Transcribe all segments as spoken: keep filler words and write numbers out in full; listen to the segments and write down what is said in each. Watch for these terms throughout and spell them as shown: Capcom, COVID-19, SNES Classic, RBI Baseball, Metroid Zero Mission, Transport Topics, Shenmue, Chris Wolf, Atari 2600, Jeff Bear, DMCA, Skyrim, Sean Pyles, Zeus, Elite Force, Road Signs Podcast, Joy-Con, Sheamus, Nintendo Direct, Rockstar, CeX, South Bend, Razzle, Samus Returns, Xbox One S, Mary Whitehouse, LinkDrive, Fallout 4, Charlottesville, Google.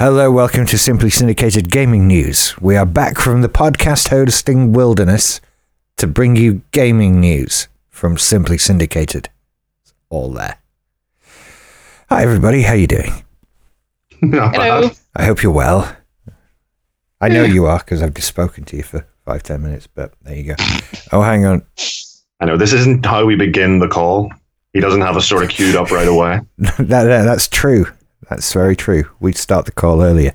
Hello, welcome to Simply Syndicated Gaming News. We are back from the podcast hosting wilderness to bring you gaming news from Simply Syndicated. It's all there. Hi everybody, how you doing? Not Hello. Bad. I hope you're well. I know you are because I've just spoken to you for five, ten minutes, but there you go. Oh, hang on. I know, this isn't how we begin the call. He doesn't have a sort of queued up right away. that, that, that's true. That's very true. We'd start the call earlier.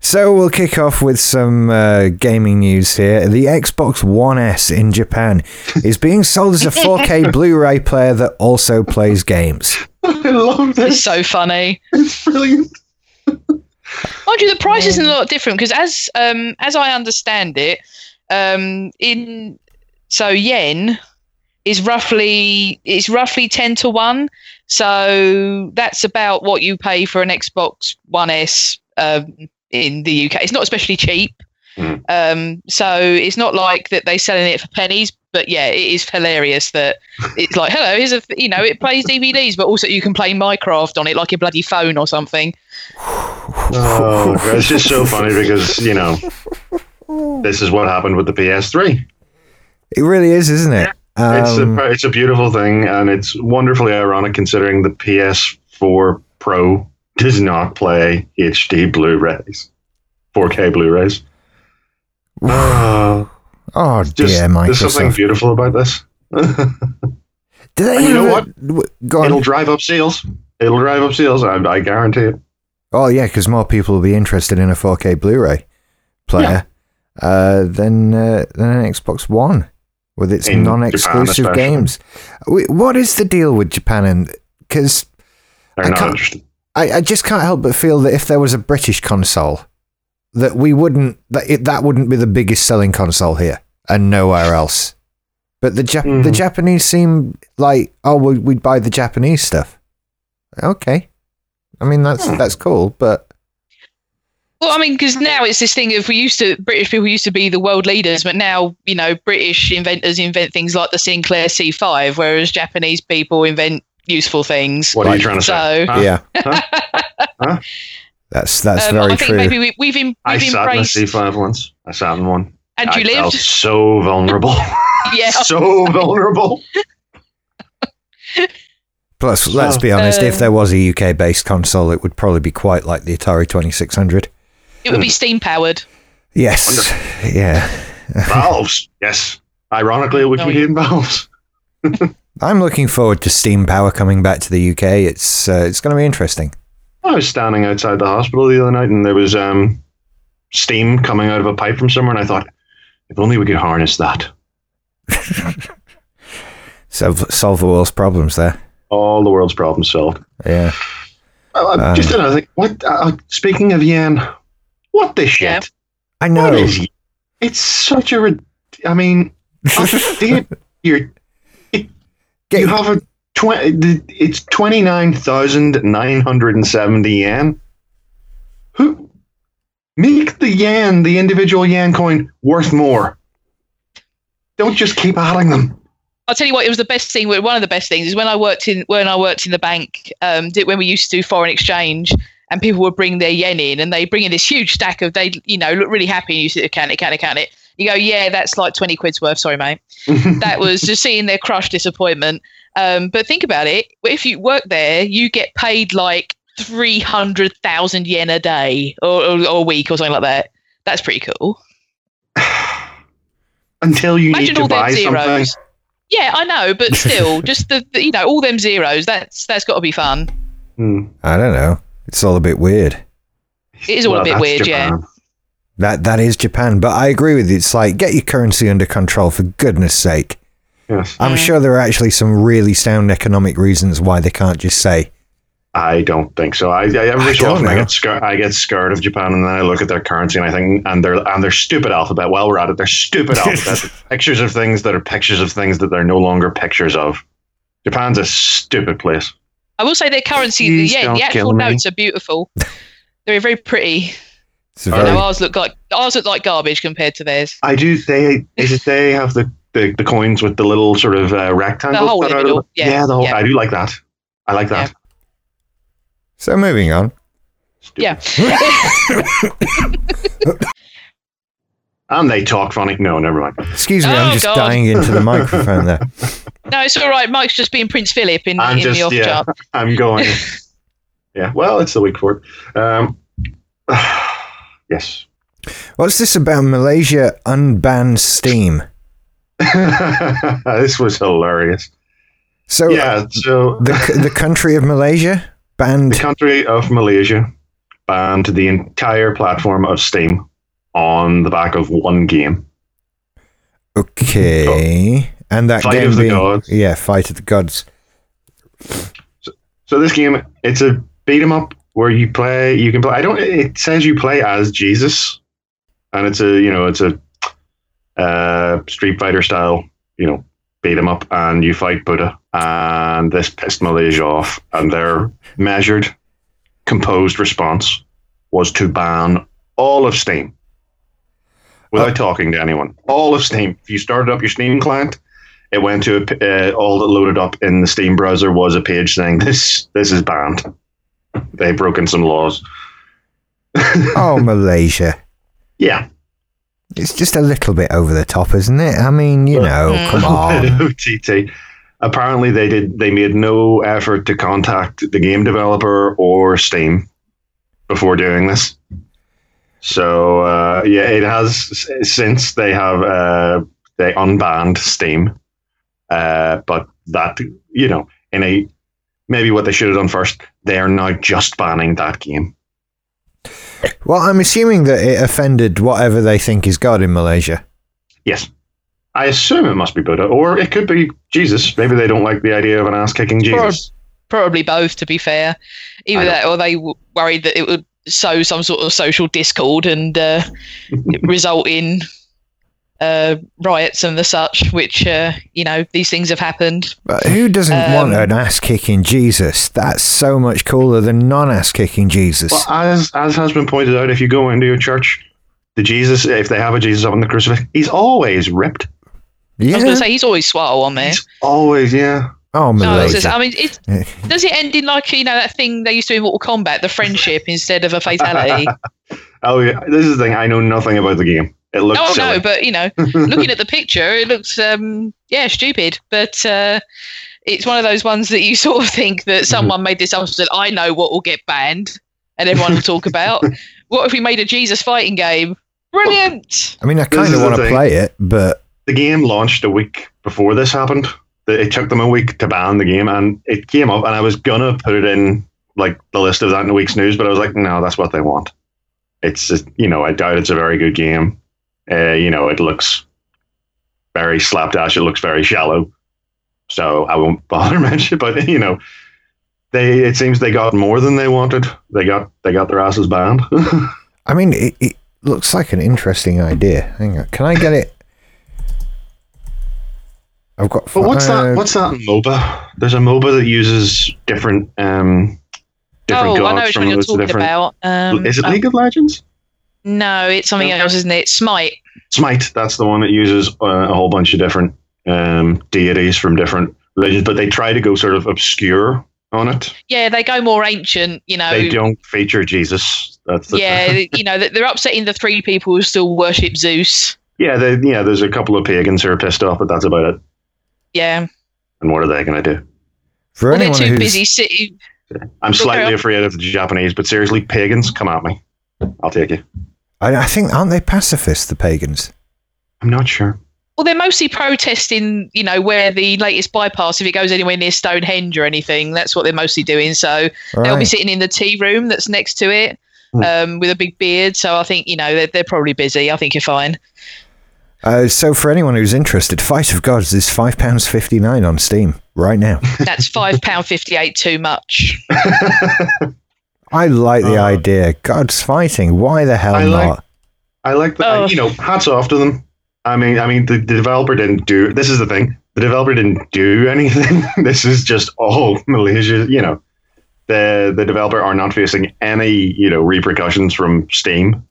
So we'll kick off with some uh, gaming news here. The Xbox One S in Japan is being sold as a four K Blu-ray player that also plays games. I love this. It's so funny. It's brilliant. Mind you, the price isn't a lot different because, as um, as I understand it, um, in so yen is roughly it's roughly ten to one. So that's about what you pay for an Xbox One S um, in the U K. It's not especially cheap, um, so it's not like that they're selling it for pennies. But yeah, it is hilarious that it's like, hello, here's a th- you know, it plays D V Ds, but also you can play Minecraft on it like your bloody phone or something. Oh, it's just so funny because, you know, this is what happened with the P S three. It really is, isn't it? Um, it's a, it's a beautiful thing, and it's wonderfully ironic considering the P S four Pro does not play H D Blu-rays, four K Blu-rays. Oh, oh dear, just, Microsoft. There's something beautiful about this. Do they and you know what? Go It'll drive up sales. It'll drive up sales, I, I guarantee it. Oh, yeah, because more people will be interested in a four K Blu-ray player yeah. uh, than, uh, than an Xbox One with its in non-exclusive games. What is the deal with Japan? Because I, I, I just can't help but feel that if there was a British console, that we wouldn't that it, that wouldn't be the biggest selling console here and nowhere else. But the Jap- mm. the Japanese seem like, oh, we'd buy the Japanese stuff. Okay. I mean, that's hmm. that's cool, but... Well, I mean, because now it's this thing of we used to... British people used to be the world leaders, but now, you know, British inventors invent things like the Sinclair C five, whereas Japanese people invent useful things. What are you trying to so, say? Huh? Yeah. Huh? Huh? That's that's um, very I think true. Maybe we, we've, in, we've I sat embraced... in a C five once. I sat in one. And I you lived? I felt so vulnerable. yeah. so vulnerable. Plus, let's be honest, uh, if there was a U K-based console, it would probably be quite like the Atari twenty-six hundred. It would be Steam-powered. Yes. Wonderful. Yeah. Valves. Yes. Ironically, it would no, be in Valves. I'm looking forward to Steam Power coming back to the U K. It's uh, it's going to be interesting. I was standing outside the hospital the other night, and there was um, steam coming out of a pipe from somewhere, and I thought, if only we could harness that. so, solve the world's problems there. All the world's problems solved. Yeah. Uh, um, just another thing. What? Uh, speaking of yen, what the shit? Yeah. I know. What is, it's such a. I mean, you're. It, you have a twenty. It's twenty nine thousand nine hundred and seventy yen. Who make the yen, the individual yen coin, worth more? Don't just keep adding them. I'll tell you what, it was the best thing. One of the best things is when I worked in when I worked in the bank, um, did, when we used to do foreign exchange, and people would bring their yen in, and they bring in this huge stack of they, you know, look really happy, and you sit, count it, count it, count it. You go, yeah, that's like twenty quid's worth. Sorry, mate. That was just seeing their crushed disappointment. Um, but think about it: if you work there, you get paid like three hundred thousand yen a day or, or, or a week or something like that. That's pretty cool. Until you Imagine need to buy something. Yeah, I know, but still, just the, the you know, all them zeros. That's that's got to be fun. Mm. I don't know. It's all a bit weird. It is all well, a bit weird, Japan. yeah. That that is Japan, but I agree with you. It's like, get your currency under control, for goodness' sake. Yes. I'm yeah. sure there are actually some really sound economic reasons why they can't just say. I don't think so. I, I every so often I get scared. I get scared of Japan, and then I look at their currency, and I think, and their and their stupid alphabet. While we're at it, their stupid alphabet, pictures of things that are pictures of things that they're no longer pictures of. Japan's a stupid place. I will say their currency, Please yeah, the actual notes are beautiful. They're very pretty. You know, ours look like ours look like garbage compared to theirs. I do say is it they have the, the, the coins with the little sort of uh, rectangles. The that are, yeah, yeah, the whole. Yeah. I do like that. I like that. Yeah. So moving on. Stupid. Yeah. And they talk funny. No, never mind. Excuse me, oh, I'm just God. dying into the microphone there. No, it's all right. Mike's just being Prince Philip in, in just, the off yeah, job. I'm going. Yeah, well, it's the week for it. Um, yes. What's this about Malaysia unbanned Steam? This was hilarious. So, yeah, so the the country of Malaysia banned the country of Malaysia banned the entire platform of Steam on the back of one game. Okay, so, and that Fight game of the being, Gods. Yeah, Fight of the Gods. So, so this game, it's a beat 'em up where you play. You can play. I don't. It says you play as Jesus, and it's a you know it's a uh, Street Fighter style you know beat 'em up, and you fight Buddha. And this pissed Malaysia off, and their measured, composed response was to ban all of Steam without oh. talking to anyone. All of Steam. If you started up your Steam client, it went to a, uh, all that loaded up in the Steam browser was a page saying this this is banned. They've broken some laws. Oh, Malaysia. Yeah. It's just a little bit over the top, isn't it? I mean, you know, come on. O T T. Apparently, they did. They made no effort to contact the game developer or Steam before doing this. So, uh, yeah, it has since they have uh, they unbanned Steam, uh, but that you know, in a maybe what they should have done first, they are now just banning that game. Well, I'm assuming that it offended whatever they think is God in Malaysia. Yes. I assume it must be Buddha, or it could be Jesus. Maybe they don't like the idea of an ass-kicking Jesus. Probably both, to be fair. Either that, or they w- worried that it would sow some sort of social discord and uh, result in uh, riots and the such, which, uh, you know, these things have happened. But who doesn't um, want an ass-kicking Jesus? That's so much cooler than non-ass-kicking Jesus. Well, as, as has been pointed out, if you go into a church, the Jesus, if they have a Jesus up on the crucifix, he's always ripped. Yeah. I was going to say, he's always swole on there. He's always, yeah. Oh, no, it's just, I mean, it's, does it end in like, you know, that thing they used to do in Mortal Kombat, the friendship instead of a fatality? Oh, yeah. This is the thing. I know nothing about the game. It looks Oh, silly. No, but, you know, looking at the picture, it looks, um, yeah, stupid. But uh, it's one of those ones that you sort of think that someone made this up that I know what will get banned and everyone will talk about. What if we made a Jesus fighting game? Brilliant! I mean, I kind of want to play it, but... The game launched a week before this happened. It took them a week to ban the game, and it came up, and I was going to put it in like the list of that in the week's news, but I was like, no, that's what they want. It's just, you know, I doubt it's a very good game. Uh, you know, it looks very slapdash. It looks very shallow. So I won't bother mentioning it, but, you know, they it seems they got more than they wanted. They got they got their asses banned. I mean, it, it looks like an interesting idea. Hang on. Can I get it? I've got. But what's uh, that? What's that MOBA? There's a MOBA that uses different, um, different. Oh, I know which one you're talking about. Um, is it League um, of Legends? No, it's something no. else, isn't it? Smite. Smite. That's the one that uses uh, a whole bunch of different um, deities from different religions, but they try to go sort of obscure on it. Yeah, they go more ancient. You know, they don't feature Jesus. That's the yeah. You know, they're upsetting the three people who still worship Zeus. Yeah, they, yeah. There's a couple of pagans who are pissed off, but that's about it. Yeah. And what are they going to do? For well, they're too who's... busy sitting. I'm slightly afraid of the Japanese, but seriously, pagans, come at me. I'll take you. I, I think, aren't they pacifists, the pagans? I'm not sure. Well, they're mostly protesting, you know, where the latest bypass, if it goes anywhere near Stonehenge or anything, that's what they're mostly doing. So right. They'll be sitting in the tea room that's next to it hmm. um, with a big beard. So I think, you know, they're, they're probably busy. I think you're fine. Uh, so for anyone who's interested, Fight of Gods is five pounds fifty-nine on Steam right now. That's five pounds fifty-eight too much. I like the uh, idea. God's fighting. Why the hell I not? Like, I like that. Oh. You know, hats off to them. I mean, I mean, the, the developer didn't do... This is the thing. The developer didn't do anything. This is just all Malaysia. You know, the, the developer are not facing any, you know, repercussions from Steam.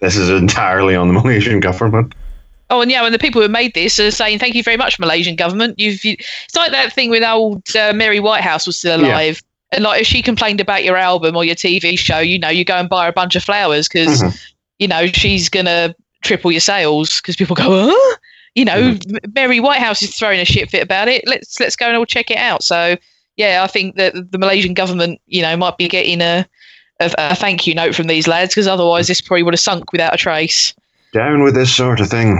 This is entirely on the Malaysian government. Oh, and yeah, and the people who made this are saying, thank you very much, Malaysian government. You've, you, it's like that thing with old uh, Mary Whitehouse was still alive. Yeah. And like, if she complained about your album or your T V show, you know, you go and buy her a bunch of flowers because, mm-hmm. you know, she's going to triple your sales because people go, huh? You know, mm-hmm. Mary Whitehouse is throwing a shit fit about it. Let's let's go and all check it out. So, yeah, I think that the Malaysian government, you know, might be getting a, a, a thank you note from these lads because otherwise this probably would have sunk without a trace. Down with this sort of thing.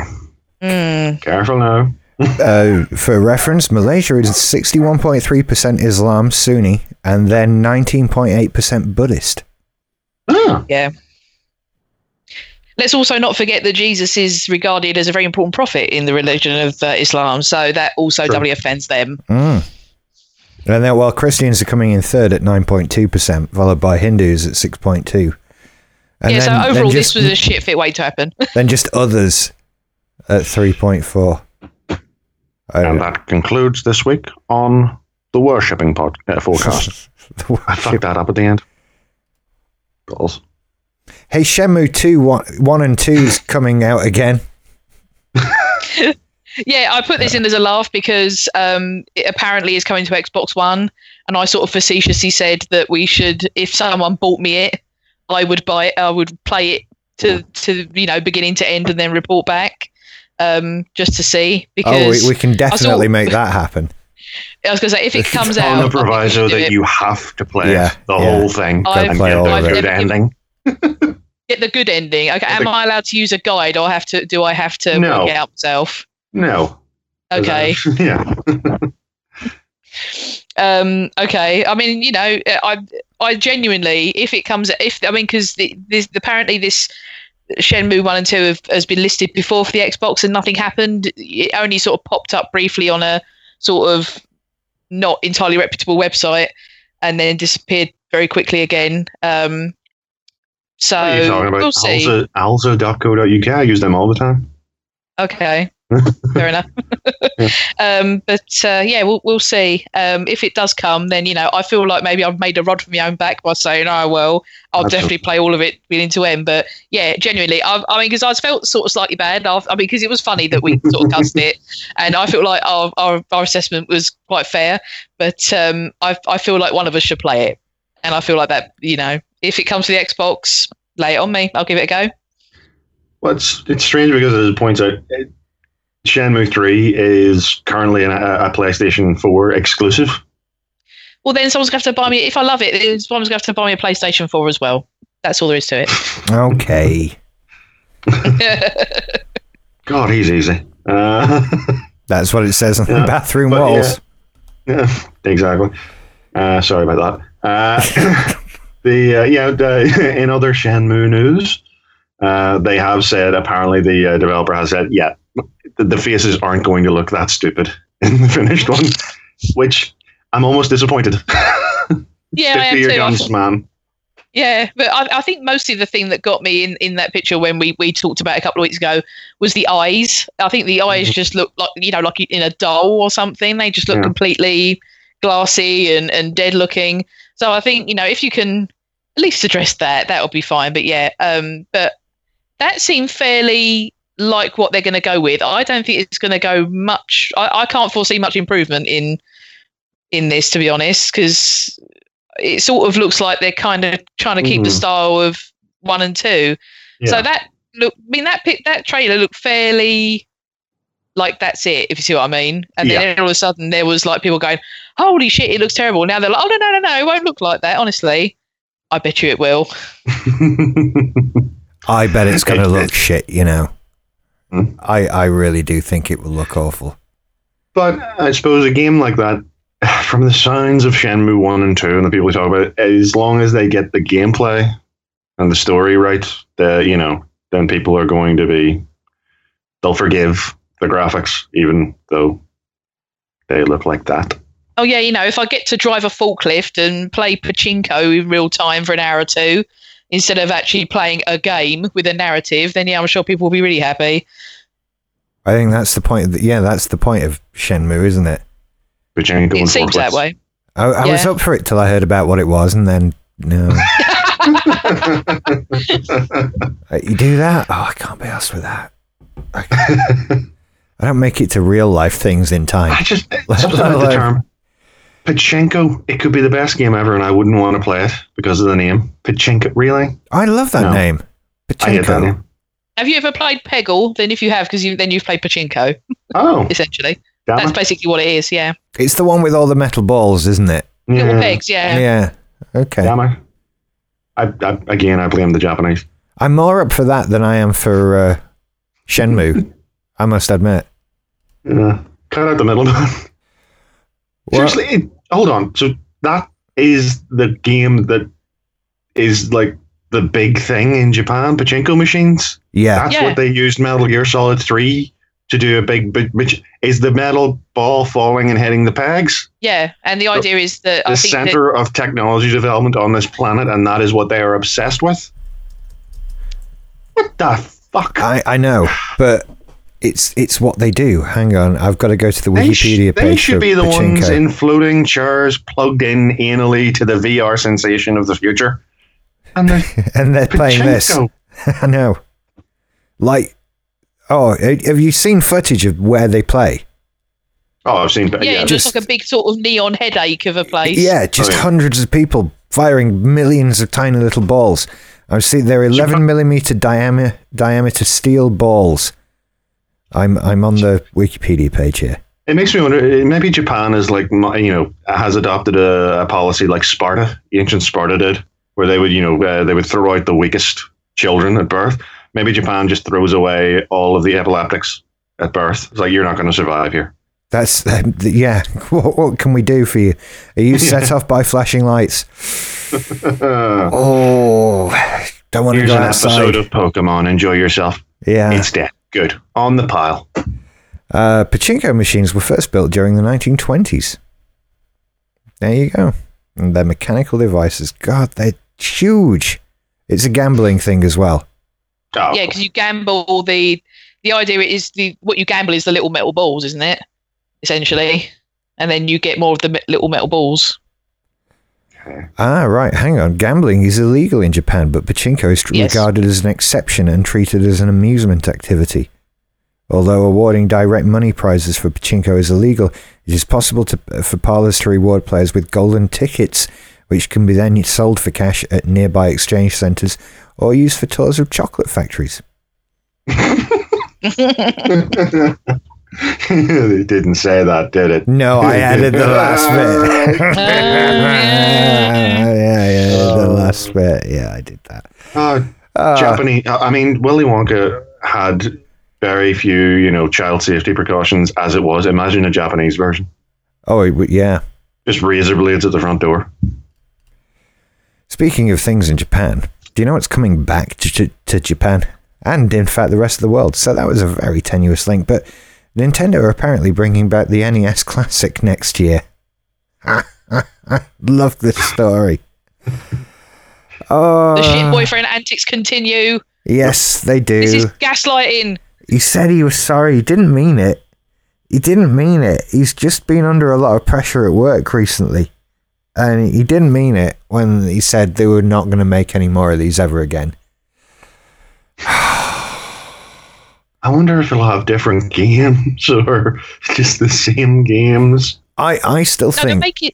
Mm. Careful now. Uh, for reference, Malaysia is sixty-one point three percent Islam, Sunni, and then nineteen point eight percent Buddhist. Oh. Yeah. Let's also not forget that Jesus is regarded as a very important prophet in the religion of uh, Islam, so that also True. doubly offends them. Mm. And then, while Christians are coming in third at nine point two percent, followed by Hindus at six point two percent. And yeah, then, so overall, just, this was a shit fit way to happen. Then just others at three point four percent. And know. That concludes this week on the worshipping pod uh, forecast. worship. I fucked that up at the end. Balls. Hey, Shenmue two, one, one and two is coming out again. Yeah, I put this in as a laugh because um, it apparently is coming to Xbox One, and I sort of facetiously said that we should, if someone bought me it, I would buy it. I would play it to to you know beginning to end, and then report back. Um, just to see, because oh, we, we can definitely saw, make that happen. I was going to say, if it comes out on the proviso that you have to play yeah, the yeah. whole thing I've, and get the good ending. Get the good ending. Okay, am the, I allowed to use a guide, or have to? Do I have to no. work it out myself? No. Okay. Yeah. um. Okay. I mean, you know, I I genuinely, if it comes, if I mean, because the, this apparently this. Shenmue one and two have, has been listed before for the Xbox and nothing happened. It only sort of popped up briefly on a sort of not entirely reputable website and then disappeared very quickly again. Um, so what are you talking about? We'll see. Alza, alza dot co dot U K, I use them all the time. Okay. Fair enough. yeah. Um, but uh, yeah, we'll, we'll see. Um, if it does come, then, you know, I feel like maybe I've made a rod for my own back by saying, oh, well, I'll Absolutely. definitely play all of it beginning to end. But yeah, genuinely, I've, I mean, because I felt sort of slightly bad. I've, I mean, because it was funny that we sort of cussed it. And I feel like our, our, our assessment was quite fair. But um, I, I feel like one of us should play it. And I feel like that, you know, if it comes to the Xbox, lay it on me. I'll give it a go. Well, it's, it's strange because as it points out, it, Shenmue three is currently a, a PlayStation four exclusive. Well, then someone's going to have to buy me, if I love it, someone's going to have to buy me a PlayStation four as well. That's all there is to it. Okay. God, he's easy. Uh, That's what it says on yeah, the bathroom walls. Yeah, yeah, exactly. Uh, sorry about that. Uh, the uh, yeah, the, in other Shenmue news, uh, they have said, apparently the uh, developer has said, yeah, the faces aren't going to look that stupid in the finished one, which I'm almost disappointed. Yeah, I am too. Stick to your guns, man. Yeah, but I, I think mostly the thing that got me in, in that picture when we, we talked about it a couple of weeks ago was the eyes. I think the eyes mm-hmm. just look like, you know, like in a doll or something. They just look yeah. completely glassy and, and dead looking. So I think, you know, if you can at least address that, that'll be fine. But yeah, um, but that seemed fairly... like what they're going to go with. I don't think it's going to go much. I, I can't foresee much improvement in in this, to be honest, because it sort of looks like they're kind of trying to keep mm. the style of one and two. Yeah. So that look, I mean that that trailer looked fairly like that's it, if you see what I mean. And yeah. then all of a sudden there was like people going, "Holy shit, it looks terrible!" Now they're like, "Oh no, no, no, no, it won't look like that." Honestly, I bet you it will. I bet it's going to look shit, you know. Hmm. I, I really do think it will look awful. But I suppose a game like that, from the sounds of Shenmue one and two and the people who talk about it, as long as they get the gameplay and the story right, the, you know, then people are going to be... They'll forgive the graphics, even though they look like that. Oh, yeah, you know, if I get to drive a forklift and play Pachinko in real time for an hour or two... instead of actually playing a game with a narrative, then yeah, I'm sure people will be really happy. I think that's the point. The, yeah, that's the point of Shenmue, isn't it? It seems that way. I, I yeah. was up for it till I heard about what it was, and then no. You do that? Oh, I can't be arsed with that. I, I don't make it to real life things in time. I just I love the term. Pachinko, it could be the best game ever, and I wouldn't want to play it because of the name. Pachinko, really? I love that no. name. Pachinko. I hate that name. Have you ever played Peggle? Then if you have, because you, then you've played Pachinko. Oh. Essentially. Damn That's it. Basically what it is, yeah. It's the one with all the metal balls, isn't it? Yeah. Little pegs, yeah. Yeah, okay. Damn it. I, I, again, I blame the Japanese. I'm more up for that than I am for uh, Shenmue, I must admit. Yeah. Cut out the middle, man. Seriously, hold on. So that is the game that is like the big thing in Japan, pachinko machines? Yeah. That's yeah. what they used Metal Gear Solid three to do a big, big, which is the metal ball falling and hitting the pegs. Yeah, and the idea is that... The I think center that- of technology development on this planet, and that is what they are obsessed with. What the fuck? I, I know, but... It's it's what they do. Hang on, I've got to go to the Wikipedia page. They should be the ones in floating chairs plugged in anally to the V R sensation of the future. And they're, and they're playing this. I know. Like, oh, have you seen footage of where they play? Oh, I've seen. Yeah, yeah. Just, just like a big sort of neon headache of a place. Yeah, just oh, yeah. hundreds of people firing millions of tiny little balls. I see they're eleven millimeter diameter diameter steel balls. I'm I'm on the Wikipedia page here. It makes me wonder. Maybe Japan is like, you know, has adopted a, a policy like Sparta, ancient Sparta did, where they would, you know, uh, they would throw out the weakest children at birth. Maybe Japan just throws away all of the epileptics at birth. It's like, you're not going to survive here. That's uh, yeah. What, what can we do for you? Are you set off by flashing lights? Oh, don't want to go outside. Here's an episode of Pokemon. Enjoy yourself. Yeah, it's dead. Good. On the pile. Uh, pachinko machines were first built during the nineteen twenties. There you go. And they're mechanical devices. God, they're huge. It's a gambling thing as well. Oh. Yeah, because you gamble the... The idea is the what you gamble is the little metal balls, isn't it? Essentially. And then you get more of the little metal balls. Ah, right. Hang on. Gambling is illegal in Japan, but pachinko is yes. regarded as an exception and treated as an amusement activity. Although awarding direct money prizes for pachinko is illegal, it is possible to, for parlors to reward players with golden tickets, which can be then sold for cash at nearby exchange centres or used for tours of chocolate factories. They didn't say that, did it? No, I added the last bit. uh, yeah, yeah, yeah, the last bit. Yeah, I did that. Uh, uh, Japanese. I mean, Willy Wonka had very few, you know, child safety precautions as it was. Imagine a Japanese version. Oh, yeah. Just razor blades at the front door. Speaking of things in Japan, do you know what's coming back to, to, to Japan and, in fact, the rest of the world? So that was a very tenuous link, but. Nintendo are apparently bringing back the N E S Classic next year. Love this story. Oh, the shit boyfriend antics continue. Yes, they do. This is gaslighting. He said he was sorry. He didn't mean it. He didn't mean it. He's just been under a lot of pressure at work recently. And he didn't mean it when he said they were not going to make any more of these ever again. I wonder if it'll have different games or just the same games. I, I still no, think... Don't make it...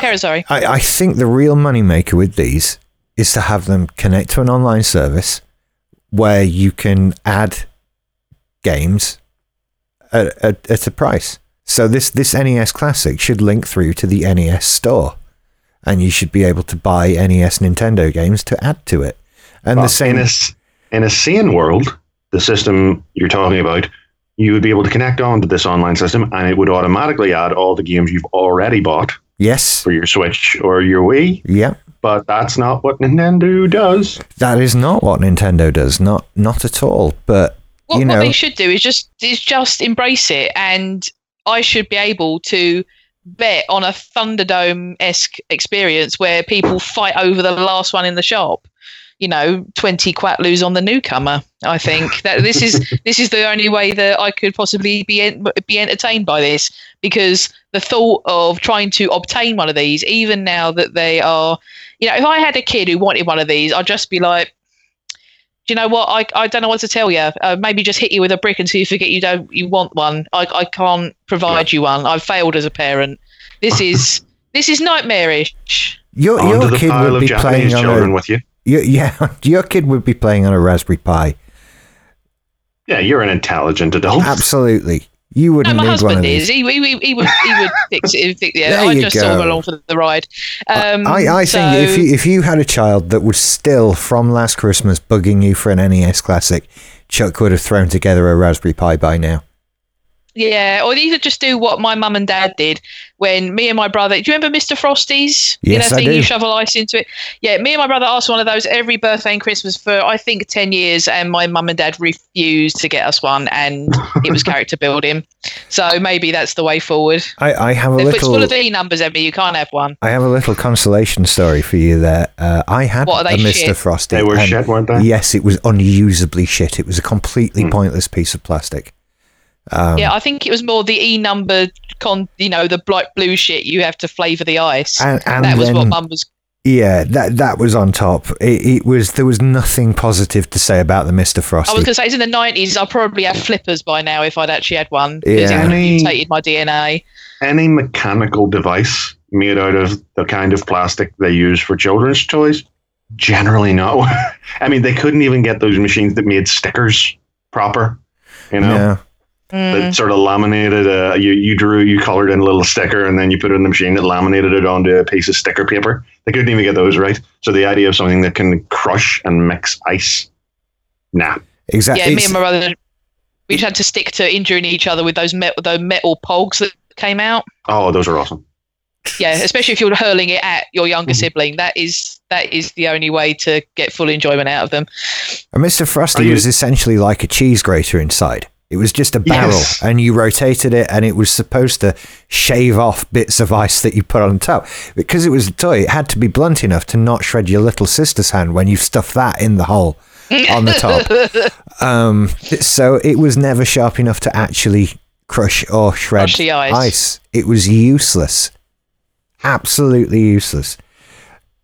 Here, sorry. I, I think the real moneymaker with these is to have them connect to an online service where you can add games at, at, at a price. So this, this N E S Classic should link through to the N E S store, and you should be able to buy N E S Nintendo games to add to it. And well, the same... In a, in a sane world... The system you're talking about, you would be able to connect on to this online system, and it would automatically add all the games you've already bought. Yes, for your Switch or your Wii. Yeah, but that's not what Nintendo does. That is not what Nintendo does. Not not at all. But what, you know, what they should do is just is just embrace it, and I should be able to bet on a Thunderdome-esque experience where people fight over the last one in the shop. You know, twenty Quatloos on the newcomer. I think that this is this is the only way that I could possibly be en- be entertained by this, because the thought of trying to obtain one of these, even now that they are, you know, if I had a kid who wanted one of these, I'd just be like, do you know what? I I don't know what to tell you. Uh, maybe just hit you with a brick until you forget you don't you want one. I I can't provide yeah. you one. I've failed as a parent. This is this is nightmarish. Your your Under kid would be Japanese playing on a, with you. You, yeah, your kid would be playing on a Raspberry Pi. Yeah, you're an intelligent adult. Absolutely. You wouldn't no, my need husband one of these. Is. He, he, he would he would fix it. Would fix it. Yeah, I just go. saw him along for the ride. Um, I, I so... think if you, if you had a child that was still from last Christmas bugging you for an N E S Classic, Chuck would have thrown together a Raspberry Pi by now. Yeah, or either just do what my mum and dad did when me and my brother... Do you remember Mister Frosty's? Yes, you know, I thing do. You shovel ice into it. Yeah, me and my brother asked one of those every birthday and Christmas for, I think, ten years, and my mum and dad refused to get us one, and it was character building. So maybe that's the way forward. I, I have a They're little... It's full of E numbers, Emmy. You can't have one. I have a little consolation story for you there. Uh, I had what, a Mister shit? Frosty. They were shit, weren't they? Yes, it was unusably shit. It was a completely hmm. pointless piece of plastic. Um, yeah, I think it was more the E number, con, you know, the bright blue shit you have to flavour the ice. And, and that was then, what Mum was. Yeah, that that was on top. It, it was there was nothing positive to say about the Mister Frosty. I was going to say it's in the nineties. I'll probably have flippers by now if I'd actually had one. Because yeah. it would have mutated my D N A. Any mechanical device made out of the kind of plastic they use for children's toys, generally no. I mean, they couldn't even get those machines that made stickers proper. You know. Yeah. Mm. That sort of laminated, uh, you, you drew, you coloured in a little sticker and then you put it in the machine that laminated it onto a piece of sticker paper. They couldn't even get those right. So the idea of something that can crush and mix ice, nah. Exactly. Yeah, me and my brother, we had to stick to injuring each other with those metal, those metal pogs that came out. Oh, those are awesome. Yeah, especially if you're hurling it at your younger mm-hmm. sibling. That is that is the only way to get full enjoyment out of them. And Mister Frosty you- was essentially like a cheese grater inside. It was just a barrel, yes. and you rotated it, and it was supposed to shave off bits of ice that you put on top. Because it was a toy, it had to be blunt enough to not shred your little sister's hand when you stuffed that in the hole on the top. Um, so it was never sharp enough to actually crush or shred crush the ice. ice. It was useless. Absolutely useless.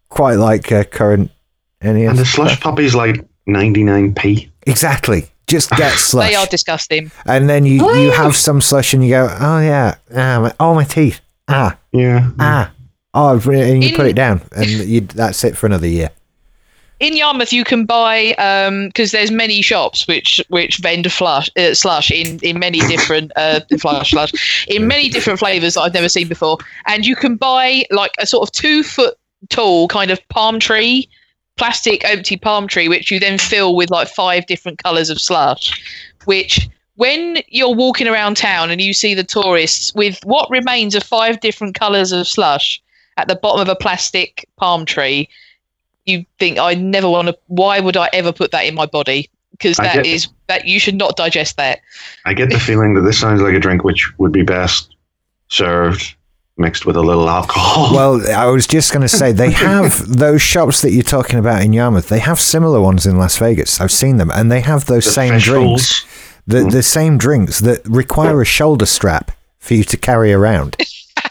Quite like uh, current... N E S and the slush puppy's like ninety-nine p. Exactly. Just get slush. They are disgusting. And then you, you have some slush and you go, oh, yeah. Ah, my, oh, my teeth. Ah. Yeah. Ah. Oh, and you in, put it down. And you, that's it for another year. In Yarmouth, you can buy, because um, there's many shops which, which vend flush, uh, slush in, in many different uh, flush, slush, in many different flavours that I've never seen before. And you can buy like a sort of two foot tall kind of palm tree plastic empty palm tree, which you then fill with like five different colours of slush, which when you're walking around town and you see the tourists with what remains of five different colours of slush at the bottom of a plastic palm tree, you think, I never want to, why would I ever put that in my body? Because that get, is, that you should not digest that. I get the feeling that this sounds like a drink which would be best served mixed with a little alcohol. Well, I was just going to say, they have those shops that you're talking about in Yarmouth. They have similar ones in Las Vegas. I've seen them. And they have those the same drinks. The, mm. the same drinks that require a shoulder strap for you to carry around.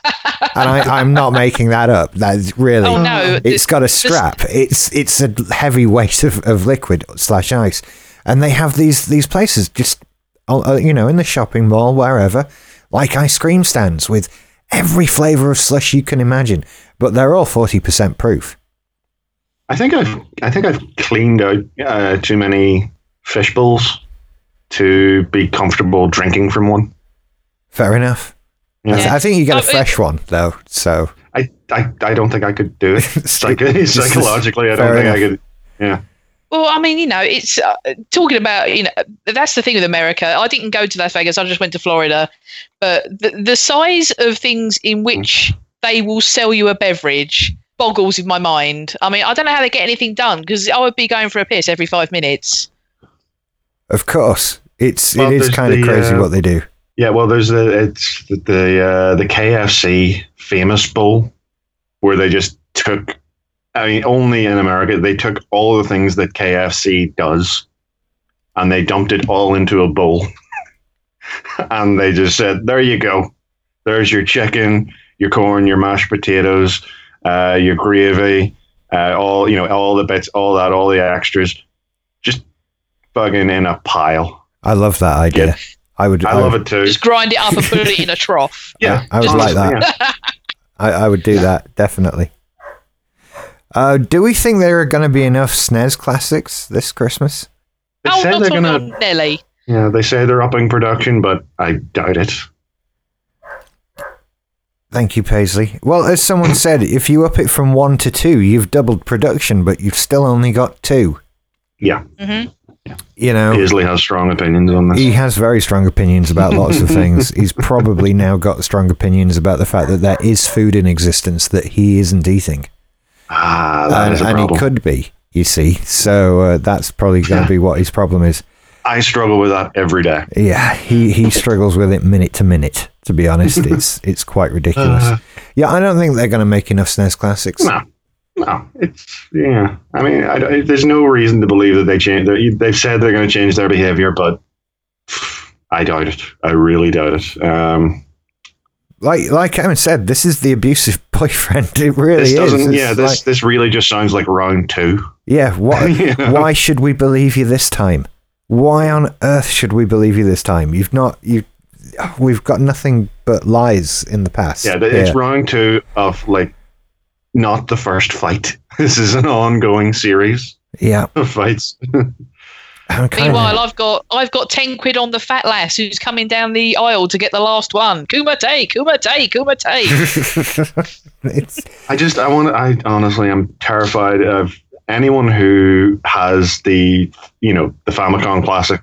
And I, I'm not making that up. That's really... Oh, no. It's got a strap. It's it's a heavy weight of, of liquid slash ice. And they have these, these places just, you know, in the shopping mall, wherever, like ice cream stands with... every flavour of slush you can imagine, but they're all forty percent proof. I think I've I think I've cleaned out uh, too many fish bowls to be comfortable drinking from one. Fair enough. Yeah. I, I think you get a fresh one though, so I I, I don't think I could do it Psych- psychologically. I don't think enough. I could. Yeah. Well, I mean, you know, it's uh, talking about, you know, that's the thing with America. I didn't go to Las Vegas. I just went to Florida. But the, the size of things in which they will sell you a beverage boggles in my mind. I mean, I don't know how they get anything done because I would be going for a piss every five minutes. Of course. It's, well, it is kind of crazy uh, what they do. Yeah, well, there's the, it's the, the, uh, the K F C famous bowl where they just took... I mean, only in America, they took all the things that K F C does and they dumped it all into a bowl. And they just said, there you go. There's your chicken, your corn, your mashed potatoes, uh, your gravy, uh, all, you know, all the bits, all that, all the extras, just fucking in a pile. I love that idea. Yeah. I would. I, I love would. it too. Just grind it up and put it in a trough. Yeah. I, I would just, like that. Yeah. I, I would do yeah. that, definitely. Uh, do we think there are going to be enough S N E S classics this Christmas? They oh, say they're gonna, Nelly. Yeah, they say they're upping production, but I doubt it. Thank you, Paisley. Well, as someone said, if you up it from one to two, you've doubled production, but you've still only got two. Yeah. Mm-hmm. Yeah. You know, Paisley has strong opinions on this. He has very strong opinions about lots of things. He's probably now got strong opinions about the fact that there is food in existence that he isn't eating. Ah, that and, is a problem. And he could be, you see. So uh, that's probably going to yeah. be what his problem is. I struggle with that every day. Yeah, he, he struggles with it minute to minute, to be honest. It's it's quite ridiculous. Uh, yeah, I don't think they're going to make enough S N E S classics. No, no. It's, yeah. I mean, I, I, there's no reason to believe that they change. They've said they're going to change their behavior, but I doubt it. I really doubt it. Um, Like like Evan said, this is the abusive boyfriend. It really this doesn't, is. Yeah, this like, this really just sounds like round two. Yeah, what, you know? Why should we believe you this time? Why on earth should we believe you this time? You've not you. We've got nothing but lies in the past. Yeah, it's yeah. round two of like not the first fight. This is an ongoing series. Yeah, of fights. Meanwhile, I've got I've got ten quid on the fat lass who's coming down the aisle to get the last one. Kumite, kumite, kumite. it's- I just I want I honestly I'm terrified of anyone who has the you know the Famicom Classic,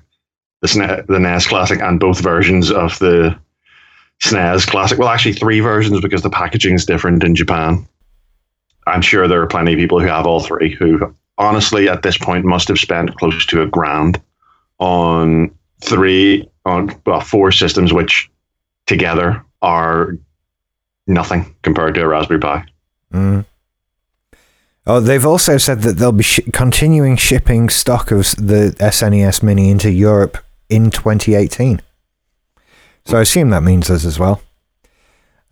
the S N E S, the N E S Classic, and both versions of the S N E S Classic. Well, actually, three versions because the packaging is different in Japan. I'm sure there are plenty of people who have all three who. Honestly, at this point, must have spent close to a grand on three, on well, four systems, which together are nothing compared to a Raspberry Pi. Mm. Oh, they've also said that they'll be sh- continuing shipping stock of the S N E S Mini into Europe in twenty eighteen. So I assume that means us as well.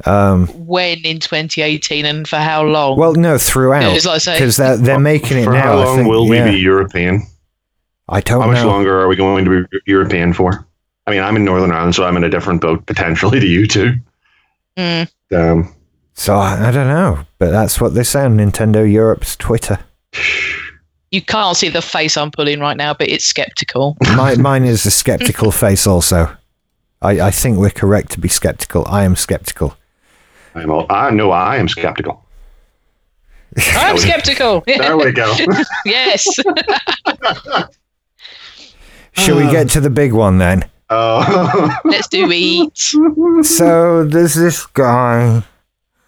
Um, when in twenty eighteen and for how long? Well, no, throughout. Because like they're, they're making it for now. For how long I think, will yeah. we be European? I don't know. How much know. longer are we going to be European for? I mean, I'm in Northern Ireland, so I'm in a different boat potentially to you two. Mm. Um, so I, I don't know, but that's what they say on Nintendo Europe's Twitter. You can't see the face I'm pulling right now, but it's skeptical. My, mine is a skeptical face also. I, I think we're correct to be skeptical. I am skeptical. I'm all, I know I am skeptical. I'm skeptical. There we go. Yes. Shall we get to the big one then? Oh. Let's do it. So there's this guy.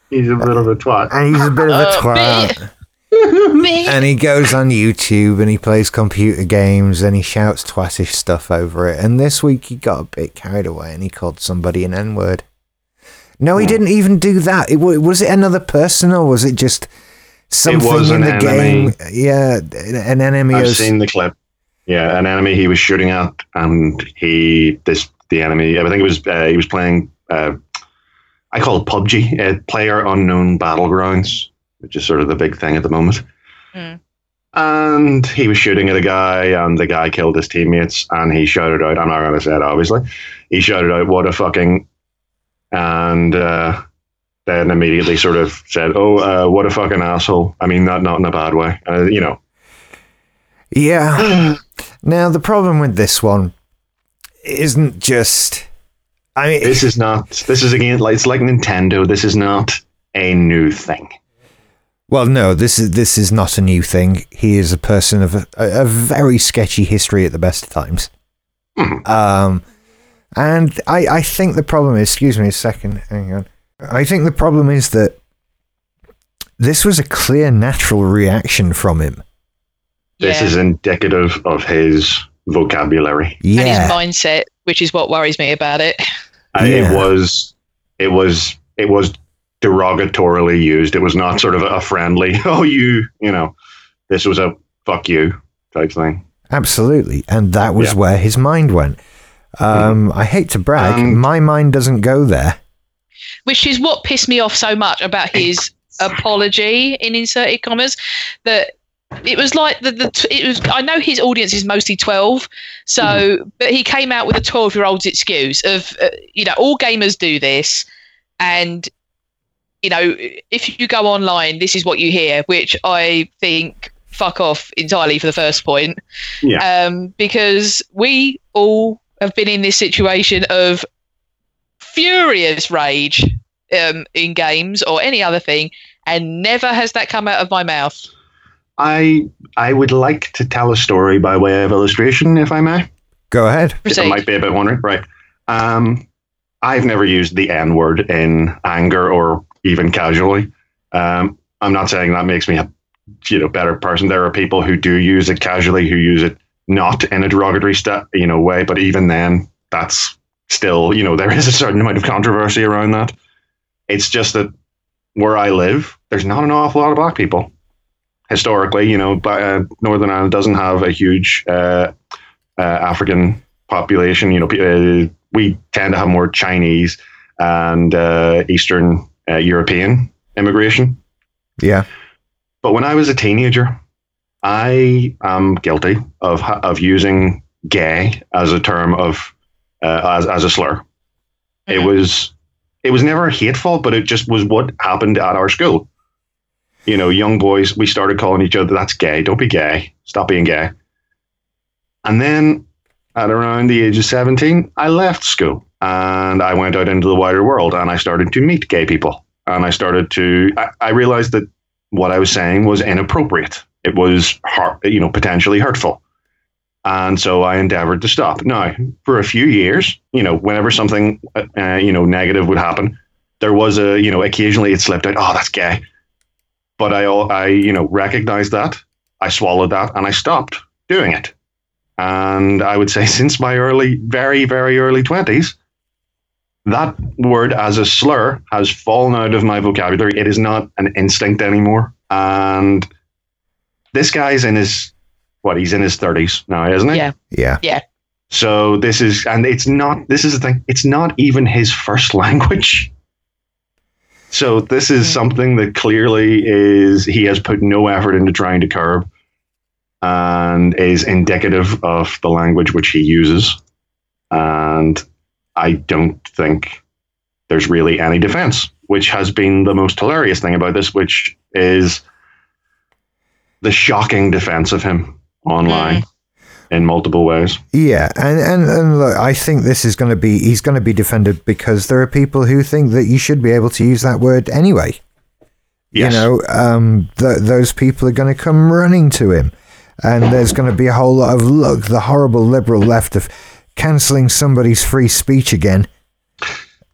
He's a bit of a twat. And he's a bit of a oh, twat. Me. And he goes on YouTube and he plays computer games and he shouts twatish stuff over it. And this week he got a bit carried away and he called somebody an N-word. No, he didn't even do that. It, was it another person or was it just something it was in the enemy. game? Yeah, an enemy. I've was, seen the clip. Yeah, an enemy he was shooting at, and he this the enemy. I think it was uh, he was playing. Uh, I call it P U B G, uh, Player Unknown Battlegrounds, which is sort of the big thing at the moment. Mm. And he was shooting at a guy, and the guy killed his teammates, and he shouted out. I'm not going to say it, obviously. He shouted out, "What a fucking!" And uh, then immediately sort of said, oh, uh, what a fucking asshole. I mean, not, not in a bad way, uh, you know. Yeah. Now, the problem with this one isn't just... I mean, this is not... This is, again, like, it's like Nintendo. This is not a new thing. Well, no, this is this is not a new thing. He is a person of a, a very sketchy history at the best of times. Mm. Um... And I, I think the problem is, excuse me a second, hang on. I think the problem is that this was a clear natural reaction from him. Yeah. This is indicative of his vocabulary. Yeah. And his mindset, which is what worries me about it. Uh, yeah. It was, it was, it was derogatorily used. It was not sort of a friendly, oh, you, you know, this was a fuck you type thing. Absolutely. And that was yeah. where his mind went. Um, I hate to brag, um, my mind doesn't go there. Which is what pissed me off so much about his apology, in inserted commas, that it was like the, the it was. I know his audience is mostly twelve, so mm. but he came out with a twelve-year-old's excuse of uh, you know all gamers do this, and you know, if you go online, this is what you hear, which I think fuck off entirely for the first point. Yeah. Um, because we all have been in this situation of furious rage um, in games or any other thing, and never has that come out of my mouth. I I would like to tell a story by way of illustration, if I may. Go ahead. Proceed. It might be a bit wondering. Right. Um, I've never used the N-word in anger or even casually. Um, I'm not saying that makes me a you know better person. There are people who do use it casually, who use it not in a derogatory st- you know way, but even then, that's still, you know, there is a certain amount of controversy around that. It's just that where I live, there's not an awful lot of black people. Historically, you know, uh, Northern Ireland doesn't have a huge uh, uh, African population. You know, uh, we tend to have more Chinese and uh, Eastern uh, European immigration. Yeah. But when I was a teenager, I am guilty of of using "gay" as a term of uh, as as a slur. Mm-hmm. It was it was never hateful, but it just was what happened at our school. You know, young boys, we started calling each other, that's gay, don't be gay, stop being gay. And then at around the age of seventeen, I left school and I went out into the wider world and I started to meet gay people. And I started to, I, I realized that what I was saying was inappropriate. It was, you know, potentially hurtful. And so I endeavored to stop. Now, for a few years, you know, whenever something, uh, you know, negative would happen, there was a, you know, occasionally it slipped out, oh, that's gay. But I, I, you know, recognized that, I swallowed that, and I stopped doing it. And I would say since my early, very, very early twenties, that word as a slur has fallen out of my vocabulary. It is not an instinct anymore. And this guy's in his, what, he's in his thirties now, isn't he? Yeah. Yeah. Yeah. So this is, and it's not, this is the thing, it's not even his first language. So this is something that clearly is he has put no effort into trying to curb and is indicative of the language which he uses. And I don't think there's really any defense, which has been the most hilarious thing about this, which is the shocking defense of him online. In multiple ways. Yeah, and, and, and look, I think this is going to be, he's going to be defended because there are people who think that you should be able to use that word anyway. Yes. You know, um, th- those people are going to come running to him. And there's going to be a whole lot of, look, the horrible liberal left of cancelling somebody's free speech again.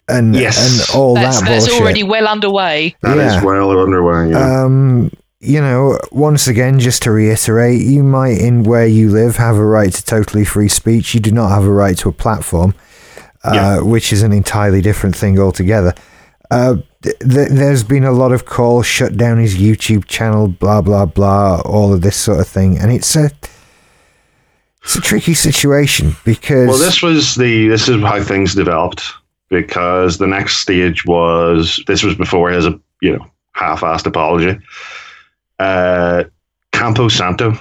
And, yes. and all that's, that that's bullshit. That's already well underway. That yeah. is well underway, yeah. Um... You know, once again, just to reiterate, you might, in where you live, have a right to totally free speech. You do not have a right to a platform, uh, yeah. which is an entirely different thing altogether. Uh, th- th- there's been a lot of calls, shut down his YouTube channel, blah, blah, blah, all of this sort of thing. And it's a it's a tricky situation because... Well, this was the this is how things developed, because the next stage was, this was before his, you know, half-assed apology. Uh, Campo Santo,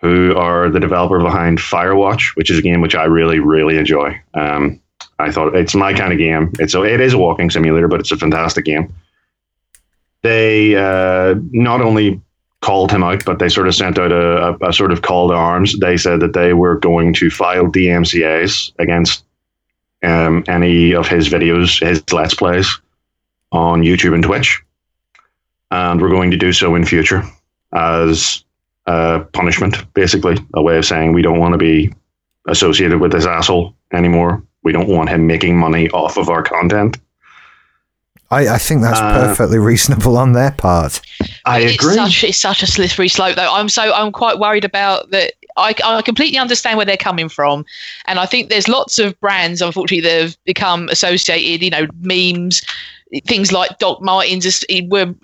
who are the developer behind Firewatch, which is a game which I really, really enjoy. Um, I thought it's my kind of game. It's a, it is a walking simulator, but it's a fantastic game. They uh, not only called him out, but they sort of sent out a, a, a sort of call to arms. They said that they were going to file D M C As against um, any of his videos, his Let's Plays on YouTube and Twitch. And we're going to do so in future as a punishment, basically, a way of saying we don't want to be associated with this asshole anymore. We don't want him making money off of our content. I, I think that's uh, perfectly reasonable on their part. I it's agree. Such, it's such a slippery slope, though. I'm so I'm quite worried about that. I, I completely understand where they're coming from. And I think there's lots of brands, unfortunately, that have become associated, you know, memes, things like Doc Martens were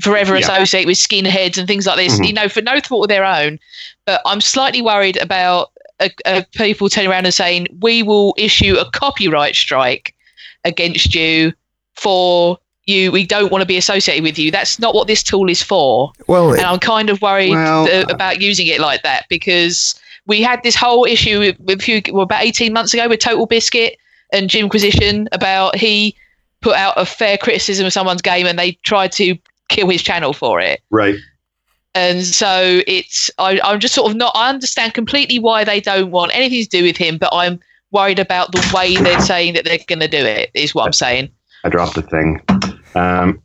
forever yeah. associated with skinheads and things like this, mm-hmm. you know, for no fault of their own. But I'm slightly worried about uh, uh, people turning around and saying, we will issue a copyright strike against you for you. We don't want to be associated with you. That's not what this tool is for. Well, and I'm kind of worried well, th- about using it like that, because we had this whole issue with, with few, well, about eighteen months ago with Total Biscuit and Jimquisition about he... put out a fair criticism of someone's game and they tried to kill his channel for it. Right. And so it's, I, I'm just sort of not, I understand completely why they don't want anything to do with him, but I'm worried about the way they're saying that they're going to do it, is what I'm saying. I dropped the thing. Um,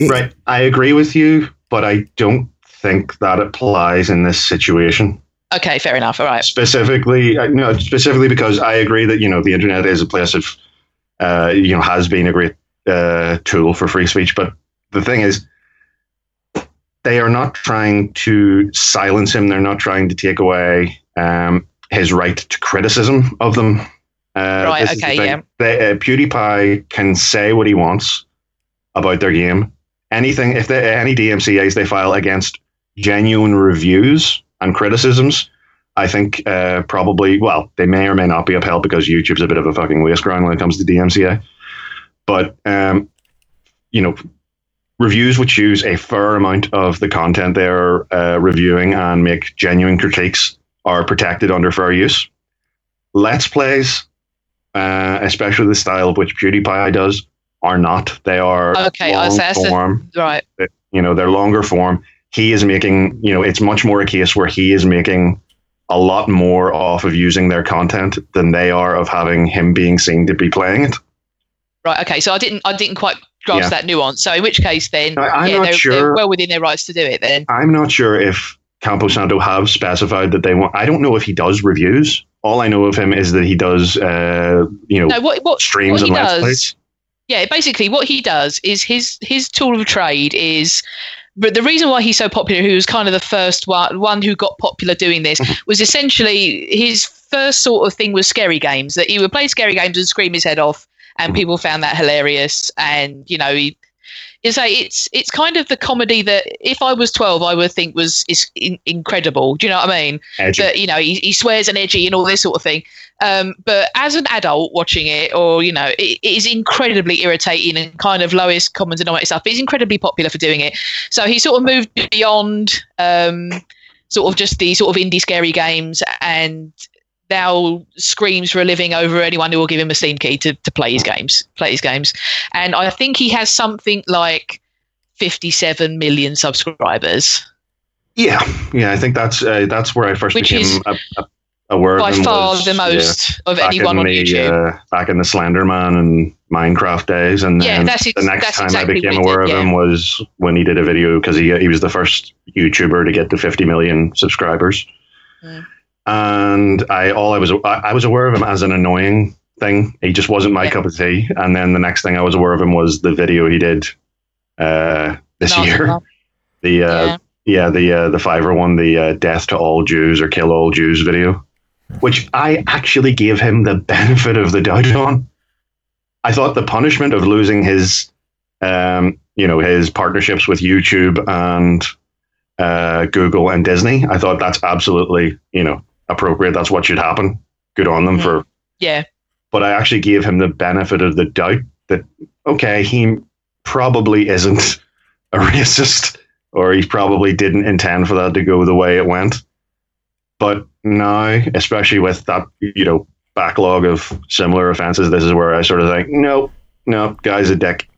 it, right. I agree with you, but I don't think that applies in this situation. Okay, fair enough. All right. Specifically, uh, no, specifically because I agree that, you know, the internet is a place of, uh, you know, has been a great uh, tool for free speech. But the thing is, they are not trying to silence him. They're not trying to take away um, his right to criticism of them. Uh, right, okay, the yeah. They, uh, PewDiePie can say what he wants about their game. Anything, if they, any D M C As they file against genuine reviews and criticisms, I think uh, probably, well, they may or may not be upheld because YouTube's a bit of a fucking waste ground when it comes to D M C A. But, um, you know, reviews which use a fair amount of the content they're uh, reviewing and make genuine critiques are protected under fair use. Let's plays, uh, especially the style of which PewDiePie does, are not. They are okay, long I was form. A, right. You know, they're longer form. He is making, you know, it's much more a case where he is making a lot more off of using their content than they are of having him being seen to be playing it. Right. Okay. So I didn't, I didn't quite grasp yeah. that nuance. So in which case, then I, yeah, they're, sure. they're well within their rights to do it. Then I'm not sure if Campo Santo have specified that they want. I don't know if he does reviews. All I know of him is that he does, uh, you know, no, what, what, streams what and let's plays. Yeah. Basically, what he does is his his tool of trade is. But the reason why he's so popular, who was kind of the first one, one who got popular doing this, was essentially his first sort of thing was scary games. That he would play scary games and scream his head off, and people found that hilarious. And you know, he, it's like, it's it's kind of the comedy that if I was twelve, I would think was is in, incredible. Do you know what I mean? Edgy. That you know, he, he swears and edgy and all this sort of thing. Um, but as an adult watching it, or you know, it, it is incredibly irritating and kind of lowest common denominator stuff. But he's incredibly popular for doing it. So he sort of moved beyond um, sort of just the sort of indie scary games, and now screams for a living over anyone who will give him a Steam key to, to play his games. Play his games, and I think he has something like fifty-seven million subscribers. Yeah, yeah, I think that's uh, that's where I first Which became. Is, a, a- By far was, the most yeah, of anyone on the, YouTube. Uh, back in the Slenderman and Minecraft days. And yeah, then that's ex- the next that's time exactly I became aware did, of yeah. him was when he did a video because he he was the first YouTuber to get to fifty million subscribers. Mm. And I all I was I, I was aware of him as an annoying thing. He just wasn't my yeah. cup of tea. And then the next thing I was aware of him was the video he did uh, this Not year. Enough. The uh, yeah. yeah the uh, the Fiverr one, the uh, Death to All Jews or Kill All Jews video. Which I actually gave him the benefit of the doubt on. I thought the punishment of losing his, um, you know, his partnerships with YouTube and uh, Google and Disney. I thought that's absolutely, you know, appropriate. That's what should happen. Good on them mm-hmm. for. Yeah. But I actually gave him the benefit of the doubt that okay, he probably isn't a racist, or he probably didn't intend for that to go the way it went. But now, especially with that, you know, backlog of similar offences, this is where I sort of think, no, no, guy's a dick.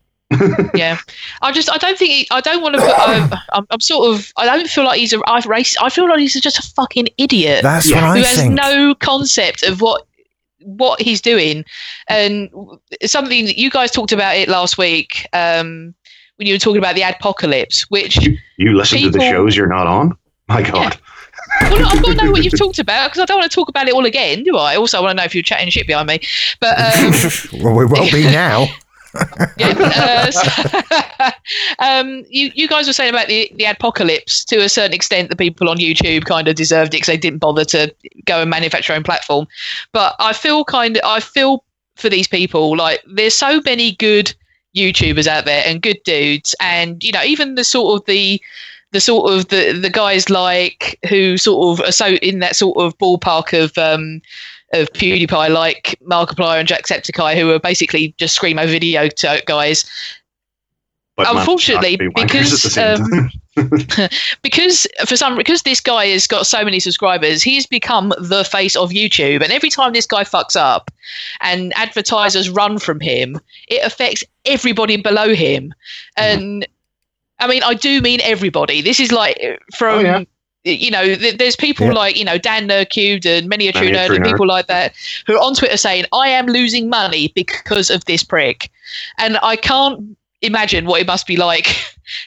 yeah, I just, I don't think, he, I don't want to. Put, um, I'm, I'm sort of, I don't feel like he's a racist. I feel like he's just a fucking idiot. That's yeah. what I who think. Who has no concept of what what he's doing, and something that you guys talked about it last week um, when you were talking about the adpocalypse. Which you, you listen people, to the shows you're not on. My God. Yeah. Well, I've got to know what you've talked about because I don't want to talk about it all again, do I? Also, I want to know if you're chatting shit behind me. But um, well, we won't be now. yeah, uh, so, um, you, you guys were saying about the, the adpocalypse. To a certain extent, the people on YouTube kind of deserved it because they didn't bother to go and manufacture their own platform. But I feel kind of, I feel for these people. Like there's so many good YouTubers out there and good dudes, and you know, even the sort of the. The sort of the, the guys like who sort of are so in that sort of ballpark of um, of PewDiePie, like Markiplier and Jacksepticeye, who are basically just screamo video guys. But unfortunately, because um, because for some because this guy has got so many subscribers, he's become the face of YouTube, and every time this guy fucks up and advertisers run from him, it affects everybody below him. And I mean, I do mean everybody. This is like from oh, yeah. you know, th- there's people yeah. like, you know, Dan Nurkud and many a true nerd and people like that who are on Twitter saying, I am losing money because of this prick. And I can't imagine what it must be like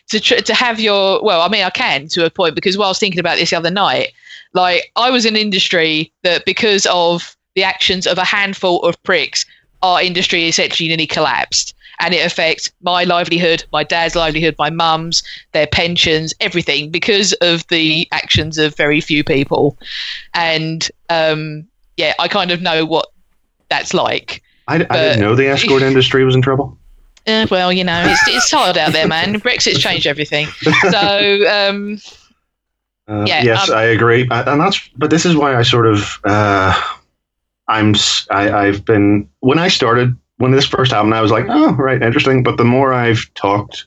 to tr- to have your, well, I mean, I can to a point, because while I was thinking about this the other night, like, I was in an industry that, because of the actions of a handful of pricks, our industry essentially nearly collapsed. And it affects my livelihood, my dad's livelihood, my mum's, their pensions, everything, because of the actions of very few people. And um, yeah, I kind of know what that's like. I, but, I didn't know the escort industry was in trouble. Uh, well, you know, it's it's hard out there, man. Brexit's changed everything. So um, uh, yeah, yes, um, I agree, I, and that's. But this is why I sort of uh, I'm I, I've been when I started. When this first happened, I was like, oh, right, interesting. But the more I've talked,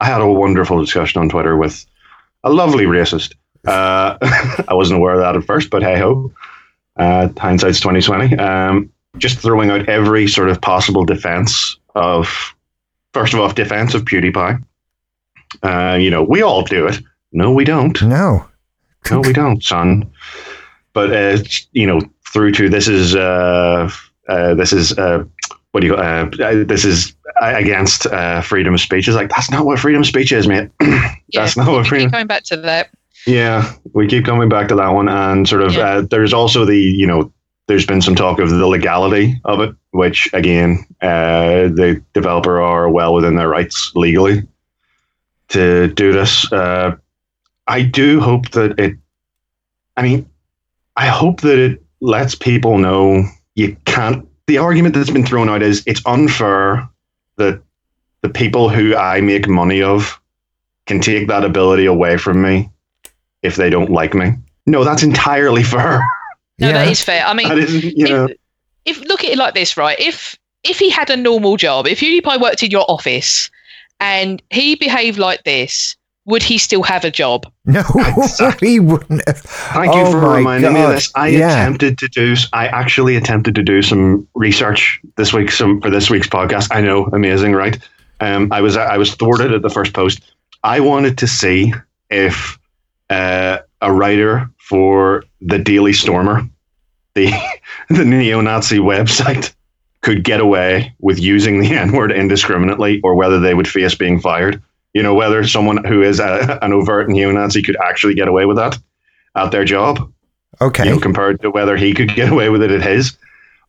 I had a wonderful discussion on Twitter with a lovely racist. Uh, I wasn't aware of that at first, but hey-ho. Uh, hindsight's twenty twenty. Um, just throwing out every sort of possible defense of, first of all, defense of PewDiePie. Uh, you know, we all do it. No, we don't. No. No, we don't, son. But, uh, you know, through to this is... Uh, uh, this is... Uh, What do you? Uh, this is against uh, freedom of speech. It's like, that's not what freedom of speech is, mate. that's yeah, not what freedom. We keep going back to that. Yeah, we keep coming back to that one, and sort of yeah. uh, there's also the you know there's been some talk of the legality of it, which again uh, the developer are well within their rights legally to do this. Uh, I do hope that it. I mean, I hope that it lets people know you can't. The argument that's been thrown out is it's unfair that the people who I make money of can take that ability away from me if they don't like me. No, that's entirely fair. No, yeah. that is fair. I mean, that is, you know. if, if look at it like this, right? If if he had a normal job, if PewDiePie worked in your office and he behaved like this, would he still have a job? No, exactly. He wouldn't have. Thank oh you for reminding God. me of this. I yeah. attempted to do. I actually attempted to do some research this week. Some for this week's podcast. I know, amazing, right? Um, I was I was thwarted at the first post. I wanted to see if uh, a writer for the Daily Stormer, the the neo-Nazi website, could get away with using the N-word indiscriminately, or whether they would face being fired. You know, whether someone who is a, an overt neo-Nazi could actually get away with that at their job. Okay. You know, compared to whether he could get away with it at his.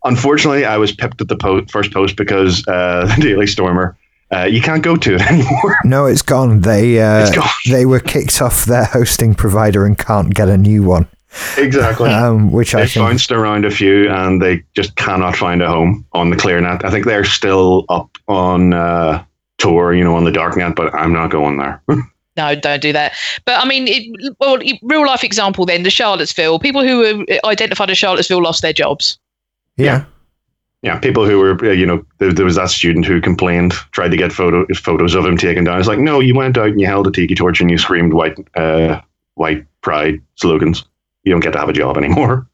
Unfortunately, I was pipped at the po- first post because uh, the Daily Stormer, uh, you can't go to it anymore. No, it's gone. They, uh, it's gone. They were kicked off their hosting provider and can't get a new one. Exactly. Um, which I think... bounced around a few and they just cannot find a home on the ClearNet. I think they're still up on... Uh, tour, you know, on the dark net, but I'm not going there. No, don't do that. But I mean, it, well, real life example then, the Charlottesville, people who were identified as Charlottesville lost their jobs. Yeah. Yeah, people who were, you know, there, there was that student who complained, tried to get photo, photos of him taken down. It's like, no, you went out and you held a tiki torch and you screamed white, uh, white pride slogans. You don't get to have a job anymore.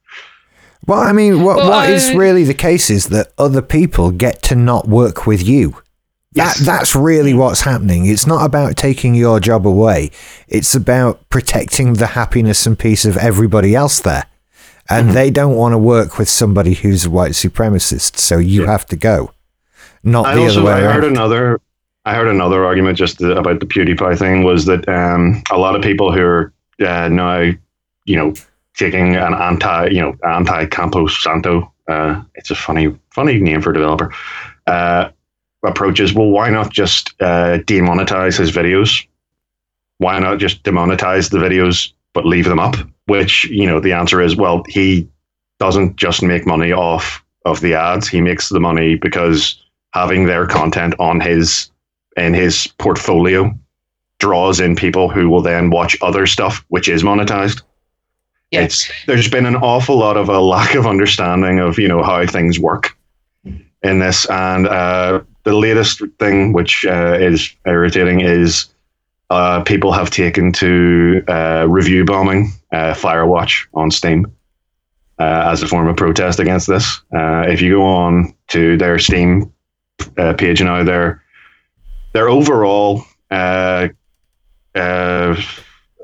Well, I mean, what well, what I... is really the case is that other people get to not work with you. That, that's really what's happening. It's not about taking your job away. It's about protecting the happiness and peace of everybody else there. And mm-hmm. they don't want to work with somebody who's a white supremacist, so you yeah. have to go. Not I the also, other way I around. Heard another, I heard another argument just about the PewDiePie thing was that um, a lot of people who are uh, now, you know, taking an anti, you know, anti-Campo Santo, uh, it's a funny, funny name for a developer, uh, approaches, well, why not just uh, demonetize his videos? Why not just demonetize the videos but leave them up? Which, you know, the answer is, well, he doesn't just make money off of the ads. He makes the money because having their content on his in his portfolio draws in people who will then watch other stuff which is monetized. Yeah. It's, there's been an awful lot of a lack of understanding of, you know, how things work in this, and uh, the latest thing, which uh, is irritating, is uh, people have taken to uh, review bombing uh, Firewatch on Steam uh, as a form of protest against this. Uh, if you go on to their Steam uh, page now, their their overall uh, uh,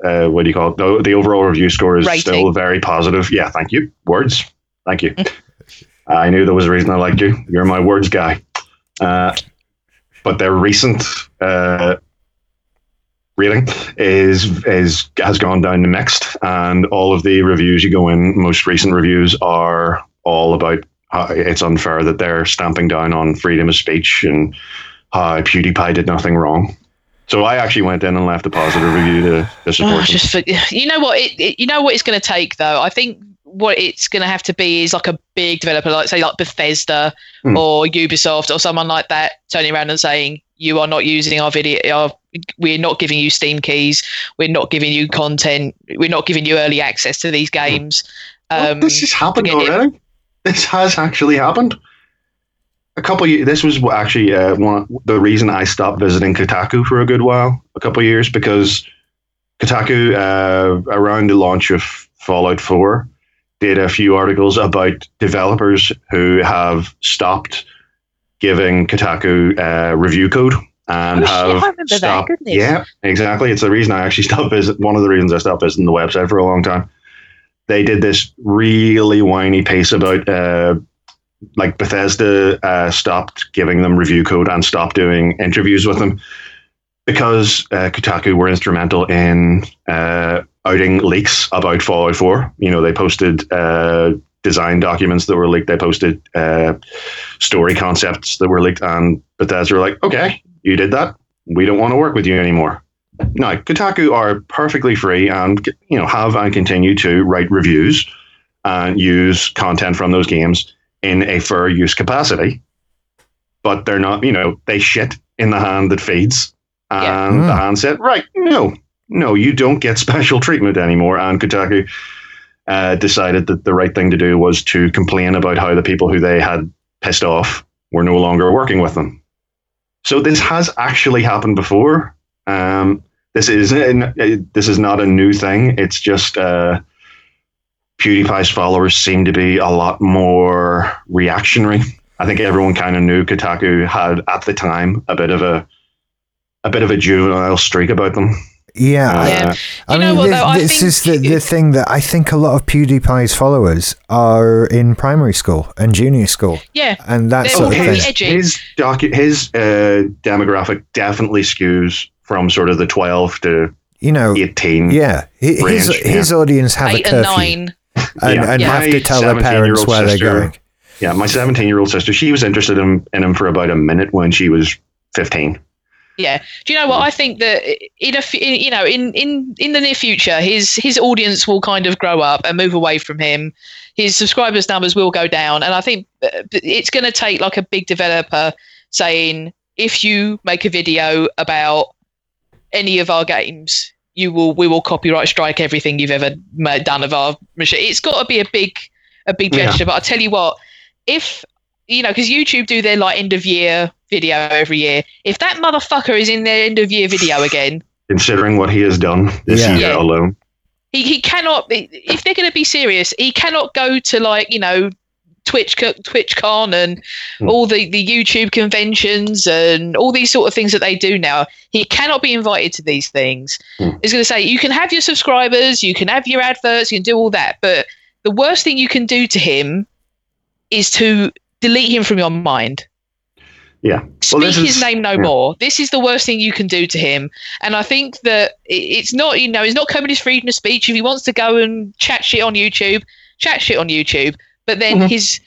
uh, what do you call it? The, the overall review score is Rating. still very positive. Yeah, thank you. Words, thank you. I knew there was a reason I liked you. You're my words guy. Uh, but their recent uh, rating is is has gone down to mixed, and all of the reviews you go in, most recent reviews are all about how it's unfair that they're stamping down on freedom of speech and how PewDiePie did nothing wrong. So I actually went in and left a positive review to, to support oh, just for, you know what? It, it, you know what it's going to take, though. I think what it's going to have to be is like a big developer, like say like Bethesda mm. or Ubisoft or someone like that, turning around and saying, "You are not using our video. Our, we're not giving you Steam keys. We're not giving you content. We're not giving you early access to these games." Well, um, this has happened already. It. This has actually happened. A couple of years, this was actually uh, one the reason I stopped visiting Kotaku for a good while, a couple of years, because Kotaku, uh, around the launch of Fallout four, did a few articles about developers who have stopped giving Kotaku uh, review code and oh, have shit, I remember stopped. That, goodness. Yeah, exactly. It's the reason I actually stopped visiting. One of the reasons I stopped visiting the website for a long time. They did this really whiny piece about. Uh, Like Bethesda uh, stopped giving them review code and stopped doing interviews with them because uh, Kotaku were instrumental in uh, outing leaks about Fallout four. You know, they posted uh, design documents that were leaked. They posted uh, story concepts that were leaked. And Bethesda were like, okay, you did that. We don't want to work with you anymore. Now, Kotaku are perfectly free and, you know, have and continue to write reviews and use content from those games in a fair use capacity, but they're not, you know, they shit in the hand that feeds. And yeah. mm. the hand said, right, no, no, you don't get special treatment anymore. And Kotaku uh, decided that the right thing to do was to complain about how the people who they had pissed off were no longer working with them. So this has actually happened before. Um, this is this is not a new thing. It's just... Uh, PewDiePie's followers seem to be a lot more reactionary. I think everyone kind of knew Kotaku had, at the time, a bit of a a bit of a juvenile streak about them. Yeah, uh, yeah. I mean, what, though, this, I this is the, the thing that I think a lot of PewDiePie's followers are in primary school and junior school. Yeah, and that's sort of thing. Edgy. His docu- his uh, demographic definitely skews from sort of the twelve to you know eighteen. Yeah, his range, his yeah. audience have Eight a curfew. And nine. And, yeah, and yeah. have to tell their parents where sister, they're going. Yeah, my seventeen-year-old sister, she was interested in, in him for about a minute when she was fifteen. Yeah. Do you know what? I think that in a, in, you know, in, in, in the near future, his his audience will kind of grow up and move away from him. His subscribers numbers will go down, and I think it's going to take like a big developer saying, if you make a video about any of our games, you will, we will copyright strike everything you've ever done of our machine. It's got to be a big, a big gesture. Yeah. But I tell you what, if you know, because YouTube do their like end of year video every year. If that motherfucker is in their end of year video again, considering what he has done this yeah. year yeah. alone, he he cannot. If they're going to be serious, he cannot go to like you know, Twitch TwitchCon and hmm. all the the YouTube conventions and all these sort of things that they do now. He cannot be invited to these things. Mm. It's going to say, you can have your subscribers, you can have your adverts, you can do all that, but the worst thing you can do to him is to delete him from your mind. Yeah. Speak well, his is, name no yeah. more. This is the worst thing you can do to him. And I think that it's not, you know, he's not coming his freedom of speech. If he wants to go and chat shit on YouTube, chat shit on YouTube, but then mm-hmm. his...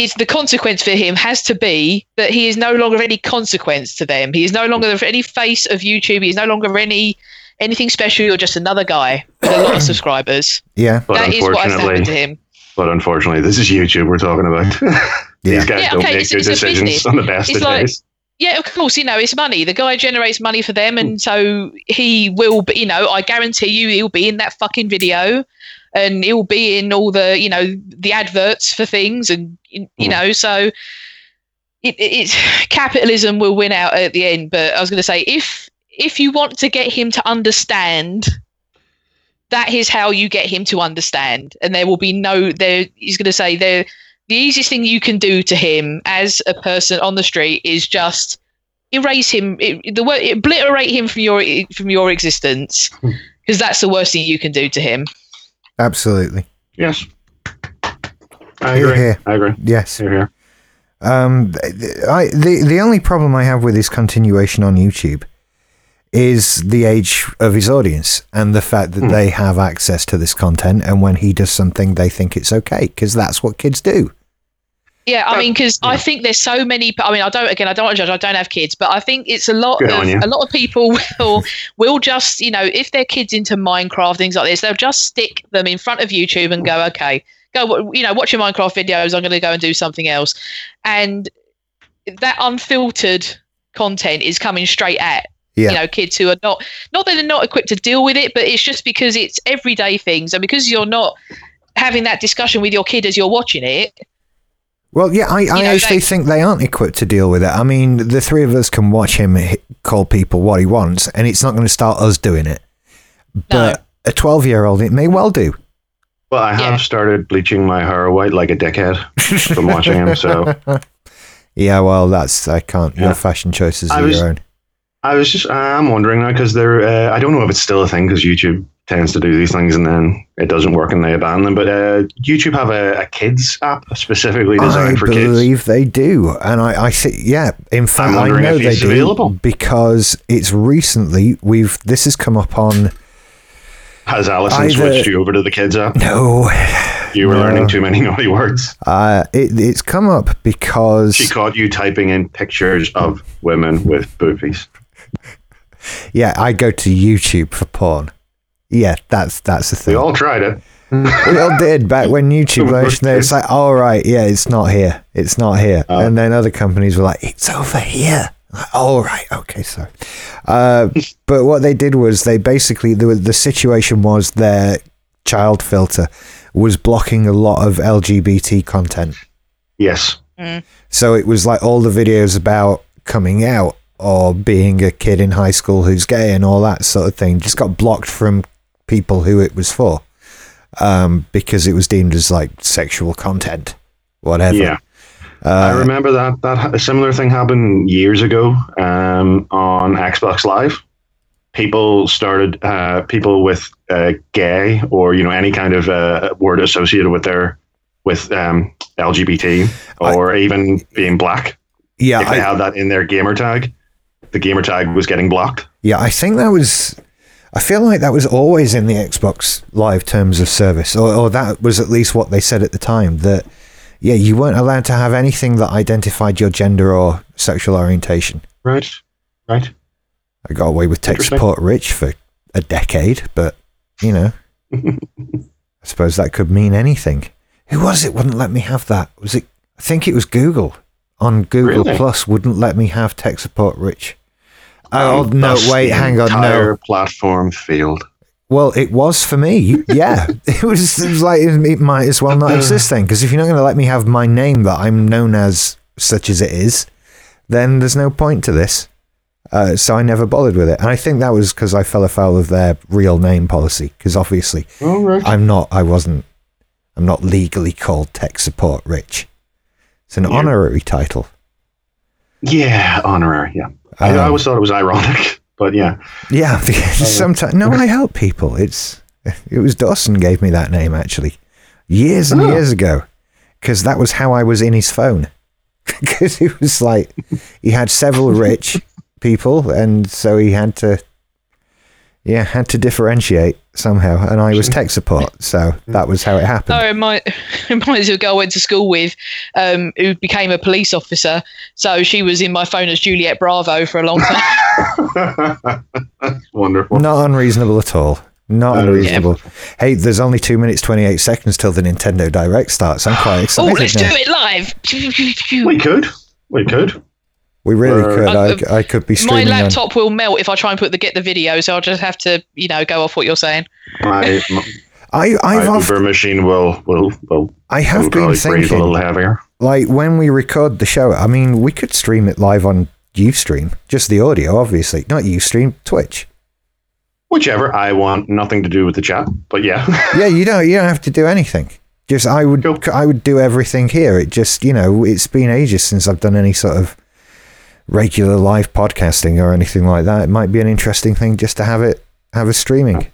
It's the consequence for him has to be that he is no longer of any consequence to them. He is no longer of any face of YouTube. He is no longer any anything special. You're just another guy with a lot of subscribers. Yeah, but that is what has happened to him. But unfortunately, this is YouTube we're talking about. yeah. These guys yeah, don't okay, make it's, good it's decisions on the best it's of like, days. Yeah, of course, you know, it's money. The guy generates money for them, and so he will, be, you know, I guarantee you he'll be in that fucking video. And he'll be in all the, you know, the adverts for things, and you know, so it, it's capitalism will win out at the end. But I was going to say, if if you want to get him to understand, that is how you get him to understand. And there will be no, there, he's going to say there, the easiest thing you can do to him as a person on the street is just erase him, it, the word, obliterate him from your from your existence, because that's the worst thing you can do to him. Absolutely. Yes. I agree. Here, here. I agree. Yes. Here, here. Um, I, the, the only problem I have with his continuation on YouTube is the age of his audience and the fact that mm. they have access to this content, and when he does something they think it's okay because that's what kids do. Yeah, I mean, because yeah. I think there's so many. I mean, I don't. Again, I don't want to judge. I don't have kids, but I think it's a lot. Good of, on you. A lot of people will will just, you know, if their kids into Minecraft, things like this, they'll just stick them in front of YouTube and go, okay, go, you know, watch your Minecraft videos. I'm going to go and do something else, and that unfiltered content is coming straight at yeah. you know kids who are not not that they're not equipped to deal with it, but it's just because it's everyday things, and because you're not having that discussion with your kid as you're watching it. Well, yeah, I, I you know, actually they, think they aren't equipped to deal with it. I mean, the three of us can watch him hit, call people what he wants, and it's not going to start us doing it. But no. A twelve-year-old, it may well do. Well, I have yeah. started bleaching my hair white like a dickhead from watching him, so... Yeah, well, that's... I can't... Yeah. No fashion choices I of was, your own. I was just... I'm wondering now, because they're... Uh, I don't know if it's still a thing, because YouTube tends to do these things and then it doesn't work and they abandon them. But uh, YouTube have a, a kids app specifically designed I for kids. I believe they do, and I, I see. Yeah, in fact, I know they do available. Because it's recently we've this has come up on. Has Alison either, switched you over to the kids app? No, you were no. learning too many naughty words. Uh, it, it's come up because she caught you typing in pictures of women with boobies. Yeah, I go to YouTube for porn. Yeah, that's that's the thing. We all tried it. We all did back when YouTube launched. It's like, all right, yeah, it's not here. It's not here. Oh. And then other companies were like, it's over here. Like, all right, okay, sorry. Uh, but what they did was they basically, the, the situation was their child filter was blocking a lot of L G B T content. Yes. Mm. So it was like all the videos about coming out or being a kid in high school who's gay and all that sort of thing just got blocked from people who it was for, um, because it was deemed as like sexual content, whatever. Yeah, uh, I remember that that a similar thing happened years ago um, on Xbox Live. People started uh, people with uh, gay or you know any kind of uh, word associated with their with um, L G B T or I, even being black. Yeah, if they I, had that in their gamer tag, the gamer tag was getting blocked. Yeah, I think that was. I feel like that was always in the Xbox Live terms of service, or, or that was at least what they said at the time, that, yeah, you weren't allowed to have anything that identified your gender or sexual orientation. Right, right. I got away with tech support rich for a decade, but, you know, I suppose that could mean anything. Who was it wouldn't let me have that? Was it? I think it was Google. On Google really? Plus wouldn't let me have tech support rich. Oh, um, no, wait, hang on, no. Platform field. Well, it was for me, yeah. it, was, it was like, it might as well not exist then, because if you're not going to let me have my name that I'm known as such as it is, then there's no point to this. Uh, so I never bothered with it. And I think that was because I fell afoul of their real name policy, because obviously oh, right. I'm not, I wasn't, I'm not legally called tech support rich. It's an yeah. honorary title. Yeah, honorary, yeah. I, um, I always thought it was ironic, but yeah. Yeah, sometimes. No, I help people. It's It was Dawson gave me that name, actually, years and oh. years ago, because that was how I was in his phone. Because it was like, he had several rich people, and so he had to, yeah, had to differentiate somehow, and I was tech support, so that was how it happened. Oh, it reminds me of a girl I went to school with um, who became a police officer, so she was in my phone as Juliet Bravo for a long time. Wonderful. Not unreasonable at all. Not um, unreasonable. Yeah. Hey, there's only two minutes, twenty-eight seconds till the Nintendo Direct starts. I'm quite excited. Oh, let's now. do it live. We could. We could. We really could. Uh, I, I could be streaming. My laptop on. will melt if I try and put the get the video, so I'll just have to, you know, go off what you're saying. My, my, I, I've my often, Uber machine will, will, will. I have will been thinking, breathe a little heavier. Like when we record the show, I mean, we could stream it live on Ustream, just the audio, obviously. Not Ustream, Twitch. Whichever. I want nothing to do with the chat, but yeah. Yeah, you don't you don't have to do anything. Just I would cool. I would do everything here. It just, you know, it's been ages since I've done any sort of regular live podcasting or anything like that. It might be an interesting thing just to have it have a streaming.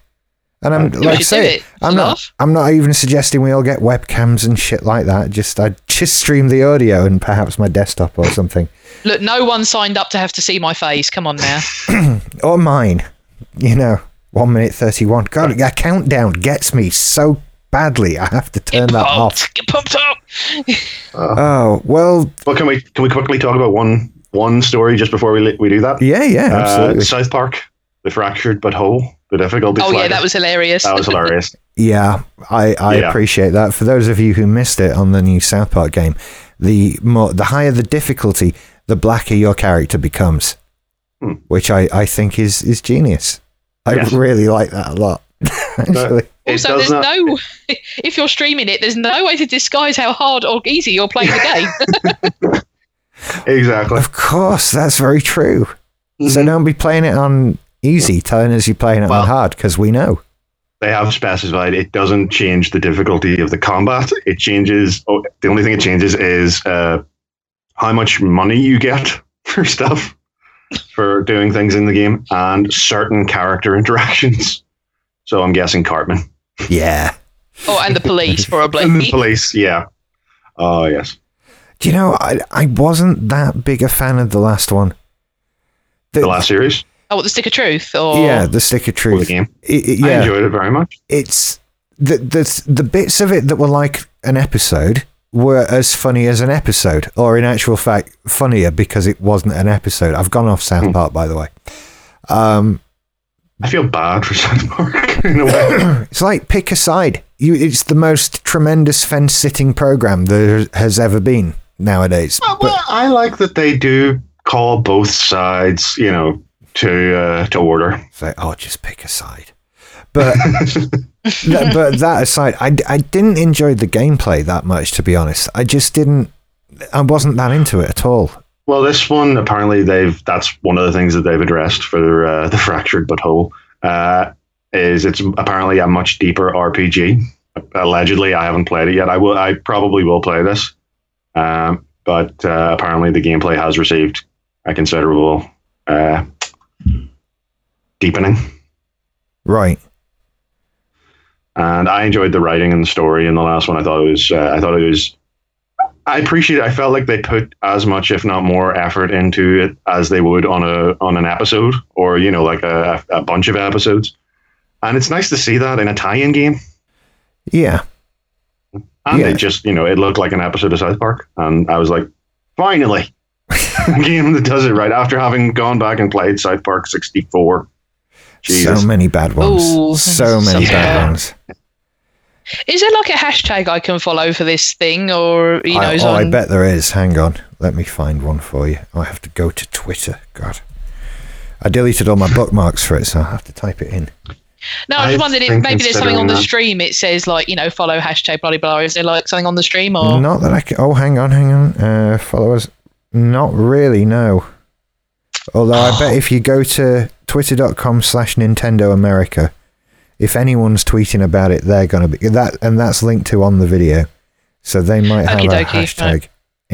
And I'm like I say, it, I'm not I'm not even suggesting we all get webcams and shit like that. Just I'd just stream the audio and perhaps my desktop or something. Look, no one signed up to have to see my face. Come on now. Or mine. You know, one minute thirty-one. God, that countdown gets me so badly. I have to turn that off. Get pumped up. uh, oh, well. Well, can we can we quickly talk about one one story just before we we do that? Yeah, yeah, absolutely. Uh, South Park, The Fractured But Whole, the difficulty. Oh, flagged. Yeah, that was hilarious. That was hilarious. Yeah, I, I yeah. appreciate that. For those of you who missed it on the new South Park game, the more the higher the difficulty, the blacker your character becomes. Hmm. Which I, I think is, is genius. I yes. really like that a lot. Actually. Also, there's not, no, if you're streaming it, there's no way to disguise how hard or easy you're playing the game. Exactly. Of course, that's very true. Mm-hmm. So don't be playing it on easy, telling us you're playing it well, on hard, because we know. They have specified it doesn't change the difficulty of the combat. It changes, oh, the only thing it changes is uh, how much money you get for stuff. For doing things in the game and certain character interactions. So I'm guessing Cartman. Yeah. Oh, and the police probably. And the police, yeah. Oh, yes. Do you know, I, I wasn't that big a fan of the last one. The, the last series? Oh, the Stick of Truth? Or Yeah, the Stick of Truth. The game. It, it, yeah. I enjoyed it very much. It's the, the, the bits of it that were like an episode were as funny as an episode, or in actual fact funnier because it wasn't an episode. I've gone off South Park, by the way. um I feel bad for South Park in a way. It's like pick a side. You it's the most tremendous fence sitting program there has ever been nowadays. Well, but, well, I like that they do call both sides, you know, to uh, to order. So oh, just pick a side. But that, but that aside, I, I didn't enjoy the gameplay that much, to be honest. I just didn't. I wasn't that into it at all. Well, this one apparently they've. That's one of the things that they've addressed for uh, the Fractured But Whole. Uh, is it's apparently a much deeper R P G. Allegedly, I haven't played it yet. I will. I probably will play this. Um, but uh, apparently, the gameplay has received a considerable uh, deepening. Right. And I enjoyed the writing and the story in the last one. I thought it was, uh, I thought it was, I appreciate it. I felt like they put as much, if not more, effort into it as they would on a on an episode or, you know, like a, a bunch of episodes. And it's nice to see that in a tie-in game. Yeah. And yeah. It just, you know, it looked like an episode of South Park. And I was like, finally, a game that does it right after having gone back and played South Park sixty-four. Jesus. So many bad ones. Ooh, so many yeah. bad ones. Is there like a hashtag I can follow for this thing, or you I, know? Oh, on... I bet there is. Hang on, let me find one for you. I have to go to Twitter. God, I deleted all my bookmarks for it, so I have to type it in. No, I was wondering if maybe there's something on the that. stream. It says like you know, follow hashtag bloody blah. Is there like something on the stream or not that I can? Oh, hang on, hang on. Uh, followers, not really. No. Although I bet if you go to twitter.com slash Nintendo America, if anyone's tweeting about it, they're going to be that, and that's linked to on the video, so they might have Okey-dokey, a hashtag. No.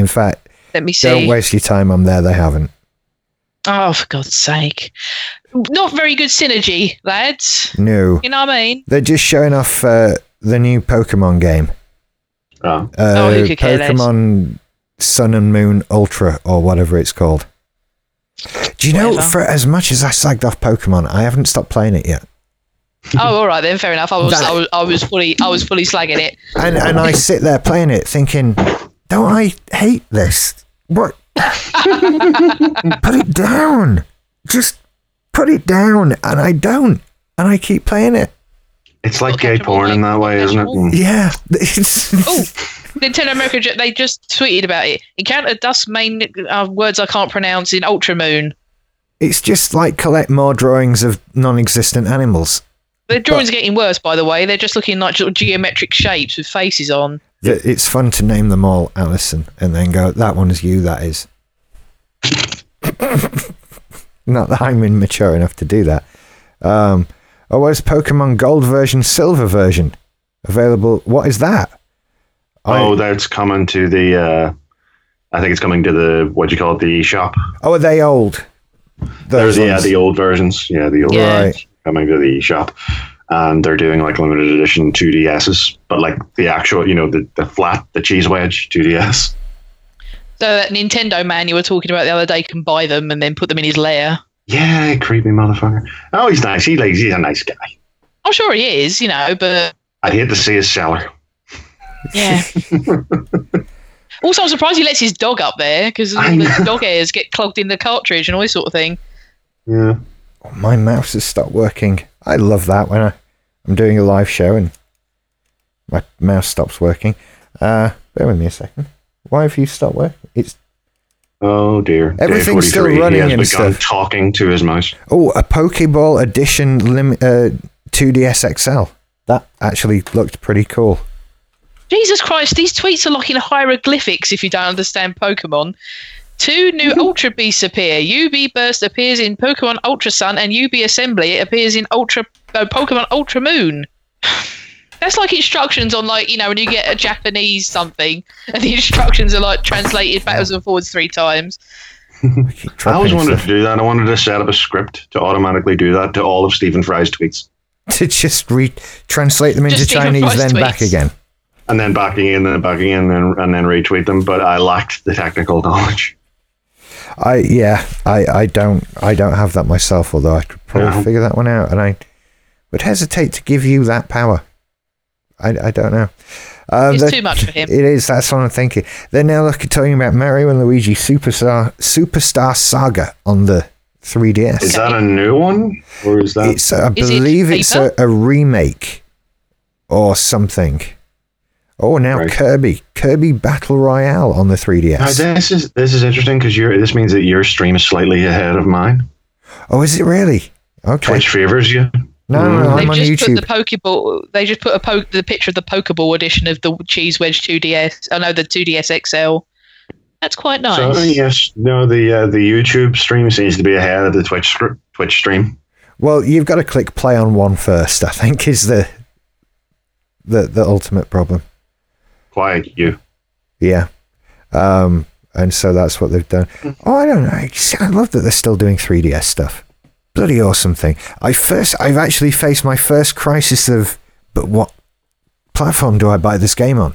In fact, let me see. Don't waste your time on there. They haven't. Oh, for God's sake! Not very good synergy, lads. No, you know what I mean. They're just showing off uh, the new Pokemon game. Oh, uh, oh who could care less? Pokemon Sun and Moon Ultra, or whatever it's called. Do you know, Whatever. for as much as I slagged off Pokemon, I haven't stopped playing it yet. Oh, all right then, fair enough. I was, that, I was, I was fully, I was fully slagging it. And and I sit there playing it, thinking, "Don't I hate this? What? Put it down. Just put it down." And I don't, and I keep playing it. It's like gay porn in that way, isn't it? Yeah. Oh, Nintendo America, they just tweeted about it. Encounter dust main uh, words I can't pronounce in Ultra Moon. It's just like collect more drawings of non-existent animals. The drawings but, are getting worse, by the way. They're just looking like little geometric shapes with faces on. It's fun to name them all Alison and then go, that one is you, that is. Not that I'm immature enough to do that. Um, oh, where's Pokemon Gold version, Silver version? Available. What is that? Oh, I... that's coming to the... Uh, I think it's coming to the, what do you call it, the shop. Oh, are they old? Those yeah, the old versions. Yeah, the old yeah. versions coming to the shop. And they're doing like limited edition two D S's, but like the actual, you know, the, the flat, the cheese wedge two D S. So that Nintendo man you were talking about the other day can buy them and then put them in his lair. Yeah, creepy motherfucker. Oh, he's nice. He, like, he's a nice guy. I'm sure he is, you know, but... I'd hate to see his cellar. Yeah. Also, I'm surprised he lets his dog up there because the dog hairs get clogged in the cartridge and all this sort of thing. Yeah. Oh, my mouse has stopped working. I love that when I, I'm doing a live show and my mouse stops working. Uh, bear with me a second. Why have you stopped working? It's oh dear. Everything's still running and stuff. He has begun talking to his mouse. Oh, a Pokeball Edition lim- uh, two D S X L. That actually looked pretty cool. Jesus Christ, these tweets are like in hieroglyphics if you don't understand Pokemon. Two new Ultra Beasts appear. U B Burst appears in Pokemon Ultra Sun and U B Assembly appears in Ultra uh, Pokemon Ultra Moon. That's like instructions on, like, you know, when you get a Japanese something and the instructions are like translated backwards and forwards three times. I, I always wanted stuff. to do that. I wanted to set up a script to automatically do that to all of Stephen Fry's tweets. To just re- translate them into just Chinese, Fry's then tweets. Back again. And then back again, then back again, and, and then retweet them. But I lacked the technical knowledge. I yeah, I, I don't I don't have that myself. Although I could probably no. figure that one out, and I would hesitate to give you that power. I, I don't know. Um, it's too much for him. It is. That's what I'm thinking. They're now looking talking about Mario and Luigi Superstar Superstar Saga on the three D S. Is that a new one, or is that? It's, I is believe it it's a, a remake or something. Oh, now right. Kirby, Kirby Battle Royale on the three D S. Now, this is this is interesting because you're. This means that your stream is slightly ahead of mine. Oh, is it really? Okay. Twitch favors you. No, no, no, I'm They've on just YouTube. Put the Pokeball, they just put a po- the picture of the Pokeball edition of the Cheese Wedge two D S. I oh, know the two D S X L. That's quite nice. So, yes, no, the uh, the YouTube stream seems to be ahead of the Twitch Twitch stream. Well, you've got to click play on one first. I think is the the the ultimate problem. Quiet you. Yeah. Um, and so that's what they've done. Oh, I don't know. I love that they're still doing three D S stuff. Bloody awesome thing. I first, I've actually faced my first crisis of, but what platform do I buy this game on?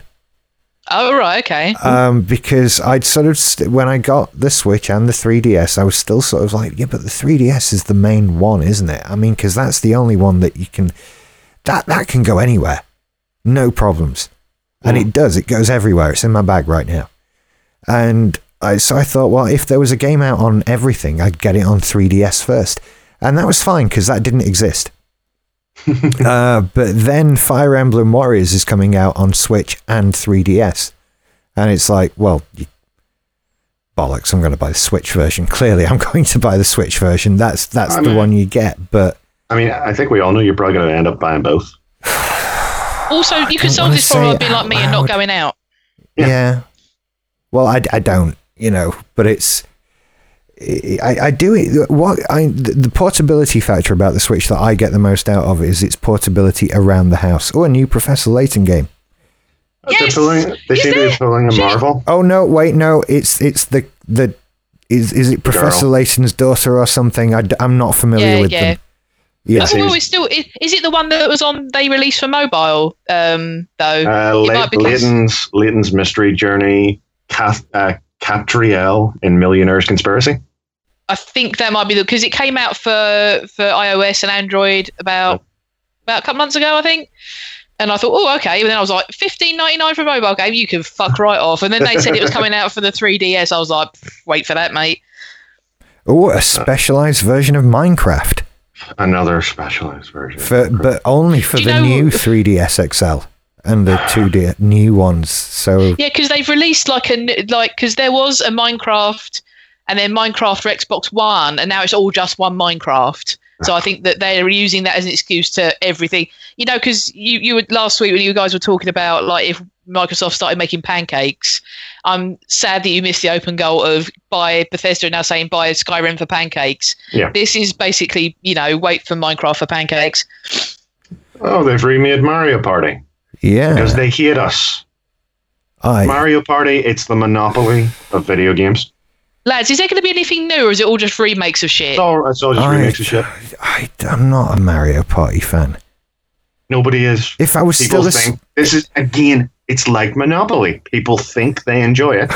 Oh, right. Okay. Um, because I'd sort of, st- when I got the Switch and the three D S, I was still sort of like, yeah, but the three D S is the main one, isn't it? I mean, because that's the only one that you can, that, that can go anywhere. No problems. And it does. It goes everywhere. It's in my bag right now. And I, so I thought, well, if there was a game out on everything, I'd get it on three D S first. And that was fine because that didn't exist. uh, but then Fire Emblem Warriors is coming out on Switch and three D S. And it's like, well, you, bollocks, I'm going to buy the Switch version. Clearly, I'm going to buy the Switch version. That's that's I the mean, one you get. But I mean, I think we all know you're probably going to end up buying both. Also, you could solve this problem being like me and not going out. Yeah. yeah. Well, I, I don't, you know, but it's... I, I do it... What I the portability factor about the Switch that I get the most out of is its portability around the house. Oh, a new Professor Layton game. Yes! They're pulling, they seem to be pulling a Marvel. Oh, no, wait, no. It's it's the... the Is is it Professor Girl. Layton's daughter or something? I, I'm not familiar yeah, with yeah. them. Yeah, oh, well, it's still is, is it the one that was on they released for mobile um, though? Uh, it Le- might be Layton's Layton's Mystery Journey, Cath, uh, Catriel in Millionaire's Conspiracy. I think that might be because it came out for, for iOS and Android about oh. about a couple months ago, I think. And I thought, oh, okay. And then I was like, fifteen ninety-nine for a mobile game. You can fuck right off. And then they said it was coming out for the three D S. I was like, wait for that, mate. Oh, a specialized version of Minecraft. Another specialized version, for, but only for the know, new three D S X L and the two D new ones. So yeah, because they've released like a like because there was a Minecraft and then Minecraft for Xbox One, and now it's all just one Minecraft. So I think that they're using that as an excuse to everything, you know, because you, you were last week when you guys were talking about, like, if Microsoft started making pancakes, I'm sad that you missed the open goal of buy Bethesda now saying buy Skyrim for pancakes. Yeah. This is basically, you know, wait for Minecraft for pancakes. Oh, they've remade Mario Party. Yeah. Because they hate us. I... Mario Party, it's the monopoly of video games. Lads, is there going to be anything new, or is it all just remakes of shit? No, it's all just I, remakes of shit. I, I'm not a Mario Party fan. Nobody is. If I was People still... Think, a... This is, again, it's like Monopoly. People think they enjoy it,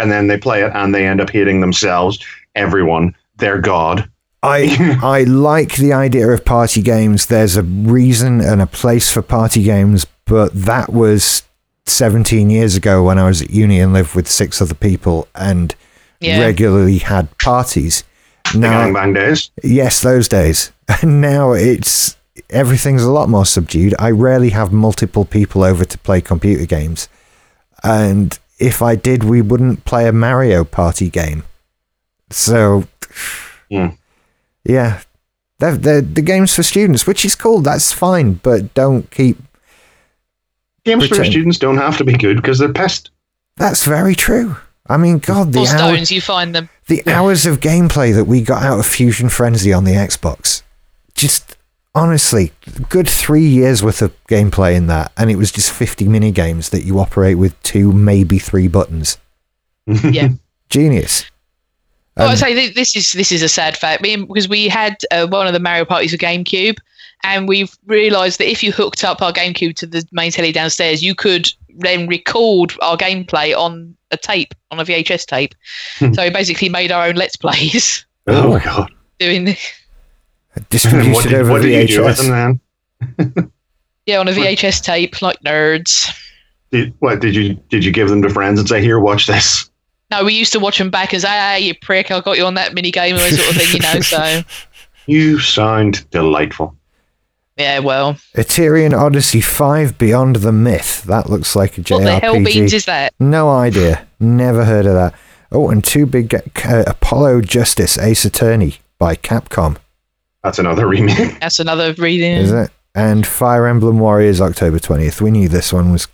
and then they play it, and they end up hating themselves, everyone, their god. I I like the idea of party games. There's a reason and a place for party games, but that was seventeen years ago when I was at uni and lived with six other people, and... Yeah. Regularly had parties. Now, the gangbang days. Yes, those days. And now it's everything's a lot more subdued. I rarely have multiple people over to play computer games, and if I did, we wouldn't play a Mario Party game. So, yeah, yeah, they're, they're the games for students, which is cool. That's fine, but don't keep games pretend. For students don't have to be good because they're pissed. That's very true. I mean, God, the hour, stones, you find them. The yeah. hours of gameplay that we got out of Fusion Frenzy on the Xbox. Just, honestly, good three years worth of gameplay in that, and it was just fifty minigames that you operate with two, maybe three buttons. Yeah. Genius. Um, well, I'd say this is, this is a sad fact, because we had uh, one of the Mario parties of GameCube, and we've realised that if you hooked up our GameCube to the main telly downstairs, you could then record our gameplay on... a tape on a V H S tape. So we basically made our own Let's Plays. Oh my god. Doing this. Distributed did, over V H S. Them, yeah, on a V H S tape, like nerds. Did, what did you did you give them to friends and say, "Here, watch this"? No, we used to watch them back and say, "Ah, you prick! I got you on that mini game," and that sort of thing, you know. So you sound delightful. Yeah, well, Eterian Odyssey five Beyond the Myth. That looks like a J R P G. What the hell beans is that? No idea. Never heard of that. Oh, and two big uh, Apollo Justice Ace Attorney by Capcom. That's another remake. That's another reading. Is it? And Fire Emblem Warriors October twentieth. We knew this one was...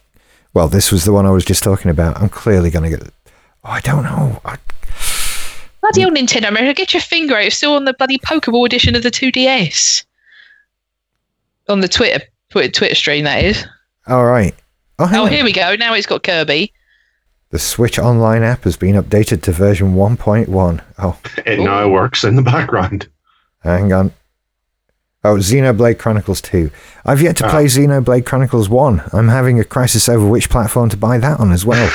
Well, this was the one I was just talking about. I'm clearly going to get... Oh, I don't know. I... Bloody old Nintendo America. Get your finger out. It's still on the bloody Pokeball edition of the two D S. On the Twitter, Twitter Twitter stream, that is. All right. Oh, oh here we go. Now it's got Kirby. The Switch Online app has been updated to version one point one. Oh. It Ooh. Now works in the background. Hang on. Oh, Xenoblade Chronicles two. I've yet to ah. play Xenoblade Chronicles one. I'm having a crisis over which platform to buy that on as well.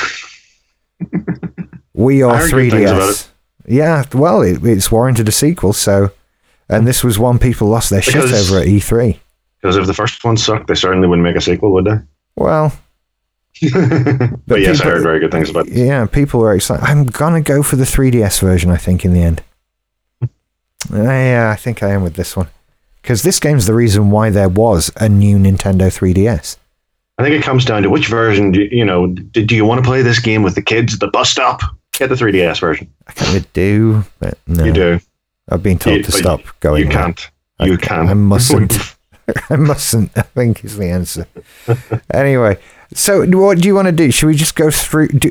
We are three D S. Yeah, well, it, it's warranted a sequel, so... And this was one people lost their because... shit over at E three. Because if the first one sucked, they certainly wouldn't make a sequel, would they? Well. but, but yes, people, I heard very good things about it. Yeah, people were excited. I'm going to go for the three D S version, I think, in the end. Yeah, I think I am with this one. Because this game's the reason why there was a new Nintendo three D S. I think it comes down to which version, do you, you know, do, do you want to play this game with the kids at the bus stop? Get the three D S version. I kind of do, but no. You do. I've been told you, to stop you, going. You can't. Right. You I, can. I mustn't. I mustn't, I think is the answer. Anyway, so what do you want to do? Should we just go through? Do,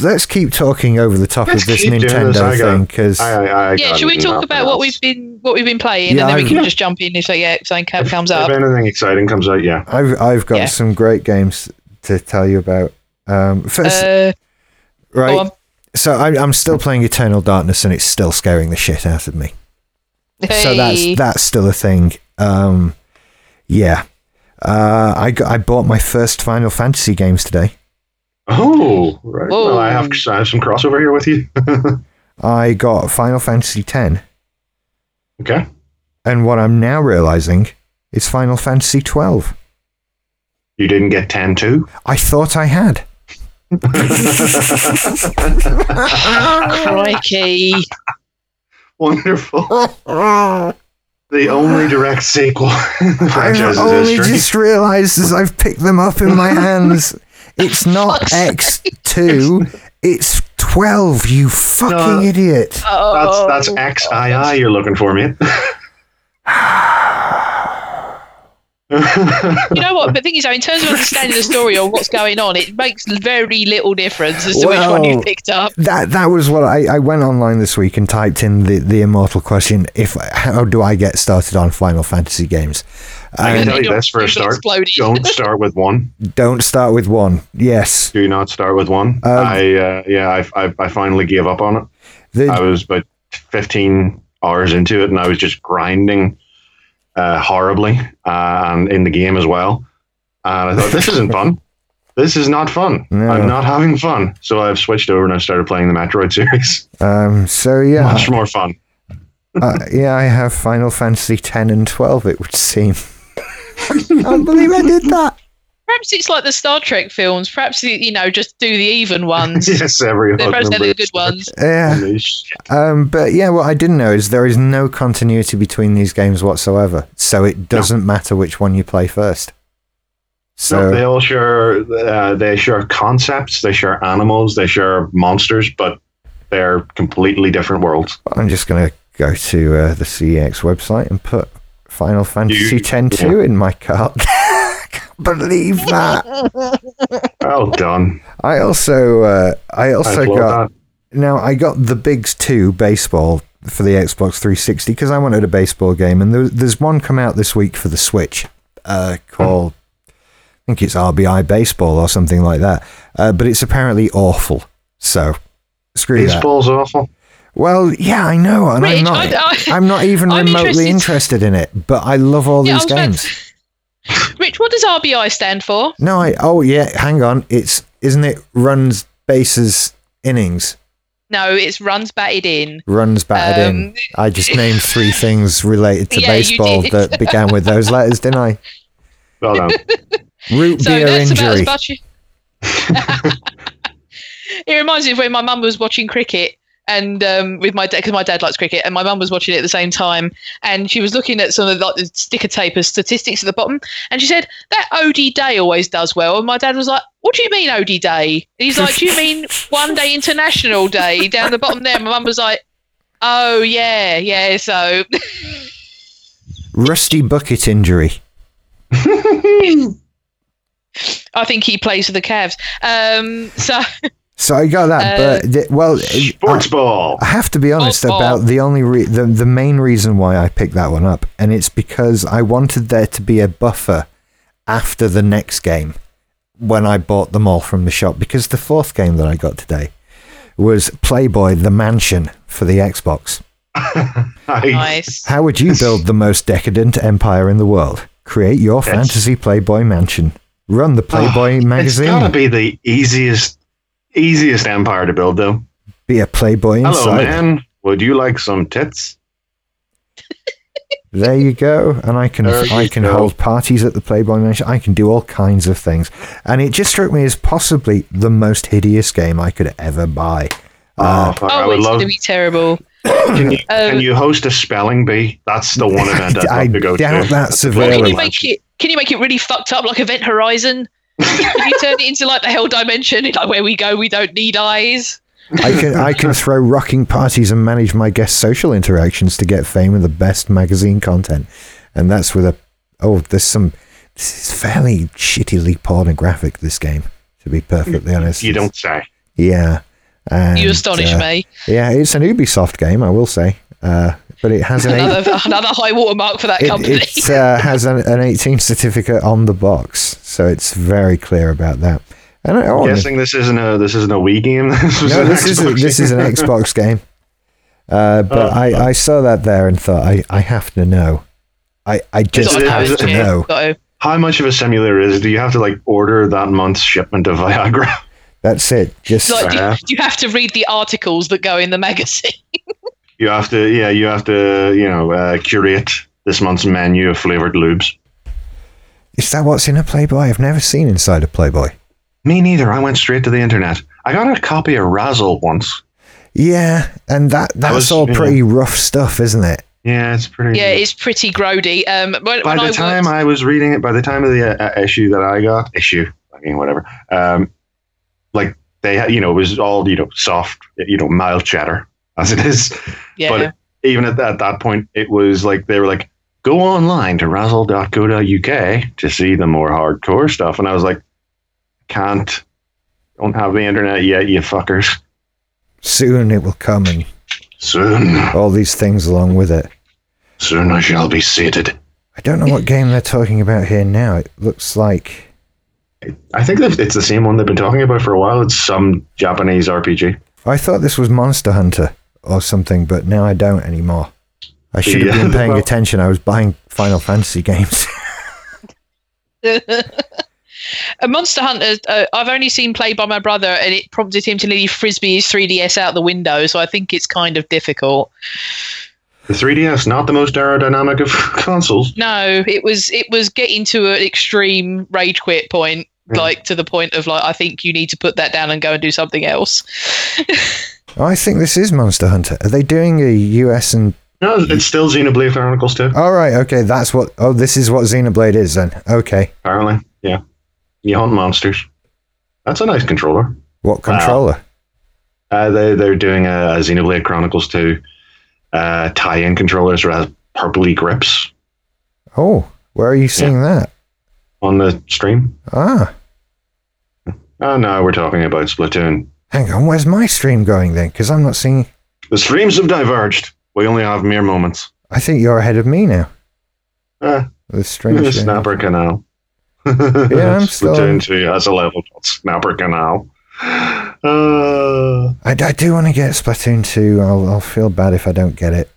let's keep talking over the top let's of this Nintendo this. thing. Cause, I, I, I yeah, should we talk about else. what we've been what we've been playing yeah, and then I've, we can yeah. just jump in if, like, yeah, something if, comes up. If anything exciting comes out, yeah. I've, I've got yeah. some great games to tell you about. Um, first, uh, right, so I, I'm still playing Eternal Darkness and it's still scaring the shit out of me. Hey. So that's, that's still a thing. Um, Yeah, uh, I got, I bought my first Final Fantasy games today. Oh, right. Whoa. Well, I have, I have some crossover here with you. I got Final Fantasy ten. Okay. And what I'm now realizing is Final Fantasy twelve. You didn't get ten too? I thought I had. Crikey! Wonderful. The only direct sequel. I've only history. just realised as I've picked them up in my hands. It's not X two, it's twelve, you fucking no, idiot. Oh, that's that's X I I you're looking for, man. You know what? The thing is, though, in terms of understanding the story or what's going on, it makes very little difference as to well, which one you picked up. That that was what I, I went online this week and typed in the, the immortal question: If how do I get started on Final Fantasy games? Um, I can tell you this for a start: don't start with one. Don't start with one. Yes. Do not start with one. Um, I uh, yeah, I, I I finally gave up on it. The, I was about fifteen hours into it, and I was just grinding. Uh, horribly uh, and in the game as well, and I thought, this isn't fun. This is not fun. No. I'm not having fun. So I've switched over and I started playing the Metroid series. Um, so yeah, much more fun. uh, yeah, I have Final Fantasy ten and twelve. It would seem. I can't believe I did that. Perhaps it's like the Star Trek films. Perhaps, you know, just do the even ones. Yes, every they're the good ones. Yeah. Um, but yeah, what I didn't know is there is no continuity between these games whatsoever. So it doesn't no. matter which one you play first. So no, they all share. Uh, they share concepts. They share animals. They share monsters, but they're completely different worlds. I'm just going to go to uh, the C E X website and put Final Fantasy ten two yeah. in my cart. Believe that. Well done. I also uh, I also I got that. Now I got the Bigs two baseball for the Xbox three sixty because I wanted a baseball game, and there, there's one come out this week for the Switch uh, called hmm. I think it's R B I Baseball or something like that, uh, but it's apparently awful, so screw baseball's that. Baseball's awful. Well, yeah, I know, and Rich, I'm not I, I, I'm not even I'm remotely interested. interested in it, but I love all yeah, these games. About- Rich, what does R B I stand for? No, I oh yeah, hang on. It's isn't it runs bases innings? No, it's runs batted in. Runs batted um, in. I just named three things related to yeah, baseball that began with those letters, didn't I? Well done. Root so beer that's injury. About as much... It reminds me of when my mum was watching cricket. And um, with my dad, because my dad likes cricket, and my mum was watching it at the same time, and she was looking at some of the, like, the sticker tape of statistics at the bottom, and she said, that O D day always does well. And my dad was like, what do you mean O D day? And he's like, do you mean one day international day down the bottom there? My mum was like, oh, yeah, yeah, so. Rusty bucket injury. I think he plays for the Cavs. Um, so... So I got that, uh, but th- well, sports I, ball. I have to be honest sports about ball. the only re- the the main reason why I picked that one up, and it's because I wanted there to be a buffer after the next game when I bought them all from the shop, because the fourth game that I got today was Playboy: The Mansion for the Xbox. Nice. How would you build the most decadent empire in the world? Create your it's, fantasy Playboy mansion. Run the Playboy oh, magazine. It's gotta be the easiest. Easiest empire to build, though. Be a playboy inside. Hello, man. Would you like some tits? There you go. And I can I can go. hold parties at the Playboy Mansion. I can do all kinds of things. And it just struck me as possibly the most hideous game I could ever buy. Uh, oh, I would it's love... going to be terrible. Can you, um, can you host a spelling bee? That's the one event I'd I love to go to. I doubt that's available. Can you make it? Can you make it really fucked up, like Event Horizon? If you turn it into like the hell dimension, like where we go, we don't need eyes. I can I can throw rocking parties and manage my guest social interactions to get fame and the best magazine content, and that's with a oh there's some this is fairly shittily pornographic, this game, to be perfectly honest. You don't say. Yeah, and, you astonish uh, me. Yeah, it's an Ubisoft game, I will say, uh, but it has an another, eight- another high watermark for that it, company. It uh, has an, an eighteen certificate on the box, so it's very clear about that. And I, oh, I'm guessing this isn't a this isn't a Wii game. This no, this is a, this is an Xbox game. Uh, but oh, I, oh. I saw that there and thought I, I have to know. I I just it, have it, to it, know. It, how much of a simulator is it? Do you have to like order that month's shipment of Viagra? That's it. Just like, uh, do you, you have to read the articles that go in the magazine. You have to, yeah, you have to, you know, uh, curate this month's menu of flavoured lubes. Is that what's in a Playboy? I've never seen inside a Playboy. Me neither. I went straight to the internet. I got a copy of Razzle once. Yeah, and that that's was, all pretty know, rough stuff, isn't it? Yeah, it's pretty... Yeah, it's pretty grody. Um, when, by when the I time worked... I was reading it, by the time of the uh, issue that I got... Issue, I mean, whatever. Um, like, they, you know, it was all, you know, soft, you know, mild cheddar. As it is, yeah. But even at that, at that point, it was like they were like, go online to razzle dot co dot U K to see the more hardcore stuff. And I was like, can't, don't have the internet yet, you fuckers. Soon it will come, and soon all these things along with it. Soon I shall be sated. I don't know what game they're talking about here now. It looks like... I think it's the same one they've been talking about for a while. It's some Japanese R P G. I thought this was Monster Hunter or something, but now I don't anymore. I should have yeah, been paying well, attention. I was buying Final Fantasy games. A Monster Hunter, uh, I've only seen played by my brother, and it prompted him to nearly frisbee his three D S out the window, so I think it's kind of difficult. The three D S, not the most aerodynamic of consoles. No, it was it was getting to an extreme rage quit point, yeah. like to the point of like I think you need to put that down and go and do something else. I think this is Monster Hunter. Are they doing a U S and... No, it's still Xenoblade Chronicles two. All right, okay, that's what... Oh, this is what Xenoblade is then. Okay. Apparently, yeah. You hunt monsters. That's a nice controller. What controller? Uh, uh, they, they're doing a Xenoblade Chronicles two uh, tie-in controllers that have purpley grips. Oh, where are you seeing yeah. that? On the stream. Ah. Oh, no, we're talking about Splatoon. Hang on, where's my stream going then? Because I'm not seeing... The streams have diverged. We only have mere moments. I think you're ahead of me now. Uh, the strange snapper canal. Yeah, I'm still... Splatoon two has a level called Snapper Canal. Uh, I, I do want to get Splatoon two. I'll, I'll feel bad if I don't get it.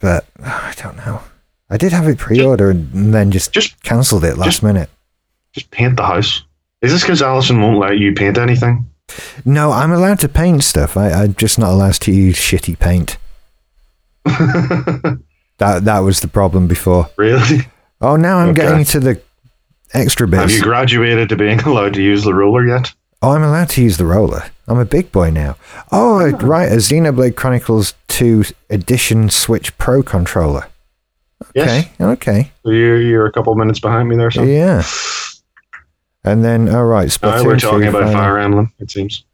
But oh, I don't know. I did have it pre-order just, and then just, just cancelled it last just, minute. Just paint the house. Is this because Alison won't let you paint anything? No, I'm allowed to paint stuff. I, I'm just not allowed to use shitty paint. that that was the problem before. Really? Oh, now I'm okay. getting to the extra bits. Have you graduated to being allowed to use the roller yet? Oh, I'm allowed to use the roller. I'm a big boy now. Oh, oh. right, a Xenoblade Chronicles two Edition Switch Pro controller. Okay, yes. okay. So you're, you're a couple minutes behind me there, so. Yeah. And then, all right. Splatoon, uh, we're talking about Final. Fire Emblem, it seems.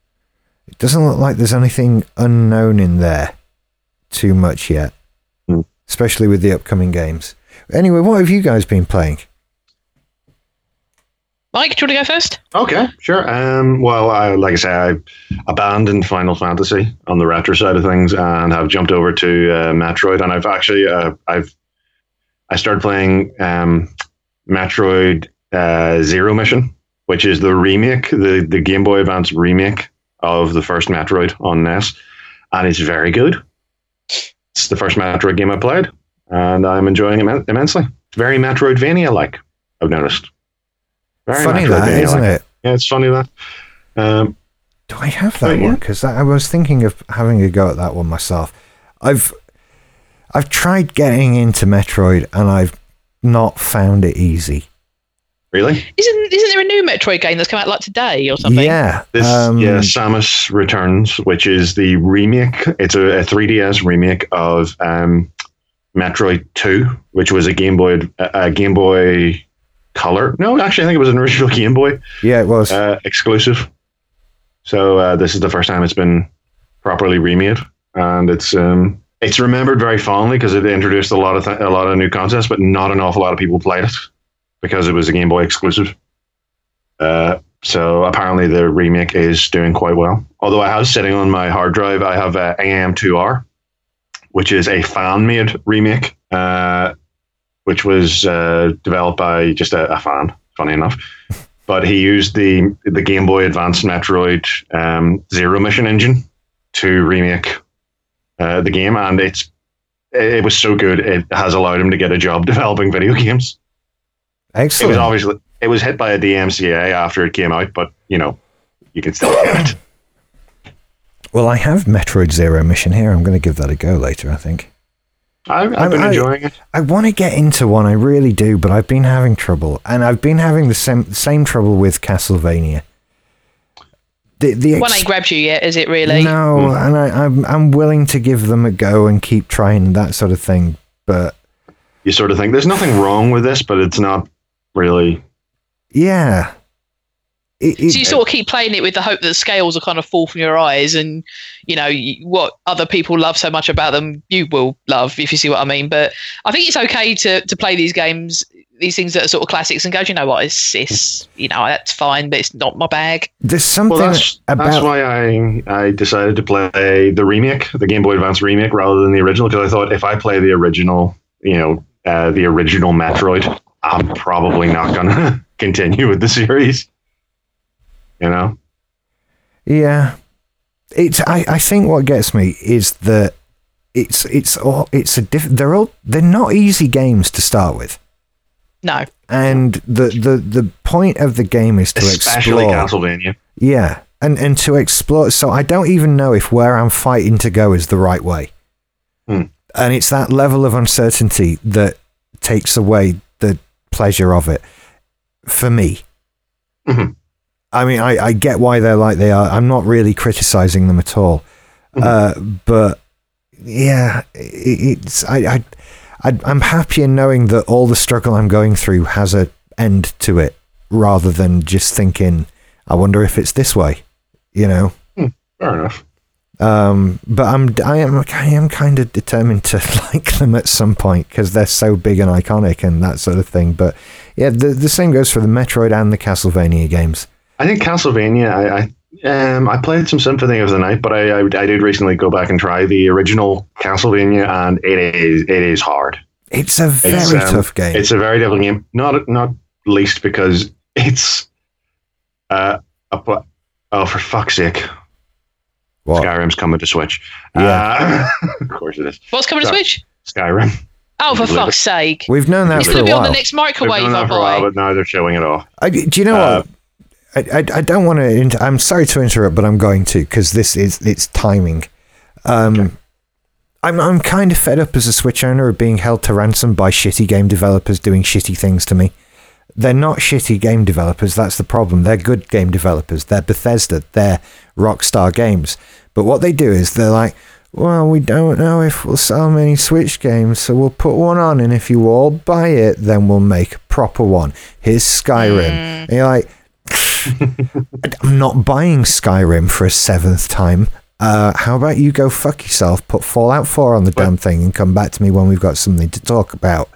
It doesn't look like there's anything unknown in there too much yet, mm. especially with the upcoming games. Anyway, what have you guys been playing? Mike, do you want to go first? Okay, sure. Um, well, I, like I say, I abandoned Final Fantasy on the retro side of things and have jumped over to uh, Metroid. And I've actually, uh, I've, I started playing um, Metroid uh, Zero Mission, which is the remake, the, the Game Boy Advance remake of the first Metroid on N E S. And it's very good. It's the first Metroid game I played, and I'm enjoying it Im- immensely. It's very Metroidvania-like, I've noticed. Very funny that, isn't it? Yeah, it's funny that. Um, Do I have that one? Because I was thinking of having a go at that one myself. I've I've tried getting into Metroid, and I've not found it easy. Really? Isn't isn't there a new Metroid game that's come out like today or something? Yeah, this um, yeah, Samus Returns, which is the remake. It's a, a three D S remake of um, Metroid two, which was a Game Boy a Game Boy. Color? No, actually, I think it was an original Game Boy. Yeah, it was uh, exclusive. So uh, this is the first time it's been properly remade, and it's um, it's remembered very fondly because it introduced a lot of th- a lot of new concepts, but not an awful lot of people played it because it was a Game Boy exclusive. Uh, so apparently, the remake is doing quite well. Although I have sitting on my hard drive, I have uh, A M two R, which is a fan-made remake. Uh, which was uh, developed by just a, a fan, funny enough. But he used the the Game Boy Advance Metroid um, Zero Mission engine to remake uh, the game, and it's it was so good, it has allowed him to get a job developing video games. Excellent. It was obviously it was hit by a D M C A after it came out, but, you know, you can still get it. Well, I have Metroid Zero Mission here. I'm going to give that a go later, I think. I've, I've been I, enjoying it. I want to get into one, I really do, but I've been having trouble, and I've been having the same same trouble with Castlevania. The the ex- one ain't grabbed you yet, is it really? No, mm. and I, I'm I'm willing to give them a go and keep trying that sort of thing, but you sort of think there's nothing wrong with this, but it's not really. Yeah, It, it, so you sort of keep playing it with the hope that the scales will kind of fall from your eyes, and you know what other people love so much about them, you will love, if you see what I mean. But I think it's okay to to play these games, these things that are sort of classics, and go, you know what, it's, it's you know that's fine, but it's not my bag. There's something well, that's, about that's why I I decided to play the remake, the Game Boy Advance remake, rather than the original, because I thought if I play the original, you know, uh, the original Metroid, I'm probably not gonna continue with the series. You know? Yeah. It's, I, I think what gets me is that it's, it's, all, it's a different, they're all, they're not easy games to start with. No. And the, the, the point of the game is to Especially explore. Especially Castlevania. Yeah. And, and to explore. So I don't even know if where I'm fighting to go is the right way. Hmm. And it's that level of uncertainty that takes away the pleasure of it for me. Mm-hmm. I mean, I, I get why they're like they are. I'm not really criticizing them at all, uh, but yeah, it, it's I, I I I'm happier knowing that all the struggle I'm going through has an end to it, rather than just thinking, I wonder if it's this way, you know. Fair enough. Um, but I'm I am I am kind of determined to like them at some point because they're so big and iconic and that sort of thing. But yeah, the the same goes for the Metroid and the Castlevania games. I think Castlevania, I I, um, I played some Symphony of the Night, but I, I I did recently go back and try the original Castlevania, and it is it is hard. It's a very it's, um, tough game. It's a very difficult game, not not least because it's uh a, oh for fuck's sake, what? Skyrim's coming to Switch. Yeah, uh, of course it is. What's coming so, to Switch? Skyrim. Oh, for fuck's sake! We've known that it's for a while. It's going to be on the next microwave. We've known that for a while, but now they're showing it off. I, do you know uh, what? I, I, I don't want to. Inter- I'm sorry to interrupt, but I'm going to because this is it's timing. Um, okay. I'm I'm kind of fed up as a Switch owner of being held to ransom by shitty game developers doing shitty things to me. They're not shitty game developers. That's the problem. They're good game developers. They're Bethesda. They're Rockstar Games. But what they do is they're like, well, we don't know if we'll sell many Switch games, so we'll put one on, and if you all buy it, then we'll make a proper one. Here's Skyrim. Mm. And you're like. I'm not buying Skyrim for a seventh time. Uh, how about you go fuck yourself, put Fallout four on the but, damn thing and come back to me when we've got something to talk about.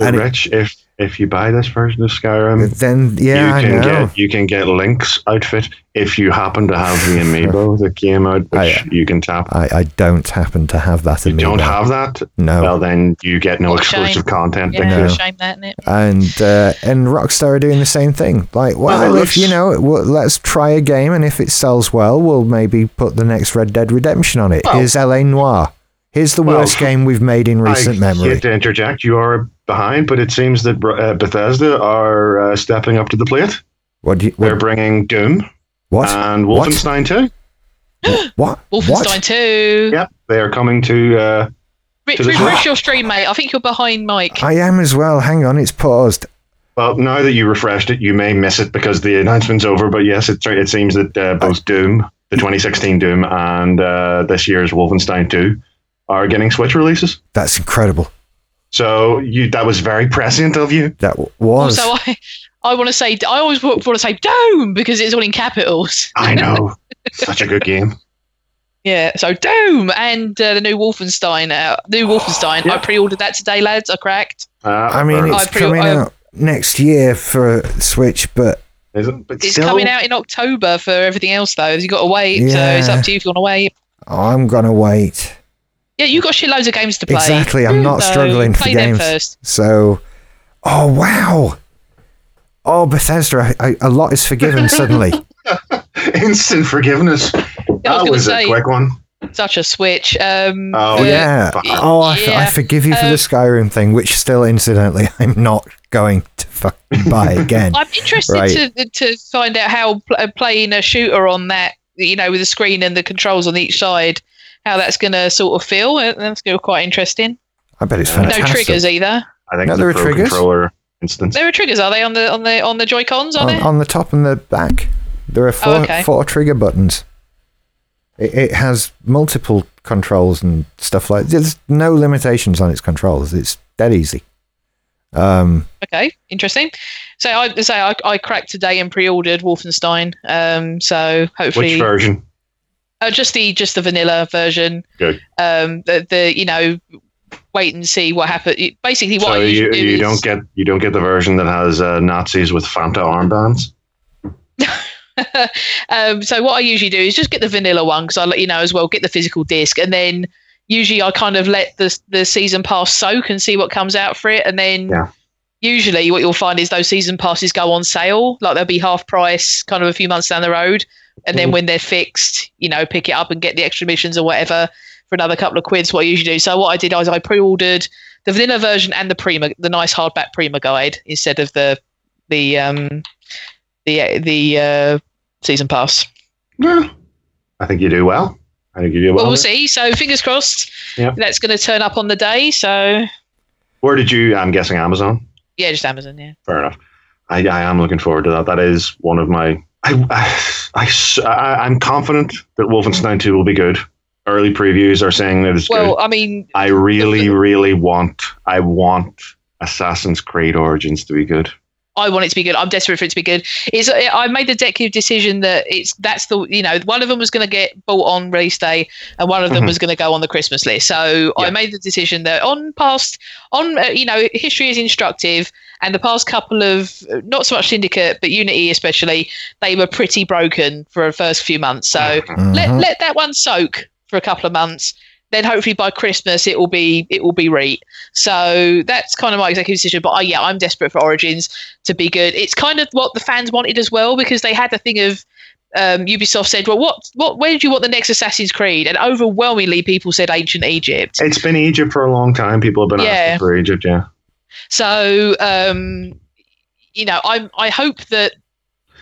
And Rich, it, if if you buy this version of Skyrim, then yeah, you can, I know. Get, you can get Link's outfit if you happen to have the amiibo that came out, which I, you can tap. I, I don't happen to have that amiibo. You don't have that? No. Well, then you get no what exclusive shame. Content. Yeah, no. Shame that, innit? And, uh, and Rockstar are doing the same thing. Like, well, well if, looks... you know, we'll, let's try a game, and if it sells well, we'll maybe put the next Red Dead Redemption on it. Well, here's L A Noire. Here's the well, worst game we've made in recent I memory. I hate to interject. You are behind, but it seems that uh, Bethesda are uh, stepping up to the plate. What do you, what? They're bringing Doom. What? And Wolfenstein what? two. What? Wolfenstein two. Yep, they are coming to... Uh, Rich, to the Rich, Rich, your stream, mate. I think you're behind Mike. I am as well. Hang on, it's paused. Well, now that you refreshed it, you may miss it because the announcement's over, but yes, it, it seems that uh, both Doom, the twenty sixteen Doom, and uh, this year's Wolfenstein two are getting Switch releases. That's incredible. So you that was very prescient of you. That w- was. So I, I want to say, I always want to say Doom because it's all in capitals. I know. Such a good game. Yeah, so Doom and uh, the new Wolfenstein out. New Wolfenstein. Yeah. I pre-ordered that today, lads. I cracked. Uh, I mean, it's I pre- coming out next year for Switch, but... Isn't, but it's still... coming out in October for everything else, though. You've got to wait. Yeah. So it's up to you if you want to wait. I'm going to wait. Yeah, you got shitloads of games to play. Exactly, I'm not so, struggling for games. First. So, oh wow, oh Bethesda, I, I, a lot is forgiven suddenly. Instant forgiveness. Yeah, that was, was say, a quick one. Such a switch. Um, oh uh, yeah. Oh, I, yeah. I forgive you for um, the Skyrim thing, which still, incidentally, I'm not going to fucking buy again. I'm interested right. to to find out how playing a shooter on that, you know, with the screen and the controls on each side. How that's going to sort of feel. That's going to be quite interesting. I bet it's fantastic. No triggers either. I think no, there are triggers. Controller instance. There are triggers. Are they on the on the on the Joy-Cons? Are on, there? On the top and the back. There are four oh, okay. four trigger buttons. It, it has multiple controls and stuff like. There's no limitations on its controls. It's that easy. Um, okay, interesting. So I say so I, I cracked today and pre-ordered Wolfenstein. Um, so hopefully, which version? Oh, just the just the vanilla version. Good. Um, the, the you know, wait and see what happens. Basically, what so you, you, do you is, don't get you don't get the version that has uh, Nazis with Fanta armbands. um, so what I usually do is just get the vanilla one because I let you know as well. Get the physical disc, and then usually I kind of let the the season pass soak and see what comes out for it, and then yeah. usually what you'll find is those season passes go on sale, like they'll be half price, kind of a few months down the road, and then mm. when they're fixed, you know, pick it up and get the extra missions or whatever for another couple of quids. What I usually do. So what I did is I pre-ordered the vanilla version and the Prima, the nice hardback Prima guide instead of the the um. the the uh, season pass. Yeah. I think you do well. I think you do well. Well, we'll see. So fingers crossed. Yeah. That's going to turn up on the day. So. Where did you? I'm guessing Amazon. Yeah, just Amazon. Yeah. Fair enough. I, I am looking forward to that. That is one of my. I, I, I, I I'm confident that Wolfenstein two will be good. Early previews are saying that it's well, good. Well, I mean. I really, the, really want. I want Assassin's Creed Origins to be good. I want it to be good. I'm desperate for it to be good. It's, I made the executive decision that it's that's the you know one of them was going to get bought on release day and one of them mm-hmm. was going to go on the Christmas list. So yeah. I made the decision that on past on uh, you know history is instructive, and the past couple of not so much Syndicate but Unity especially they were pretty broken for the first few months. So mm-hmm. let let that one soak for a couple of months. Then hopefully by Christmas it will be it will be right. So that's kind of my executive decision. But oh, yeah, I'm desperate for Origins to be good. It's kind of what the fans wanted as well because they had the thing of um, Ubisoft said, well, what what where did you want the next Assassin's Creed? And overwhelmingly people said ancient Egypt. It's been Egypt for a long time. People have been yeah. asking for Egypt, yeah. So um, you know, I I hope that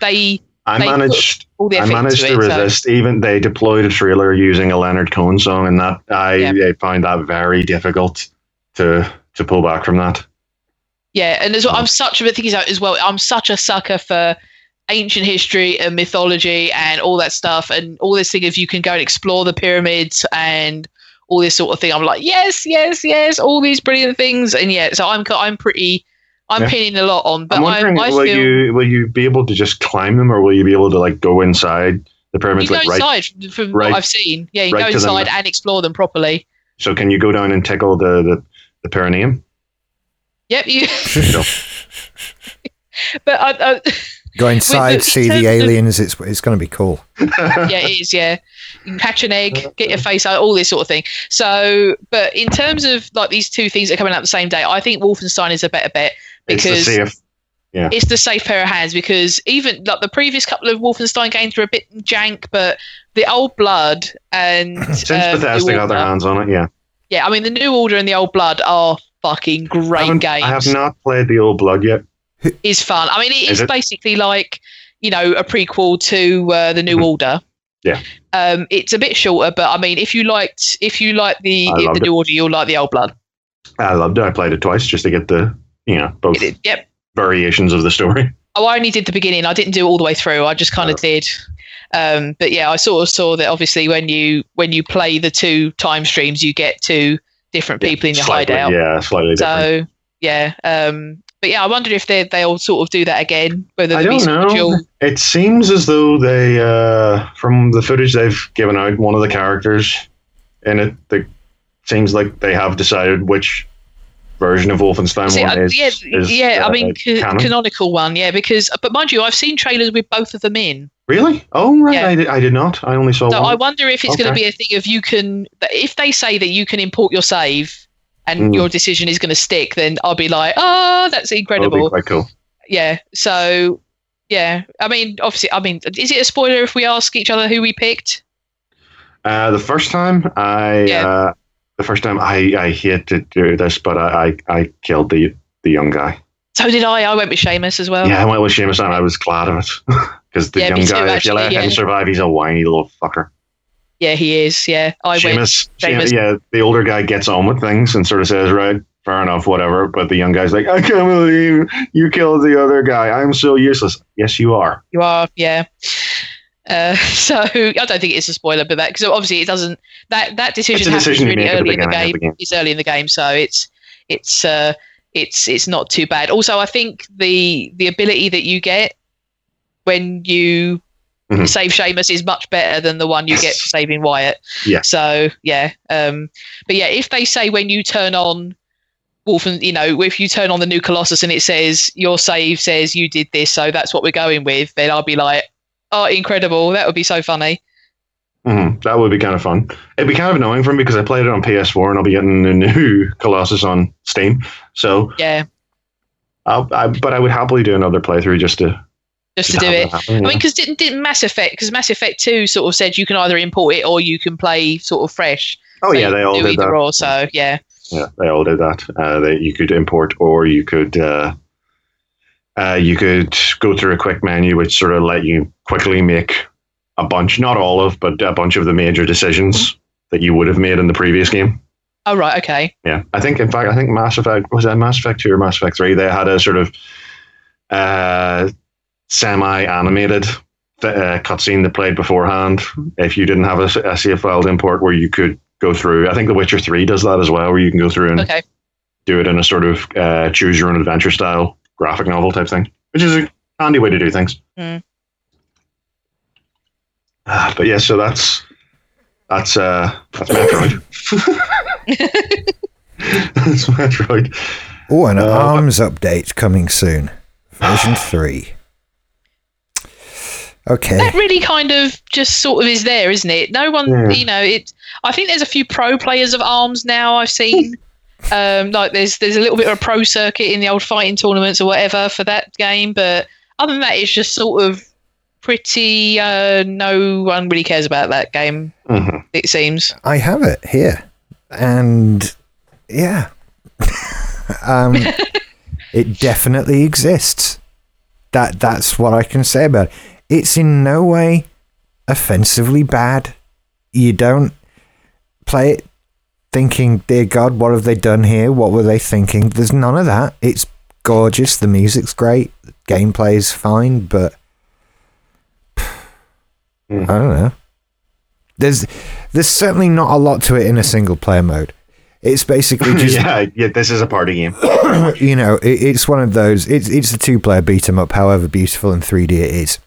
they. I they managed. I managed to it, resist. So. Even they deployed a trailer using a Leonard Cohen song, and that I, yeah. I find that very difficult to to pull back from that. Yeah, and as well, I'm such a thing as well. I'm such a sucker for ancient history and mythology and all that stuff, and all this thing of you can go and explore the pyramids and all this sort of thing. I'm like, yes, yes, yes, all these brilliant things, and yeah. So I'm I'm pretty. I'm yeah. pinning a lot on, but I'm wondering, I, I will feel, you will you be able to just climb them, or will you be able to like go inside the pyramids? You can go like, inside right, from right, what I've seen. Yeah, you can right go inside and explore them properly. So can you go down and tickle the the, the perineum? Yep, you. but I, I, go inside, the, see the aliens. Of, it's it's going to be cool. yeah, it is. Yeah, you can catch an egg, get your face out, all this sort of thing. So, but in terms of like these two things that are coming out the same day, I think Wolfenstein is a better bet. Because it's the safe, yeah. it's the safe pair of hands. Because even like the previous couple of Wolfenstein games were a bit jank, but the Old Blood and since um, Bethesda got their hands on it, yeah, yeah. I mean, the New Order and the Old Blood are fucking great I games. I have not played the Old Blood yet. It's fun. I mean, it is, is it? basically like you know a prequel to uh, the New Order. Yeah. Um, it's a bit shorter, but I mean, if you liked if you like the the New it. Order, you'll like the Old Blood. I loved it. I played it twice just to get the. You know, both it, yep. variations of the story. Oh, I only did the beginning. I didn't do it all the way through. I just kind of oh. did. Um, but yeah, I sort of saw that obviously when you when you play the two time streams, you get two different yeah, people in your slightly, hideout. Yeah, slightly different. So, yeah. Um, but yeah, I wonder if they, they'll sort of do that again. Whether I don't know. Dual. It seems as though they, uh, from the footage they've given out, one of the characters in it, it seems like they have decided which... version of Wolfenstein See, one is yeah, is, yeah uh, I mean canon. canonical one yeah because but mind you I've seen trailers with both of them in really oh right yeah. I, did, I did not I only saw so one I wonder if it's okay. going to be a thing of you can if they say that you can import your save and mm. your decision is going to stick then I'll be like oh that's incredible that'll be quite cool yeah so yeah I mean obviously I mean is it a spoiler if we ask each other who we picked uh, the first time I yeah. uh The first time I, I hate to do this, but I, I, I killed the the young guy. So did I. I went with Sheamus as well. Yeah, I went with Sheamus and I was glad of it. Because the yeah, young guy, actually, if you let yeah. him survive, he's a whiny little fucker. Yeah, he is. Yeah, I Sheamus, went Sheamus. Sheamus. Yeah, the older guy gets on with things and sort of says, right, fair enough, whatever. But the young guy's like, I can't believe you killed the other guy. I'm so useless. Yes, you are. You are, yeah. Uh, so I don't think it's a spoiler, but that because obviously it doesn't that that decision, decision happens really early in the game. It's early in the game, so it's it's uh, it's it's not too bad. Also, I think the the ability that you get when you mm-hmm. save Sheamus is much better than the one you get for saving Wyatt. Yeah. So yeah. Um, but yeah, if they say when you turn on Wolf and, you know, if you turn on the new Colossus and it says your save says you did this, so that's what we're going with, then I'll be like, oh, incredible! That would be so funny. Mm-hmm. That would be kind of fun. It'd be kind of annoying for me because I played it on P S four and I'll be getting the new Colossus on Steam. So yeah, I'll, I, but I would happily do another playthrough just to just, just to do it. Happen, I yeah. mean, because didn't, didn't Mass Effect? Because Mass Effect two sort of said you can either import it or you can play sort of fresh. Oh so yeah, they all do did that. Or, so yeah, yeah, they all did that. Uh, that you could import or you could. Uh, Uh, you could go through a quick menu, which sort of let you quickly make a bunch, not all of, but a bunch of the major decisions that you would have made in the previous game. Oh, right. Okay. Yeah. I think, in fact, I think Mass Effect, was that Mass Effect two or Mass Effect three? They had a sort of uh, semi-animated uh, cutscene that played beforehand. If you didn't have a, a save file to import where you could go through, I think The Witcher three does that as well, where you can go through and okay. do it in a sort of uh, choose your own adventure style. Graphic novel type thing, which is a handy way to do things. Mm. Uh, but yeah, so that's that's uh, that's Metroid. That's Metroid. Oh, and an uh, ARMS update coming soon, version three. Okay, that really kind of just sort of is there, isn't it? No one, yeah. you know, it. I think there's a few pro players of ARMS now. I've seen. Um, like there's there's a little bit of a pro circuit in the old fighting tournaments or whatever for that game, but other than that, it's just sort of pretty. Uh, no one really cares about that game. Mm-hmm. It seems. I have it here, and yeah, um, it definitely exists. That that's what I can say about it. It's in no way offensively bad. You don't play it thinking, dear God, what have they done here? What were they thinking? There's none of that. It's gorgeous. The music's great. The gameplay is fine, but mm. I don't know. There's there's certainly not a lot to it in a single player mode. It's basically just yeah, yeah. This is a party game. You know, it, it's one of those. It's it's a two player beat 'em up. However beautiful in three D it is.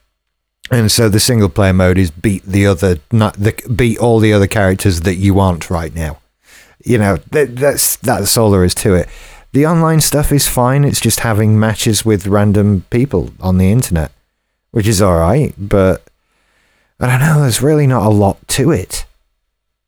And so the single player mode is beat the other, not the beat all the other characters that you aren't right now. You know, that, that's that's all there is to it. The online stuff is fine. It's just having matches with random people on the internet, which is all right. But I don't know. There's really not a lot to it.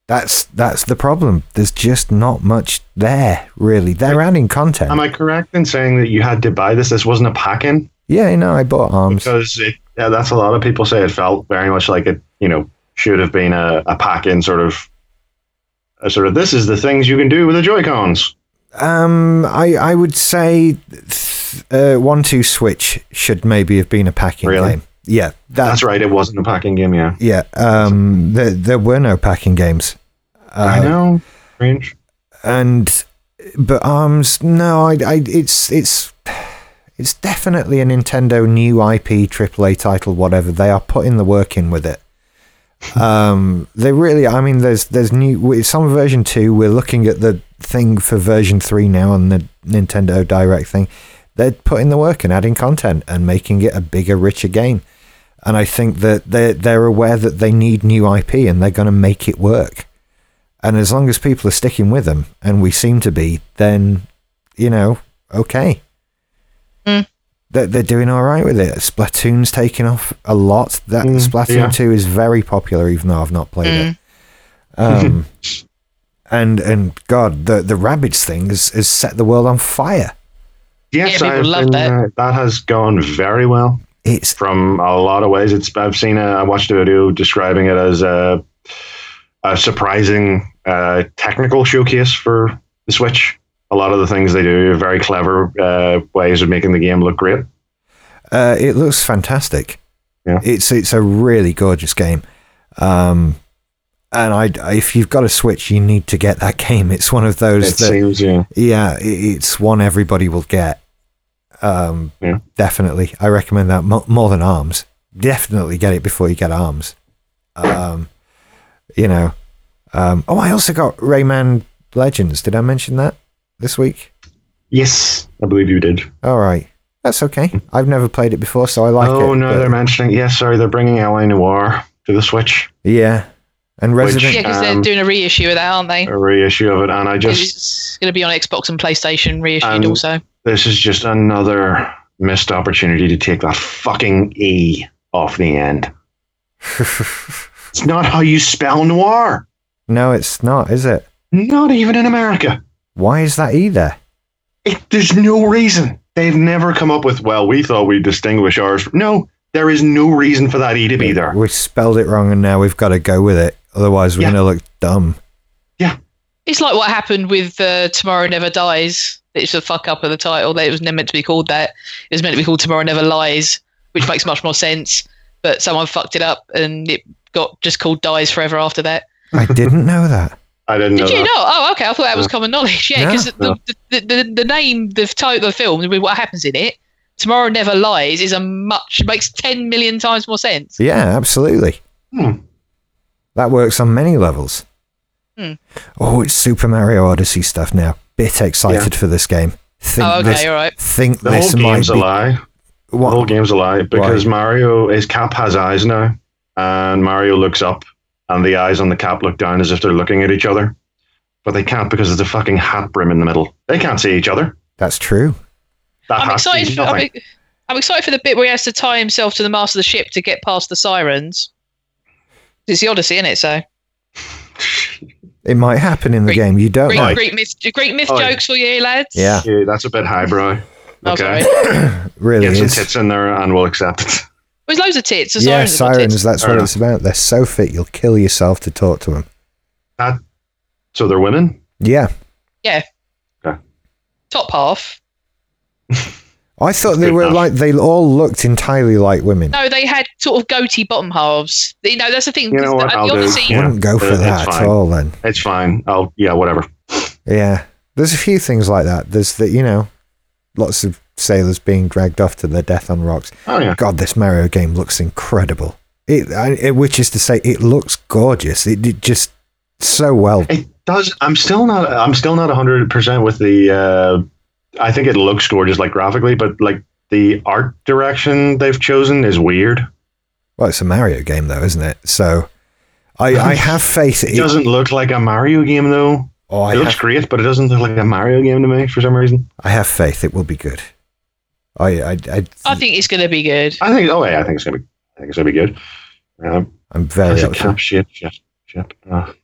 That's that's the problem. There's just not much there, really. They're adding content. Am I correct in saying that you had to buy this? This wasn't a pack-in? Yeah, no, I bought ARMS. Because it, yeah, that's a lot of people say it felt very much like it, you know, should have been a, a pack-in sort of sort of this is the things you can do with the Joy-Cons. Um, I, I would say th- uh, one two Switch should maybe have been a packing really? game. Yeah. That, That's right, it wasn't a packing game, yeah. Yeah, um, there, there were no packing games. Uh, I know, strange. And, but ARMS, no, I, I, it's, it's, it's definitely a Nintendo new I P, triple A title, whatever. They are putting the work in with it. um they really I mean there's there's new with some version two. We're looking at the thing for version three now on the Nintendo Direct thing. They're putting the work and adding content and making it a bigger, richer game, and I think that they're, they're aware that they need new I P and they're going to make it work, and as long as people are sticking with them, and we seem to be, then you know okay mm. They're doing all right with it. Splatoon's taking off a lot. That mm, Splatoon yeah. two is very popular, even though I've not played mm. it. Um, and and God, the the Rabbids thing has, has set the world on fire. Yes, yeah, people love that. Uh, that has gone very well. It's from a lot of ways. It's I've seen. A, I watched a video describing it as a, a surprising uh, technical showcase for the Switch. A lot of the things they do are very clever uh, ways of making the game look great. Uh, it looks fantastic. Yeah, it's it's a really gorgeous game, um, and I if you've got a Switch, you need to get that game. It's one of those. It that, seems, yeah. Yeah, it's one everybody will get. Um, yeah. Definitely, I recommend that mo- more than ARMS. Definitely get it before you get ARMS. Um, you know. Um, oh, I also got Rayman Legends. Did I mention that? This week, Yes, I believe you did. All right. That's okay. I've never played it before, so I like oh, it. Oh, no, but... they're mentioning... Yeah, sorry, they're bringing L A Noire to the Switch. Yeah. And Resident... Which, yeah, because um, they're doing a reissue of that, aren't they? A reissue of it, and I just... It's going to be on Xbox and PlayStation reissued and also. This is just another missed opportunity to take that fucking E off the end. It's not how you spell noir. No, it's not, is it? Not even in America. Why is that E there? It, there's no reason. They've never come up with, well, we thought we'd distinguish ours. No, there is no reason for that E to be there. We spelled it wrong and now we've got to go with it. Otherwise, we're yeah. going to look dumb. Yeah. It's like what happened with uh, Tomorrow Never Dies. It's a fuck up of the title. It was never meant to be called that. It was meant to be called Tomorrow Never Lies, which makes much more sense. But someone fucked it up and it got just called Dies Forever after that. I didn't know that. I didn't Did know you that. know? Oh, okay. I thought that was common knowledge. Yeah, because yeah. the, the, the, the name, the title of the film, what happens in it, Tomorrow Never Lies, is a much, makes ten million times more sense. Yeah, absolutely. Hmm. That works on many levels. Hmm. Oh, it's Super Mario Odyssey stuff now. Bit excited yeah. for this game. Think oh, okay, this, all right. Think the this whole might game's be... a lie. What? The whole game's a lie because Why? Mario, his cap has eyes now, and Mario looks up. And the eyes on the cap look down as if they're looking at each other. But they can't because there's a fucking hat brim in the middle. They can't see each other. That's true. That I'm, excited for, I'm, I'm excited for the bit where he has to tie himself to the mast of the ship to get past the sirens. It's the Odyssey, isn't it? So it might happen in the Greek, game. You don't know. Greek, Greek myth, Greek myth oh, jokes for you, lads. Yeah. yeah that's a bit highbrow. Okay. Oh, really Get is. Some tits in there and we'll accept it. There's loads of tits. There's yeah, sirens. Tits. That's what it's about. They're so fit, you'll kill yourself to talk to them. Uh, so they're women? Yeah. Yeah. Okay. Top half. I thought they were enough. like, they all looked entirely like women. No, they had sort of goatee bottom halves. You know, that's the thing. You know what, the, I'll do. I yeah. wouldn't go for it's that fine. at all then. It's fine. I'll, yeah, whatever. Yeah. There's a few things like that. There's the, you know, lots of sailors being dragged off to their death on rocks. Oh, yeah. God, this Mario game looks incredible. It, I, it which is to say, it looks gorgeous. It, it just so well. It does. I'm still not. I'm still not one hundred percent with the. Uh, I think it looks gorgeous, like graphically, but like the art direction they've chosen is weird. Well, it's a Mario game, though, isn't it? So, I, I have faith. It, it doesn't look like a Mario game, though. Oh, it I looks have, great, but it doesn't look like a Mario game to me for some reason. I have faith it will be good. I I, I, th- I think it's going to be good. I think. Oh yeah, I think it's going to be. I think it's going to be good. Um, I'm very up to shit, shit, shit. Oh.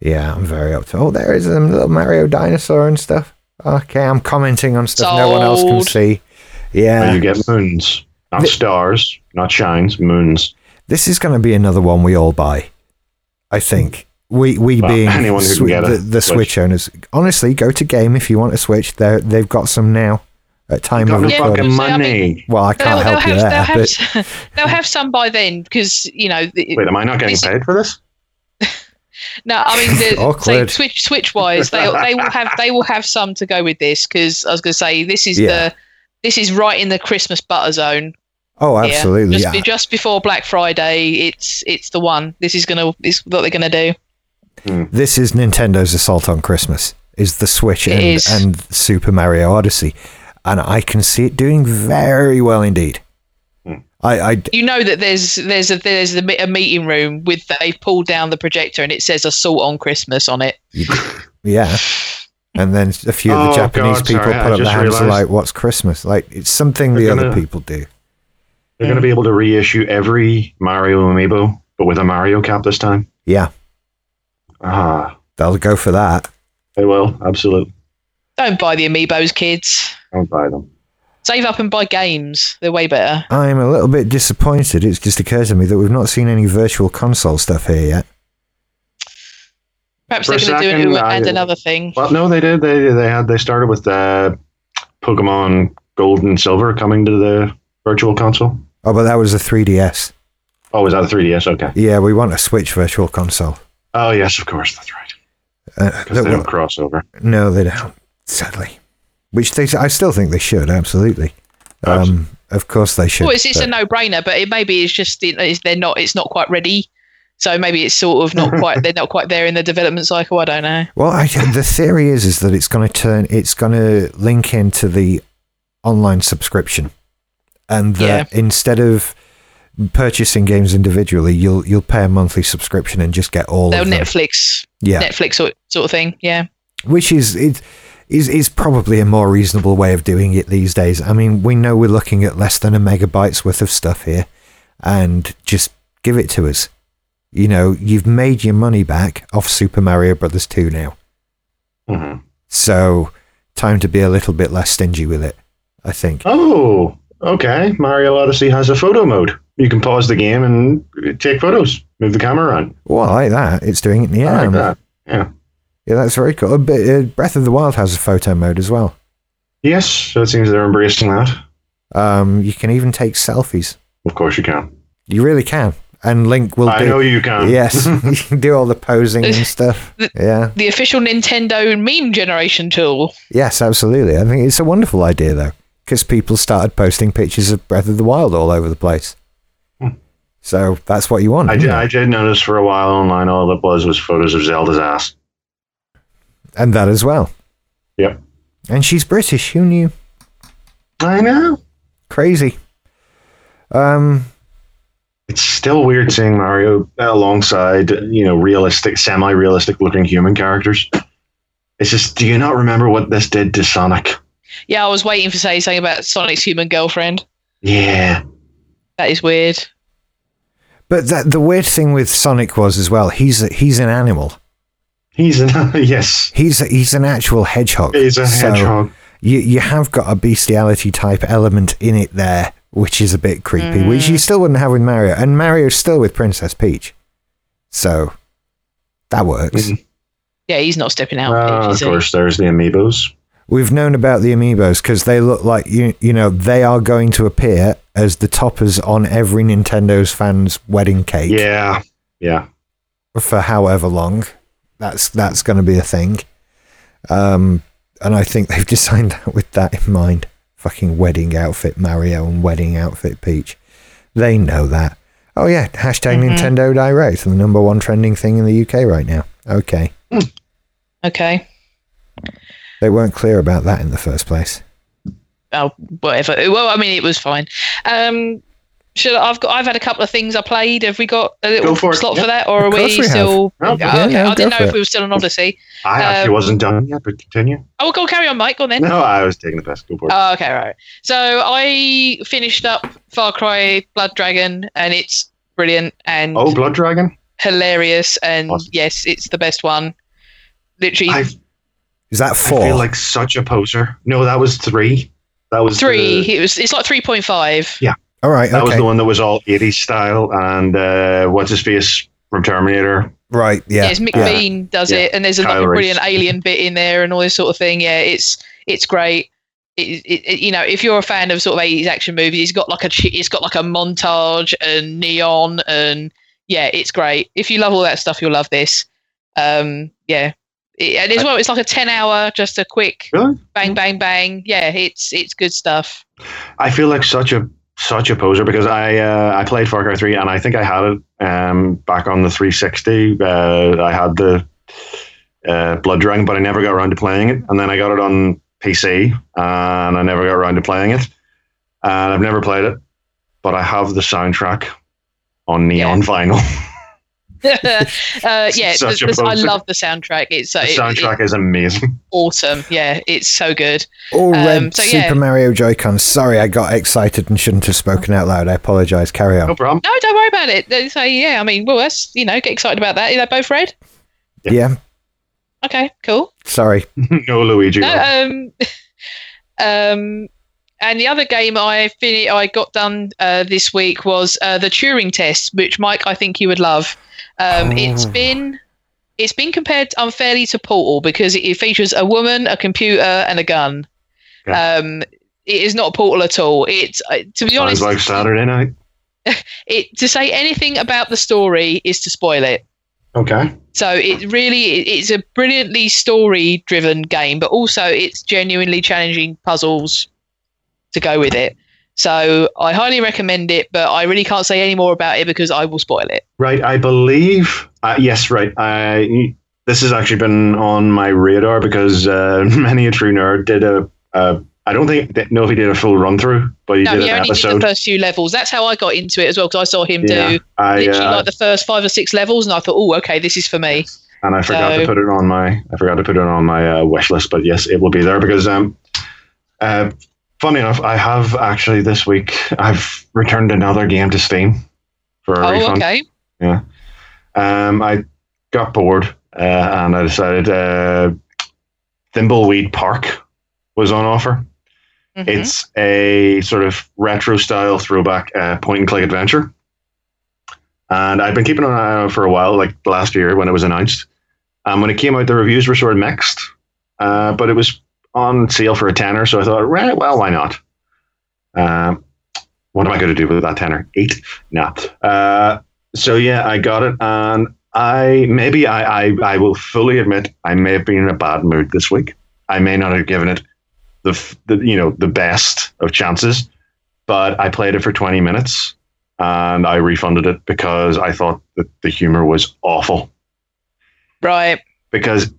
Yeah, I'm very up to. Oh, there is a little Mario dinosaur and stuff. Okay, I'm commenting on stuff Sold. no one else can see. Yeah, you get moons, not the- stars, not shines, moons. This is going to be another one we all buy. I think. We we well, being anyone who sw- can get the, the Switch. Switch owners, honestly, go to Game if you want a Switch. They they've got some now. At time of yeah, fucking money. I mean, well, I can't help have, you there. They'll have, but... they'll have some by then because you know. The, Wait, am I not getting paid for this? No, I mean, the, say, Switch Switch wise, they they will have they will have some to go with this because I was going to say this is yeah. the this is right in the Christmas butter zone. Oh, absolutely! Yeah. Just, yeah. just before Black Friday, it's it's the one. This is gonna is what they're gonna do. Mm. This is Nintendo's assault on Christmas, is the Switch and, is. and Super Mario Odyssey, and I can see it doing very well indeed. Mm. I, I you know that there's there's a there's a, a meeting room with they've pulled down the projector and it says assault on Christmas on it. Yeah, and then a few of the oh, Japanese God, people sorry, put I up their hands and like, "What's Christmas?" Like it's something they're the gonna, other people do. They're mm. going to be able to reissue every Mario amiibo, but with a Mario cap this time. Yeah. Ah, they'll go for that. They will, absolutely. Don't buy the amiibos, kids. Don't buy them. Save up and buy games. They're way better. I'm a little bit disappointed. It's just occurred to me that we've not seen any virtual console stuff here yet. Perhaps for they're going to do it and I, another thing. Well, no, they did. They they had they started with uh, Pokemon Gold and Silver coming to the virtual console. Oh, but that was a three D S. Oh, was that a three D S? Okay. Yeah, we want a Switch virtual console. Oh, yes, of course, that's right. Because uh, they don't cross over. No, they don't, sadly. Which they, I still think they should, absolutely. absolutely. Um, of course they should. Well, it's, it's a no-brainer, but it maybe it's just it, it's, they're not. It's not quite ready So maybe it's sort of not quite, they're not quite there in the development cycle. I don't know. Well, I, the theory is, is that it's going to turn, it's going to link into the online subscription, and that yeah. instead of purchasing games individually, you'll, youll pay a monthly subscription and just get all They'll of them. Netflix. Yeah. Netflix sort, sort of thing. Yeah. Which is, it is, is probably a more reasonable way of doing it these days. I mean, we know we're looking at less than a megabyte's worth of stuff here, and just give it to us. You know, you've made your money back off Super Mario Brothers two now. Mm-hmm. So, time to be a little bit less stingy with it, I think. Oh, okay. Mario Odyssey has a photo mode. You can pause the game and take photos. Move the camera around. Well, I like that. It's doing it in the air. I like that. Yeah. Yeah, that's very cool. But uh, Breath of the Wild has a photo mode as well. Yes, so it seems they're embracing that. Um, you can even take selfies. Of course you can. You really can. And Link will I do, know you can. Yes. You can do all the posing and stuff. The, yeah. The official Nintendo meme generation tool. Yes, absolutely. I think it's a wonderful idea, though, because people started posting pictures of Breath of the Wild all over the place. Hmm. So that's what you want. I did, I did notice for a while online all it was was photos of Zelda's ass. And that as well. Yep. And she's British. Who knew? I know. Crazy. Um... It's still weird seeing Mario alongside, you know, realistic, semi-realistic looking human characters. It's just, do you not remember what this did to Sonic? Yeah, I was waiting for say something about Sonic's human girlfriend. Yeah. That is weird. But that, the weird thing with Sonic was as well, he's a, he's an animal. He's an, yes. He's a, he's an actual hedgehog. He's a so hedgehog. You, you have got a bestiality type element in it there, which is a bit creepy, mm. which you still wouldn't have with Mario. And Mario's still with Princess Peach. So, that works. Yeah, he's not stepping out. Uh, Peach, of course, he? There's the Amiibos. We've known about the Amiibos, because they look like, you, you know, they are going to appear as the toppers on every Nintendo's fan's wedding cake. Yeah, yeah. For however long. That's, that's going to be a thing. Um, and I think they've designed that with that in mind. Fucking wedding outfit Mario and wedding outfit Peach. They know that. Oh yeah, hashtag mm-hmm. Nintendo Direct, the number one trending thing in the U K right now. Okay. Mm. Okay. They weren't clear about that in the first place. Oh, whatever. Well, I mean, it was fine. Um, should I, I've got I've had a couple of things I played. Have we got a little for slot it. for that, or of are we, we still? No, okay. yeah, yeah, I didn't know if it. we were still on Odyssey. I actually um, wasn't done yet, but continue. Oh, go carry on, Mike. Go on then. No, I was taking the best. Go for it. Oh, okay, right. So I finished up Far Cry Blood Dragon, and it's brilliant and oh, Blood Dragon, hilarious, and awesome. Yes, it's the best one. Literally, I've, is that four? I feel like such a poser. No, that was three. That was three. The, it was. It's like three point five. Yeah. All right, that okay. was the one that was all eighties style, and uh, what's his face from Terminator? Right, yeah. Yes, Mick yeah. Bean does yeah. it, and there's a lot of brilliant alien bit in there, and all this sort of thing. Yeah, it's it's great. It, it, you know, if you're a fan of sort of eighties action movies, it's got like a it's got like a montage and neon, and yeah, it's great. If you love all that stuff, you'll love this. Um, yeah, it, and as well, it's like a ten hour, just a quick really? bang, bang, bang. Yeah, it's it's good stuff. I feel like such a Such a poser because I uh, I played Far Cry three and I think I had it um, back on the three sixty. Uh, I had the uh, Blood Dragon, but I never got around to playing it. And then I got it on P C and I never got around to playing it. And I've never played it, but I have the soundtrack on neon yeah. vinyl. uh, yeah, such a poser. I love the soundtrack. It's so, the soundtrack it, it, is amazing. Awesome, yeah, it's so good. All um, red so, Super yeah. Mario Joy-Cons. Sorry, I got excited and shouldn't have spoken out loud. I apologise. Carry on. No problem. No, don't worry about it. They so, say, yeah, I mean, well, that's, you know, get excited about that. Are they both red? Yeah. yeah. Okay, cool. Sorry. No, Luigi. No, um, um, and the other game I fin- I got done uh, this week was uh, the Turing Test, which Mike, I think you would love. Um, oh. It's been it's been compared unfairly to Portal because it, it features a woman, a computer, and a gun. Yeah. Um, it is not Portal at all. It's uh, to be Sounds honest, like Saturday night. It to say anything about the story is to spoil it. Okay. So it really it, it's a brilliantly story-driven game, but also it's genuinely challenging puzzles to go with it. So I highly recommend it, but I really can't say any more about it because I will spoil it. Right, I believe. Uh, yes, right. I this has actually been on my radar because uh, many a true nerd did a. a I don't think no, if he did a full run through, but he no, did he an only episode. Did the first few levels. That's how I got into it as well, because I saw him yeah, do I, literally uh, like the first five or six levels, and I thought, oh, okay, this is for me. And I forgot so, to put it on my I forgot to put it on my uh, wish list, but yes, it will be there because um, uh, funny enough, I have actually this week I've returned another game to Steam for a oh, refund. Okay. Yeah, um, I got bored uh, and I decided uh, Thimbleweed Park was on offer. Mm-hmm. It's a sort of retro-style throwback uh, point-and-click adventure. And I've been keeping an eye on it for a while, like last year when it was announced. Um, when it came out, the reviews were sort of mixed, uh, but it was on sale for a tenner, so I thought, right, well, why not? Uh, what am I going to do with that tenner? Eight? No. Uh, so, yeah, I got it, and I maybe I, I, I will fully admit I may have been in a bad mood this week. I may not have given it The, the you know the best of chances, but I played it for twenty minutes and I refunded it because I thought that the humor was awful. Right. Because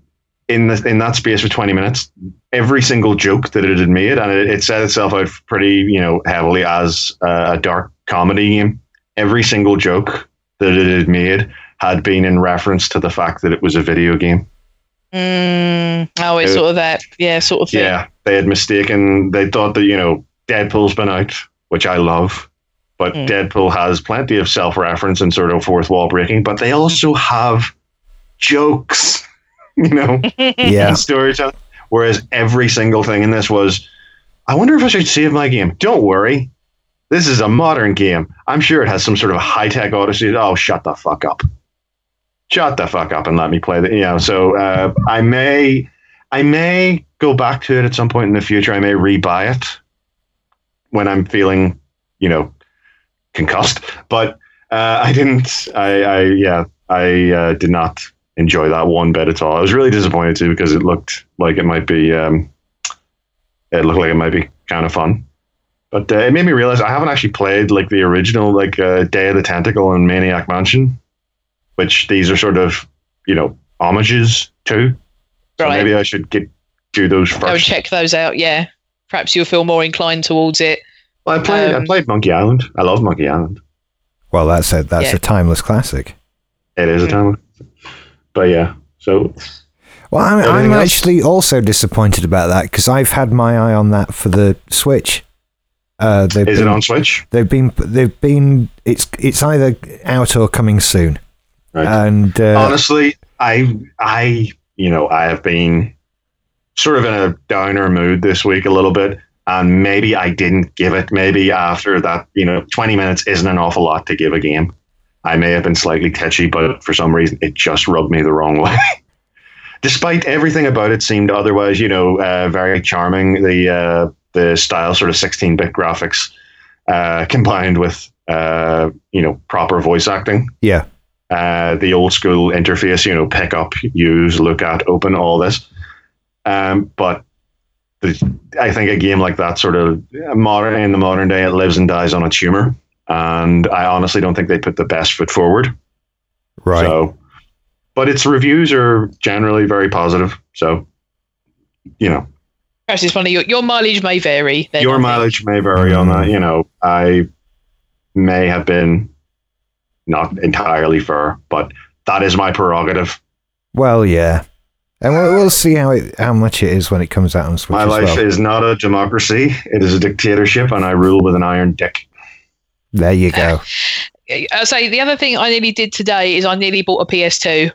in the in that space for twenty minutes, every single joke that it had made, and it, it set itself out pretty you know heavily as uh, a dark comedy game. Every single joke that it had made had been in reference to the fact that it was a video game. Mm, oh, it's it, sort of that, yeah, sort of thing. Yeah, they had mistaken, they thought that, you know, Deadpool's been out, which I love, but mm. Deadpool has plenty of self-reference and sort of fourth wall breaking, but they also have jokes, you know, yeah. storytelling. Whereas every single thing in this was, I wonder if I should save my game. Don't worry, this is a modern game. I'm sure it has some sort of high-tech odyssey. Oh, shut the fuck up. Shut the fuck up and let me play the, you know, so uh, I may, I may go back to it at some point in the future. I may rebuy it when I'm feeling, you know, concussed, but uh, I didn't, I, I yeah, I uh, did not enjoy that one bit at all. I was really disappointed too, because it looked like it might be, um, it looked like it might be kind of fun, but uh, it made me realize I haven't actually played like the original, like uh, Day of the Tentacle and Maniac Mansion, which these are sort of, you know, homages to. So right. Maybe I should get do those first. Oh, check those out, yeah. Perhaps you'll feel more inclined towards it. Well, I played um, I played Monkey Island. I love Monkey Island. Well, that's a, that's yeah. a timeless classic. It is mm. a timeless But yeah, so... Well, I'm, I'm actually also disappointed about that, because I've had my eye on that for the Switch. Uh, is been, it on Switch? They've been... they've been. It's it's either out or coming soon. Right. And uh, honestly, I, I, you know, I have been sort of in a downer mood this week a little bit, and maybe I didn't give it. Maybe after that, you know, twenty minutes isn't an awful lot to give a game. I may have been slightly touchy, but for some reason, it just rubbed me the wrong way. Despite everything about it seemed otherwise, you know, uh, very charming. The uh, the style, sort of sixteen-bit graphics, uh, combined with uh, you know, proper voice acting. Yeah. Uh, the old school interface, you know, pick up, use, look at, open, all this. Um, but the, I think a game like that sort of modern in the modern day, it lives and dies on its humor. And I honestly don't think they put the best foot forward. Right. So, but its reviews are generally very positive. So, you know. Perhaps it's funny. Your, your mileage may vary. Then, your mileage may vary mm-hmm. on that. You know, I may have been... not entirely fair, but that is my prerogative. Well, yeah, and we'll, we'll see how it, how much it is when it comes out on Switch. My as life well. is not a democracy; it is a dictatorship, and I rule with an iron dick. There you go. I say the other thing I nearly did today is I nearly bought a P S two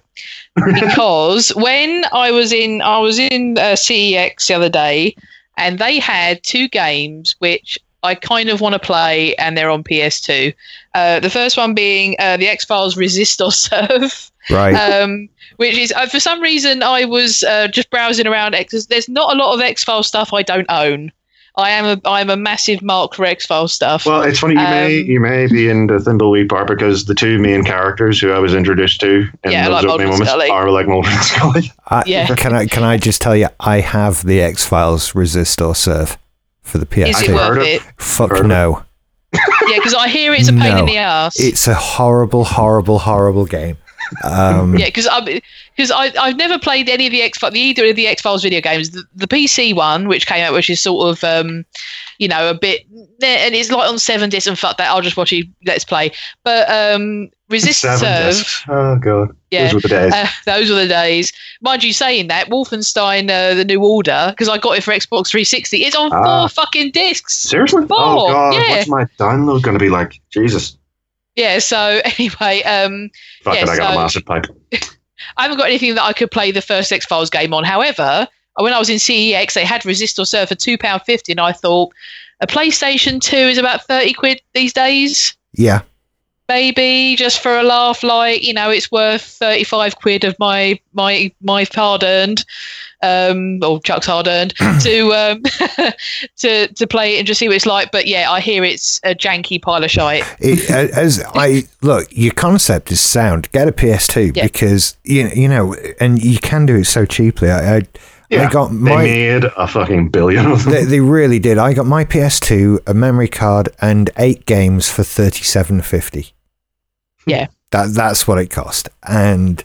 because when I was in I was in uh, C E X the other day, and they had two games which I kind of want to play, and they're on P S two. Uh, the first one being uh, the X-Files Resist or Serve, right? Um, which is, uh, for some reason, I was uh, just browsing around. X- There's not a lot of X-Files stuff I don't own. I am a I am a massive mark for X-Files stuff. Well, it's funny, you um, may you may be into Thimbleweed Park because the two main characters who I was introduced to in yeah, those like opening moments are like Mulder and Scully. I, yeah. Can I can I just tell you, I have the X-Files Resist or Serve. for the P S two. Is it worth it? Fuck no. Yeah, because I hear it's a pain no, in the ass. It's a horrible, horrible, horrible game. Um, yeah, because I because I I've never played any of the X either of the X Files video games. The, the P C one, which came out, which is sort of um, you know, a bit, and it's like on seven disc and fuck that. I'll just watch you. Let's play. But um, Resist and Serve. Disc. Oh god, yeah, those were the days. Uh, those were the days. Mind you, saying that, Wolfenstein: uh, The New Order, because I got it for Xbox three sixty. It's on ah. four fucking discs. Seriously? Four. Oh god, yeah. What's my download going to be like? Jesus. Yeah, so anyway... Um, Fuck yeah, it, I got so, a massive pipe. I haven't got anything that I could play the first X-Files game on. However, when I was in C E X, they had Resist or Serve for two pounds fifty, and I thought, a PlayStation two is about thirty quid these days? Yeah. Maybe, just for a laugh, like, you know, it's worth thirty-five quid of my my my hard-earned, um, or Chuck's hard-earned, to um, to to play it and just see what it's like. But yeah, I hear it's a janky pile of shite. It, as I look, your concept is sound. Get a P S two yeah. because you you know, and you can do it so cheaply. I. I Yeah, I got my, they made a fucking billion of them. They, they really did. I got my P S two, a memory card, and eight games for thirty-seven fifty. Yeah. That That's what it cost. And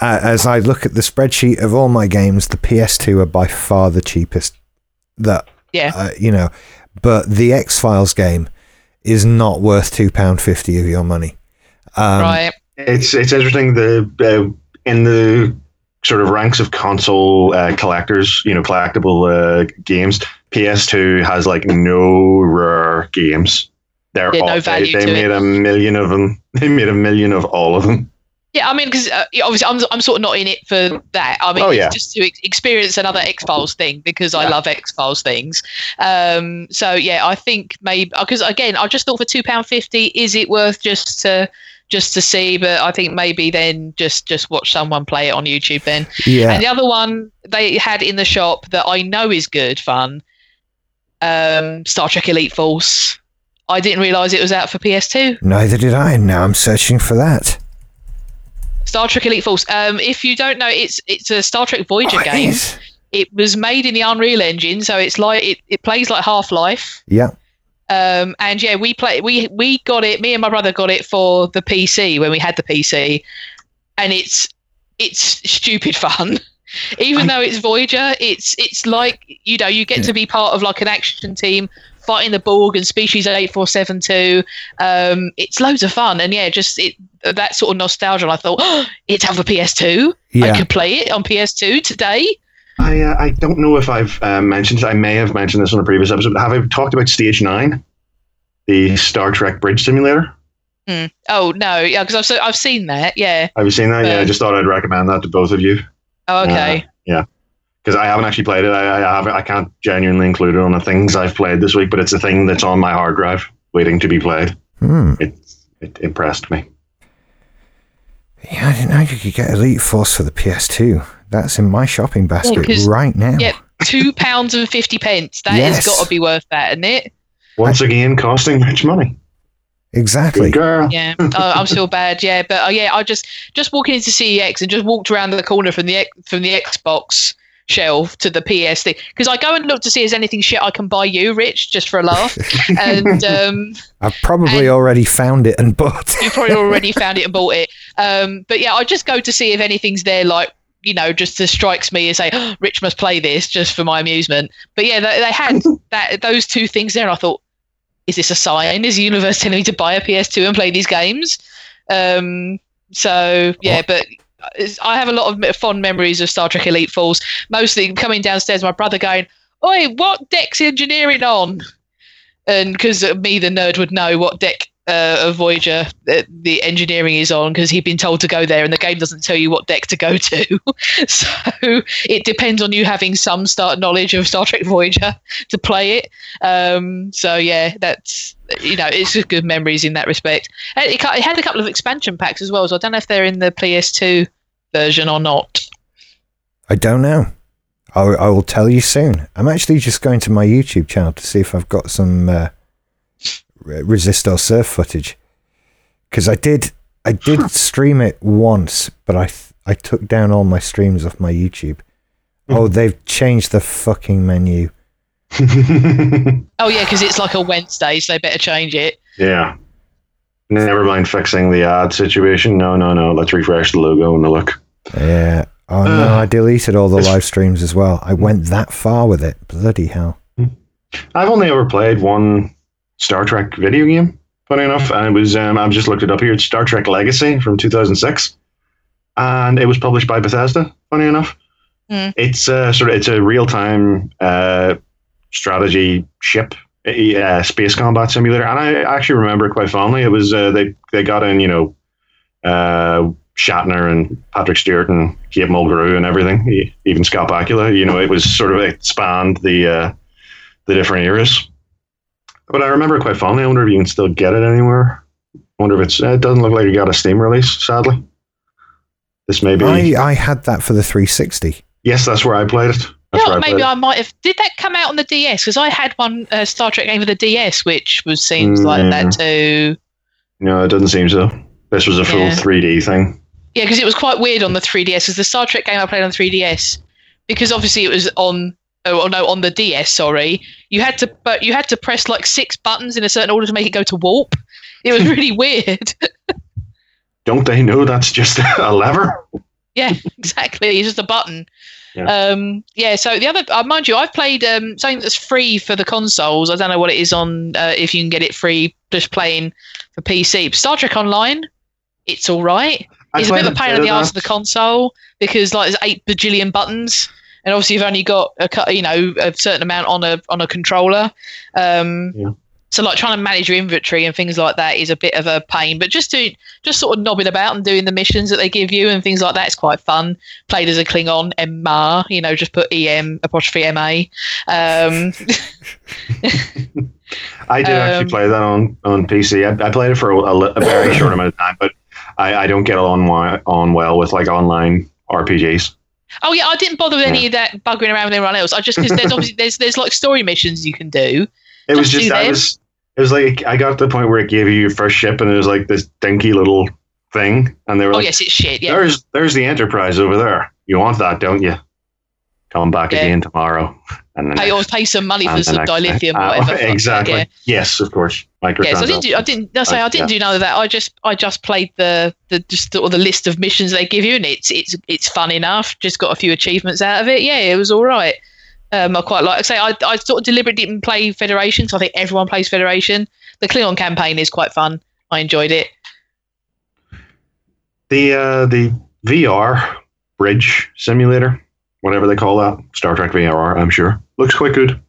uh, as I look at the spreadsheet of all my games, the P S two are by far the cheapest. That, yeah. Uh, you know, but the X-Files game is not worth two pounds fifty of your money. Um, right. It's, it's interesting, the uh, in the... sort of ranks of console uh, collectors, you know, collectible uh, games. P S two has like no rare games. They're yeah, all no value they, they to made it. a million of them. They made a million of all of them. Yeah, I mean, because uh, obviously I'm I'm sort of not in it for that. I mean, oh, yeah. it's just to ex- experience another X-Files thing because yeah. I love X-Files things. Um, so yeah, I think maybe because again, I just thought for two pounds fifty, is it worth just to? Just to see, but I think maybe then just, just watch someone play it on YouTube then. Yeah. And the other one they had in the shop that I know is good fun, um, Star Trek Elite Force. I didn't realise it was out for P S two. Neither did I. Now I'm searching for that. Star Trek Elite Force. Um, if you don't know, it's it's a Star Trek Voyager oh, game. Is. It was made in the Unreal Engine, so it's like it, it plays like Half-Life. Yeah. Um, and yeah, we play. We we got it. Me and my brother got it for the P C when we had the P C, and it's it's stupid fun. Even I, though it's Voyager, it's it's like, you know, you get yeah. to be part of like an action team fighting the Borg and Species eight four seven two. Um, it's loads of fun, and yeah, just it that sort of nostalgia. And I thought, oh, it's out for P S two. Yeah. I could play it on P S two today. I uh, I don't know if I've uh, mentioned I may have mentioned this on a previous episode. But have I talked about Stage Nine, the Star Trek Bridge Simulator? Mm. Oh no, yeah, because I've so, I've seen that. Yeah, have you seen that? But, yeah, I just thought I'd recommend that to both of you. Oh, okay. Uh, yeah, because I haven't actually played it. I I, have, I can't genuinely include it on the things I've played this week, but it's a thing that's on my hard drive waiting to be played. Mm. It it impressed me. Yeah, I didn't know you could get Elite Force for the P S two. That's in my shopping basket yeah, right now. Yep, two pounds and fifty pence. That yes. has got to be worth that, isn't it? Once again, costing much money. Exactly. Good girl. Yeah, oh, I'm still bad. Yeah, but uh, yeah, I just just walking into C E X and just walked around the corner from the from the Xbox shelf to the P S thing, because I go and look to see if there's anything shit I can buy you, Rich, just for a laugh. And um, I've probably and already found it and bought. You probably already found it and bought it. Um, but yeah, I just go to see if anything's there, like. You know, just to strikes me and say, oh, Rich must play this just for my amusement. But yeah, they, they had that those two things there, and I thought, is this a sign? Is the universe telling me to buy a P S two and play these games? Um, so yeah, but I have a lot of fond memories of Star Trek Elite Force. Mostly coming downstairs, my brother going, "Oi, what deck's engineering on?" And because me, the nerd, would know what deck. Uh, of Voyager, uh, the engineering is on because he'd been told to go there, and the game doesn't tell you what deck to go to. So it depends on you having some start knowledge of Star Trek Voyager to play it. Um, so yeah, that's you know, it's just good memories in that respect. And it, it had a couple of expansion packs as well, so I don't know if they're in the P S two version or not. I don't know. I, I will tell you soon. I'm actually just going to my YouTube channel to see if I've got some. Uh... Resist or Surf footage, because I did I did huh. stream it once, but I th- I took down all my streams off my YouTube. Mm. Oh, they've changed the fucking menu. Oh yeah, because it's like a Wednesday, so they better change it. Yeah. Never mind fixing the ad situation. No, no, no. Let's refresh the logo and the look. Yeah. Oh uh, no, I deleted all the live streams as well. I went that far with it. Bloody hell. I've only ever played one Star Trek video game, funny enough, and it was, um, I've just looked it up here, it's Star Trek Legacy from two thousand six, and it was published by Bethesda, funny enough. Mm. It's uh, sort of, it's a real-time uh, strategy ship, uh, space combat simulator, and I actually remember it quite fondly. It was, uh, they, they got in, you know, uh, Shatner and Patrick Stewart and Kate Mulgrew and everything, even Scott Bakula, you know, it was sort of, it spanned the, uh, the different eras. But I remember it quite fondly. I wonder if you can still get it anywhere. I wonder if it's... It doesn't look like you got a Steam release, sadly. This may be... I, I had that for the three sixty. Yes, that's where I played it. That's no, I maybe played it. I might have... Did that come out on the D S? Because I had one uh, Star Trek game for the D S, which was seems mm, like that too. No, it doesn't seem so. This was a full yeah. three D thing. Yeah, because it was quite weird on the three D S. Because the Star Trek game I played on three D S, because obviously it was on... Oh no! On the D S, sorry, you had to, but you had to press like six buttons in a certain order to make it go to warp. It was really weird. Don't they know that's just a lever? Yeah, exactly. It's just a button. Yeah. Um, yeah. So the other, uh, mind you, I've played um, something that's free for the consoles. I don't know what it is on uh, if you can get it free. Just playing for P C. But Star Trek Online, it's all right. I it's a bit of a pain in the ass of the console because like there's eight bajillion buttons. And obviously, you've only got a you know a certain amount on a on a controller, um, yeah. so like trying to manage your inventory and things like that is a bit of a pain. But just doing just sort of knobbing about and doing the missions that they give you and things like that is quite fun. Played as a Klingon, M M A, you know, just put E M apostrophe M A. Um, I did um, actually play that on on P C. I, I played it for a, a very short amount of time, but I, I don't get on on well with like online R P Gs. Oh yeah, I didn't bother with any yeah. of that buggering around with everyone else. I just because there's obviously there's there's like story missions you can do. It was just I was, it was like I got to the point where it gave you your first ship and it was like this dinky little thing, and they were oh, like, "Oh yes, it's shit." Yeah. There's there's the Enterprise over there. You want that, don't you? Come back yeah. again tomorrow. And the next, or pay some money for some dilithium, or whatever. Uh, exactly. Like, yeah. Yes, of cose. Yes, I didn't. Do, I didn't. I say I didn't yeah. do none of that. I just, I just played the, the just the, or the list of missions they give you, and it's, it's, it's fun enough. Just got a few achievements out of it. Yeah, it was all right. Um, I quite like. I say I, I sort of deliberately didn't play Federation, so I think everyone plays Federation. The Klingon campaign is quite fun. I enjoyed it. The uh, the V R bridge simulator. Whatever they call that, Star Trek V R, I'm sure. Looks quite good.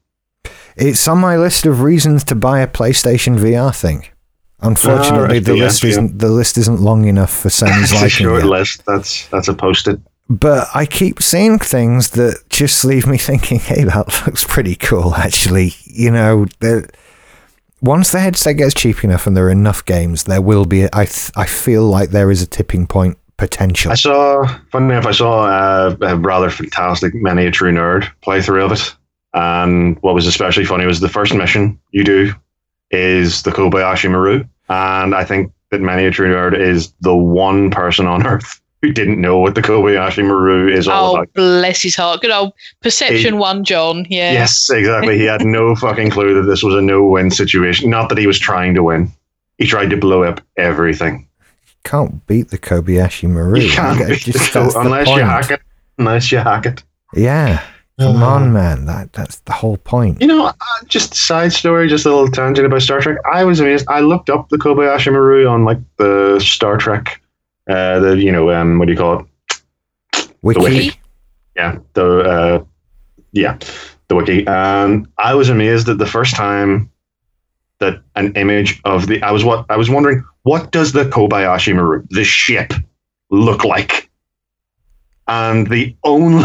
It's on my list of reasons to buy a PlayStation V R thing. Unfortunately, uh, right, the, the list yeah. isn't the list isn't long enough for Sony's liking. It's a short yet. list. That's that's a post-it. But I keep seeing things that just leave me thinking, "Hey, that looks pretty cool." Actually, you know, once the headset gets cheap enough and there are enough games, there will be. A, I th- I feel like there is a tipping point. Potential. I saw, funny enough, I saw uh, a rather fantastic Many a True Nerd playthrough of it. And what was especially funny was the first mission you do is the Kobayashi Maru. And I think that Many a True Nerd is the one person on earth who didn't know what the Kobayashi Maru is all oh, about. Oh, bless his heart. Good old Perception he, one, John. Yeah. Yes, exactly. He had no fucking clue that this was a no-win situation. Not that he was trying to win. He tried to blow up everything. Can't beat the Kobayashi Maru. You can't you beat just, the, unless the you hack it. Unless you hack it. Yeah. Come uh, on, man. That That's the whole point. You know, uh, just side story, just a little tangent about Star Trek. I was amazed. I looked up the Kobayashi Maru on like the Star Trek, uh, the, you know, um, what do you call it? Wiki. The wiki. Yeah. The, uh, yeah. The wiki. Um, I was amazed that the first time that an image of the, I was what I was wondering, what does the Kobayashi Maru, the ship, look like? And the only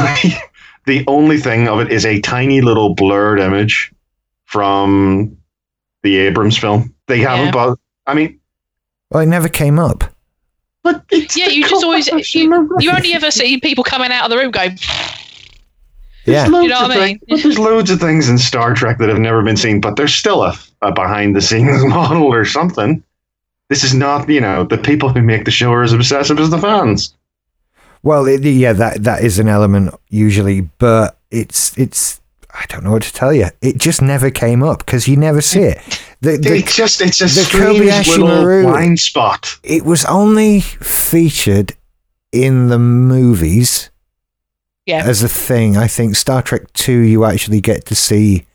the only thing of it is a tiny little blurred image from the Abrams film. They haven't yeah. bothered. I mean, well, it never came up. But it's yeah, you Kobayashi just always you, you only ever see people coming out of the room going. Yeah, you know what I mean? Things, there's loads of things in Star Trek that have never been seen, but there's still a, a behind-the-scenes model or something. This is not, you know, the people who make the show are as obsessive as the fans. Well, it, yeah, that that is an element usually, but it's it's I don't know what to tell you. It just never came up because you never see it. The, the, it just, it's a strange little blind spot. It was only featured in the movies yeah. as a thing. I think Star Trek two, you actually get to see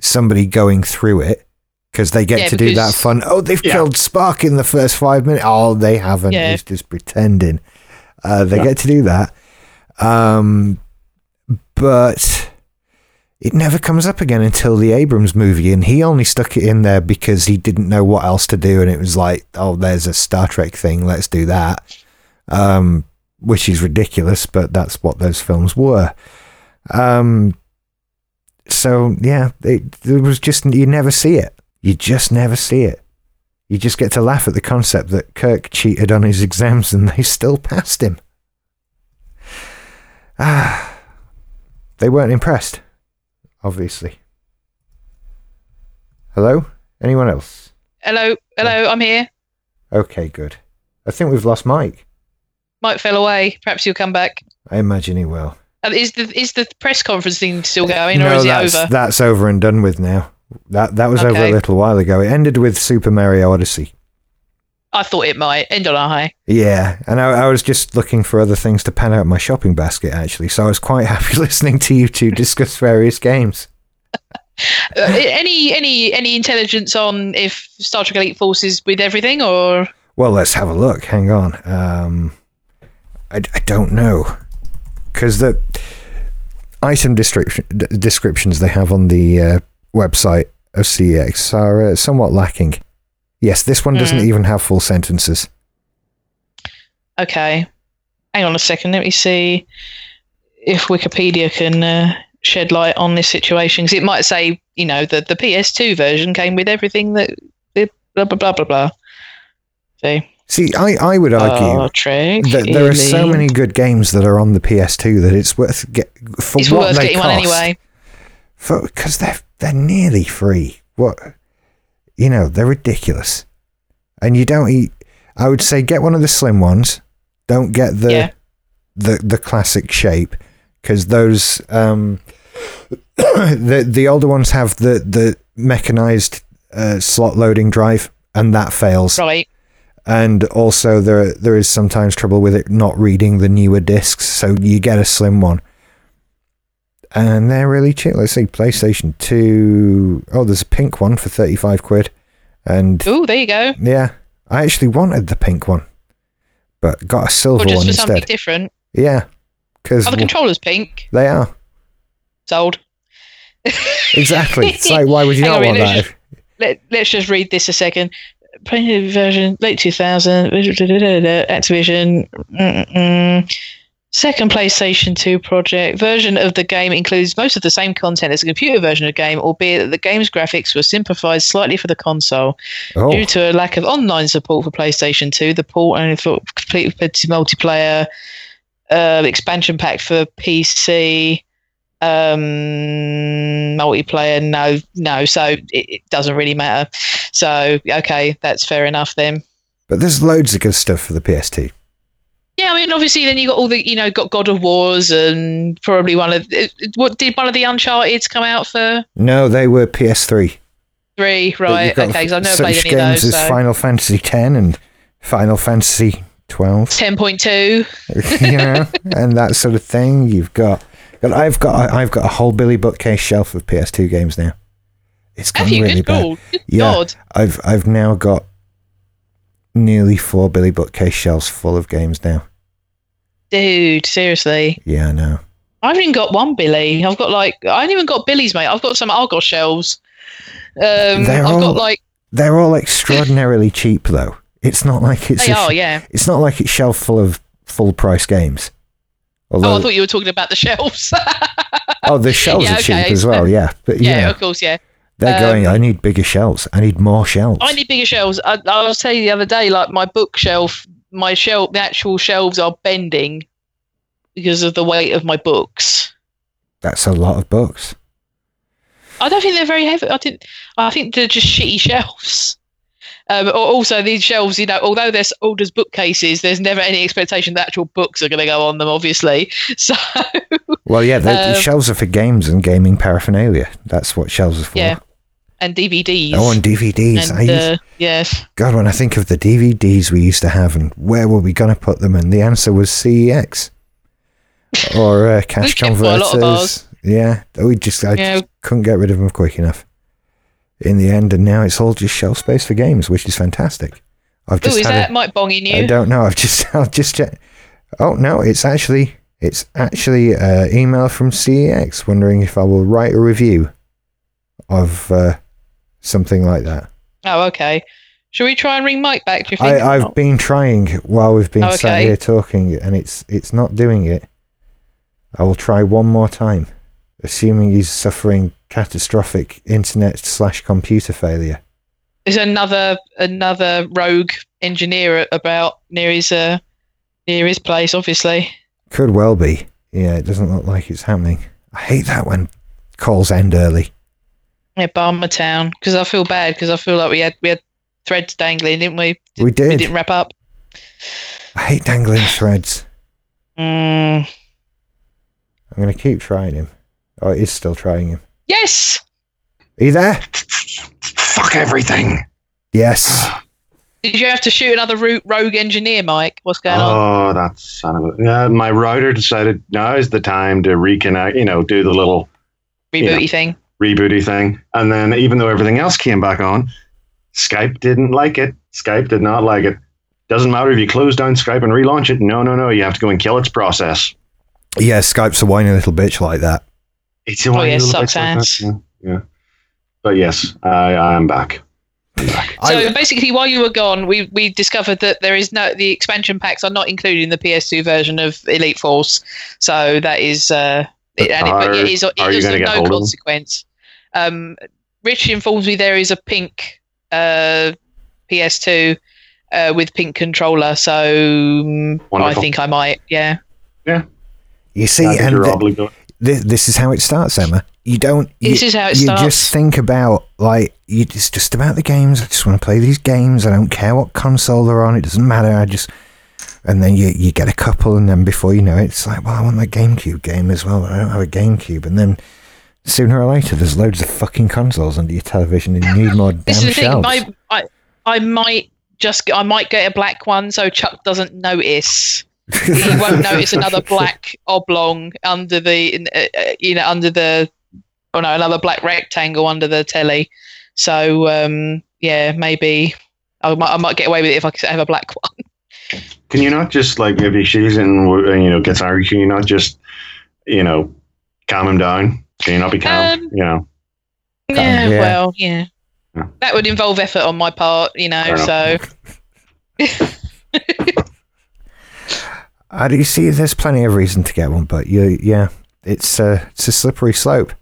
somebody going through it because they get yeah, to do that fun. Oh, they've yeah. killed Spock in the first five minutes. Oh, they haven't. Yeah. It's just pretending. Uh, they yeah. get to do that. Um, but it never comes up again until the Abrams movie, and he only stuck it in there because he didn't know what else to do, and it was like, oh, there's a Star Trek thing, let's do that, um, which is ridiculous, but that's what those films were. Um, so, yeah, it, it was just, you never see it. You just never see it. You just get to laugh at the concept that Kirk cheated on his exams and they still passed him. Ah, they weren't impressed, obviously. Hello? Anyone else? Hello, hello, yeah. I'm here. Okay, good. I think we've lost Mike. Mike fell away. Perhaps he'll come back. I imagine he will. Uh, is the is the press conference thing still going, no, or is it over? That's over and done with now. That that was okay. over a little while ago. It ended with Super Mario Odyssey. I thought it might end on a high. Yeah, and I, I was just looking for other things to pan out my shopping basket, actually, so I was quite happy listening to you two discuss various games. uh, any any any intelligence on if Star Trek Elite Force is with everything, or? Well, let's have a look. Hang on. Um, I, I don't know. Because the item description, d- descriptions they have on the uh, website of C E X are uh, somewhat lacking. Yes, this one doesn't mm. even have full sentences. Okay. Hang on a second. Let me see if Wikipedia can uh, shed light on this situation. Because it might say, you know, that the P S two version came with everything that... Blah, blah, blah, blah, blah. See, see I, I would argue oh, trick, that there elite. are so many good games that are on the P S two that it's worth... Get, for it's what worth they getting cost, one anyway. Because they're, they're nearly free. What... You know, they're ridiculous. And you don't eat... I would say get one of the slim ones. Don't get the yeah. the, the classic shape. Because those... Um, the the older ones have the, the mechanized uh, slot loading drive. And that fails. Right. And also there there is sometimes trouble with it not reading the newer discs. So you get a slim one. And they're really cheap. Let's see, PlayStation two. Oh, there's a pink one for thirty-five quid. And oh, there you go. Yeah. I actually wanted the pink one, but got a silver one instead. Or just for something different. Yeah. Cause are the controllers pink? They are. Sold. Exactly. It's like, why would you not want that? Let, let's just read this a second. Playing version, late two thousand, Activision. Mm-mm. Second PlayStation two project version of the game includes most of the same content as a computer version of the game, albeit that the game's graphics were simplified slightly for the console. Oh. Due to a lack of online support for PlayStation two, the port only for complete multiplayer uh, expansion pack for P C um, multiplayer. No, no. So it, it doesn't really matter. So, okay, that's fair enough then. But there's loads of good stuff for the P S two. Yeah, I mean, obviously, then you got all the, you know, got God of Wars and probably one of what did one of the Uncharted's come out for? No, they were P S three. Three, right? Okay, because I've never played any of those. Such games as so. Final Fantasy ten and Final Fantasy twelve, ten point two, you know, and that sort of thing. You've got, I've got, I've got a whole Billy Bookcase shelf of P S two games now. It's gone you, really good bad. God. Good yeah, God. I've I've now got nearly four Billy Bookcase shelves full of games now. Dude, seriously. Yeah, I know. I haven't even got one Billy. I've got like I haven't even got Billy's, mate. I've got some Argos shelves. Um they're I've all, got like they're all extraordinarily cheap though. It's not like it's They a, are, yeah. It's not like it's shelf full of full price games. Although, oh, I thought you were talking about the shelves. Oh, the shelves yeah, are okay. cheap as well, yeah. But yeah, yeah. of course, yeah. They're going, um, I need bigger shelves. I need more shelves. I need bigger shelves. I, I was telling you the other day, like my bookshelf, my shelf, the actual shelves are bending because of the weight of my books. That's a lot of books. I don't think they're very heavy. I didn't. I think they're just shitty shelves. Um, also, these shelves, you know, although they're old as bookcases, there's never any expectation that actual books are going to go on them, obviously. So, well, yeah, the um, shelves are for games and gaming paraphernalia. That's what shelves are for. Yeah. And D V Ds. Oh, and D V Ds. And, I used, uh, yes. God, when I think of the D V Ds we used to have and where were we going to put them, and the answer was C E X or uh, cash converters. Yeah, we just I yeah. just couldn't get rid of them quick enough in the end, and now it's all just shelf space for games, which is fantastic. I've just Ooh, is had that a, Mike bonging you? I don't know. I've just I've just checked. Oh no, it's actually it's actually an email from C E X wondering if I will write a review of uh, something like that. Oh, okay. Shall we try and ring Mike back? Do you think? I, I've been trying while we've been oh, okay. sat here talking, and it's it's not doing it. I will try one more time. Assuming he's suffering catastrophic internet slash computer failure. There's another another rogue engineer about near his uh, near his place, obviously. Could well be. Yeah, it doesn't look like it's happening. I hate that when calls end early. Yeah, Barmer Town, because I feel bad because I feel like we had we had threads dangling, didn't we? Did, we did. We didn't wrap up. I hate dangling threads. Mm. I'm going to keep trying him. Oh, it is still trying him. Yes! Are you there? Fuck everything. Yes. Did you have to shoot another ro- rogue engineer, Mike? What's going oh, on? Oh, that son of a... Uh, my router decided now is the time to reconnect, you know, do the little... Rebooty you know, thing. Rebooty thing. And then even though everything else came back on, Skype didn't like it. Skype did not like it. Doesn't matter if you close down Skype and relaunch it. No, no, no. You have to go and kill its process. Yeah, Skype's a whiny little bitch like that. It's a whiny oh, yes, little bitch like that. Yeah, yeah. But yes, I, I am back. I'm back. So I, basically, while you were gone, we, we discovered that there is no the expansion packs are not included in the P S two version of Elite Force. So that is, uh, it, and are, it, but it is, it is of no consequence. Um, Rich informs me there is a pink uh, P S two uh, with pink controller. So Wonderful. I think I might. Yeah. Yeah. You see, and th- th- this is how it starts, Emma. You don't. You, this is how it you starts. You just think about like you, it's just about the games. I just want to play these games. I don't care what console they're on. It doesn't matter. I just, and then you you get a couple, and then before you know it, it's like, well, I want my GameCube game as well, but I don't have a GameCube. And then sooner or later, there's loads of fucking consoles under your television, and you need more damn this is the shelves. Thing. My, I I might just I might get a black one, so Chuck doesn't notice. He won't notice another black oblong under the, uh, you know, under the, oh no, another black rectangle under the telly. So um, yeah, maybe I might, I might get away with it if I have a black one. Can you not just like maybe she's in, you know, gets angry? Can you not just, you know, calm him down? Can you not be calm? Um, you know. Yeah, yeah. Well, yeah. yeah. That would involve effort on my part, you know. So. I do see there's plenty of reason to get one, but you, yeah, it's a, it's a slippery slope.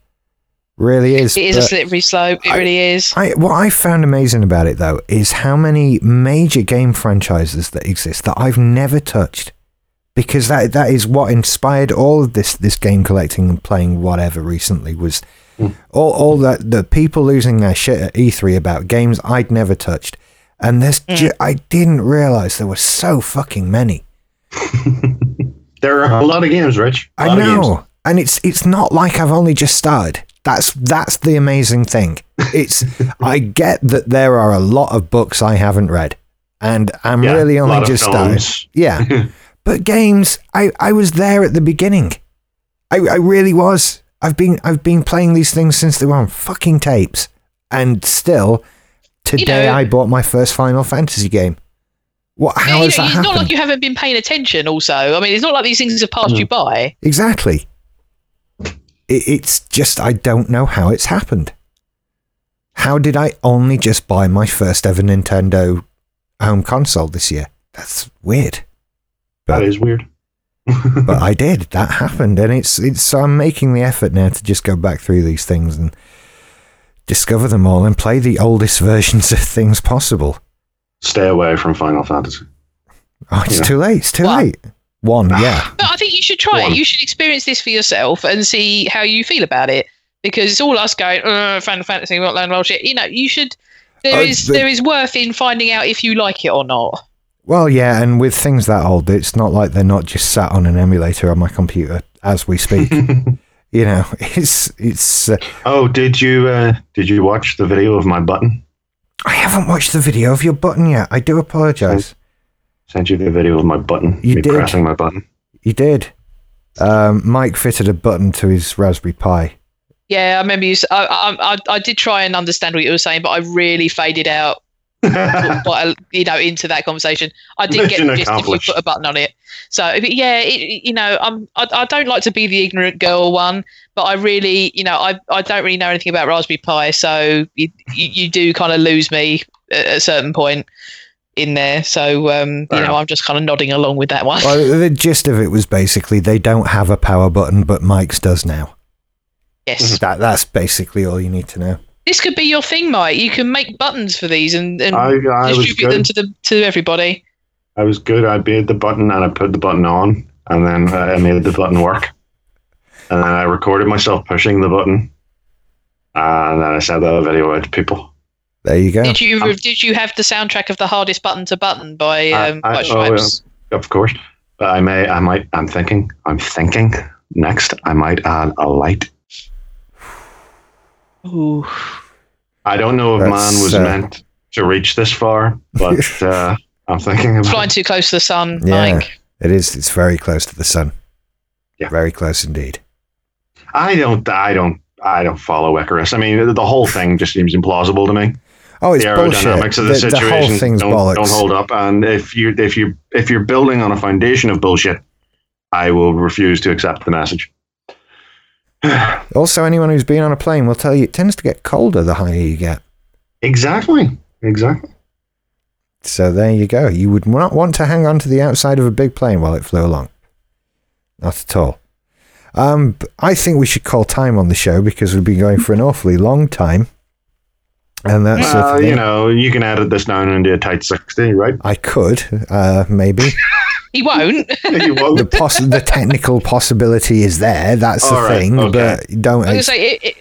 Really is. It is a slippery slope. It I, really is. I, what I found amazing about it, though, is how many major game franchises that exist that I've never touched, because that that is what inspired all of this, this game collecting and playing whatever recently was mm. all, all that the people losing their shit at E three about games I'd never touched. And there's mm. ju- I didn't realise there were so fucking many. There are a lot of games, Rich. I know, and it's it's not like I've only just started. That's that's the amazing thing. It's I get that there are a lot of books I haven't read, and I'm yeah, really only just started. Yeah, but games, I, I was there at the beginning. I I really was. I've been I've been playing these things since they were on fucking tapes, and still today you know, I bought my first Final Fantasy game. What? How yeah, is know, that It's happen? Not like you haven't been paying attention. Also, I mean, it's not like these things have passed mm. you by. Exactly. It, it's just I don't know how it's happened. How did I only just buy my first ever Nintendo home console this year? That's weird. But, that is weird. But I did. That happened, and it's it's. So I'm making the effort now to just go back through these things and discover them all and play the oldest versions of things possible. Stay away from Final Fantasy. Oh, it's yeah. too late. It's too what? late. One, yeah. But I think you should try One. it. You should experience this for yourself and see how you feel about it, because it's all us going, Final Fantasy, we won't learn well shit. You know, you should There is there is worth in finding out if you like it or not. Well, yeah, and with things that old, it's not like they're not just sat on an emulator on my computer as we speak. You know, it's it's. Uh, oh, did you uh, did you watch the video of my button? I haven't watched the video of your button yet. I do apologise. Sent you the video of my button. You me did. Pressing my button. You did. Um, Mike fitted a button to his Raspberry Pi. Yeah, I remember you. I, I I did try and understand what you were saying, but I really faded out. I, you know, into that conversation. I did get the gist if you put a button on it. So yeah, it, you know, I'm. I, I don't like to be the ignorant girl one, but I really, you know, I I don't really know anything about Raspberry Pi, so you you do kind of lose me at a certain point in there. So um, you know, I'm just kind of nodding along with that one. Well, the gist of it was basically they don't have a power button, but Mike's does now. Yes, that that's basically all you need to know. This could be your thing, Mike. You can make buttons for these and, and I, I distribute them to the to everybody. I was good. I made the button and I put the button on, and then I made the button work. And then I recorded myself pushing the button, and then I sent that video out to people. There you go. Did you um, did you have the soundtrack of the hardest button to button by? Um, I, I, by oh, yeah, of course. But I may. I might. I'm thinking. I'm thinking. Next, I might add a light. Ooh. I don't know if That's, man was uh, meant to reach this far, but uh, I'm thinking about flying too close to the sun. Yeah, Mike. It is. It's very close to the sun. Yeah, very close indeed. I don't. I don't. I don't follow Icarus. I mean, the whole thing just seems implausible to me. Oh, it's the aerodynamics bullshit. of the, the situation the whole thing's don't, bollocks. don't hold up. And if you if you if you're building on a foundation of bullshit, I will refuse to accept the message. Also, anyone who's been on a plane will tell you it tends to get colder the higher you get. Exactly. Exactly. So there you go. You would not want to hang on to the outside of a big plane while it flew along. Not at all. Um, I think we should call time on the show because we've been going for an awfully long time. And that's uh, you know, you can edit this down into a tight sixty, right? I could, uh, maybe. He won't. He won't. The, poss- the technical possibility is there. That's All the right, thing. Okay. But don't. I was ex- say, it, it,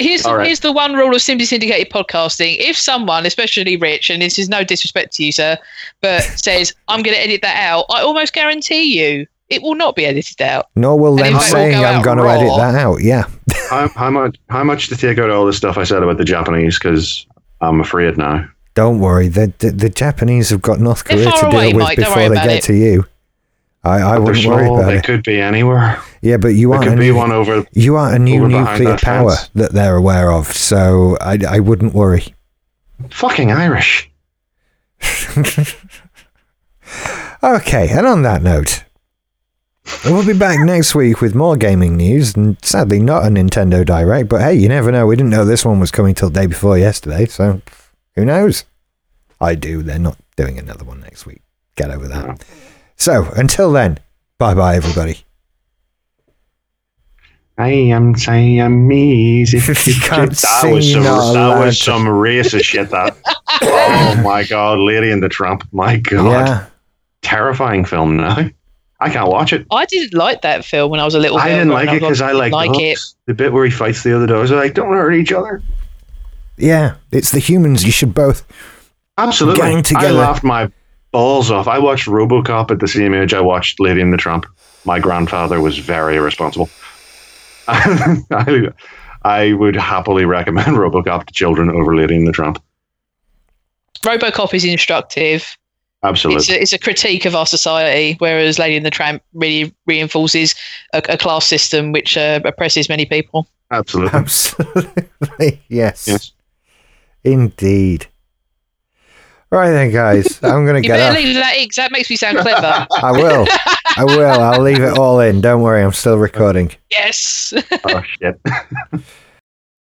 here's All here's right. the one rule of Simply Syndicated podcasting. If someone, especially Rich, and this is no disrespect to you, sir, but says I'm going to edit that out, I almost guarantee you it will not be edited out. Nor will them saying go I'm going to edit that out. Yeah. how, how much? How much to take out all the stuff I said about the Japanese? Because I'm afraid now. Don't worry, the, the the Japanese have got North Korea to deal away, with Mike, before they get it. to you. I, I wouldn't worry about they it. They could be anywhere. Yeah, but you aren't. Could a be new, one over. You aren't a new nuclear that power fence. that they're aware of, so I, I wouldn't worry. Fucking Irish. Okay, and on that note, we'll be back next week with more gaming news, and sadly not a Nintendo Direct. But hey, you never know. We didn't know this one was coming till day before yesterday, so. Who knows? I do. They're not doing another one next week. Get over that. No. So, until then, bye-bye, everybody. I am Siamese. You can't that was some, that was some racist shit, that. Oh, my God. Lady in the Tramp. My God. Yeah. Terrifying film now. I can't watch it. I didn't like that film when I was a little girl. I didn't like it because I like, like it. The bit where he fights the other dogs. They're like, don't hurt each other. Yeah, it's the humans. You should both absolutely gang together. I laughed my balls off. I watched RoboCop at the same age I watched Lady and the Tramp. My grandfather was very irresponsible. I, I would happily recommend RoboCop to children over Lady and the Tramp. RoboCop is instructive. Absolutely. It's a, it's a critique of our society, whereas Lady and the Tramp really reinforces a, a class system which uh, oppresses many people. Absolutely. Absolutely. Yes. Yes. Indeed. Right then, guys. I'm going to get up. You better leave that in because that makes me sound clever. I will. I will. I'll leave it all in. Don't worry. I'm still recording. Yes. Oh, shit.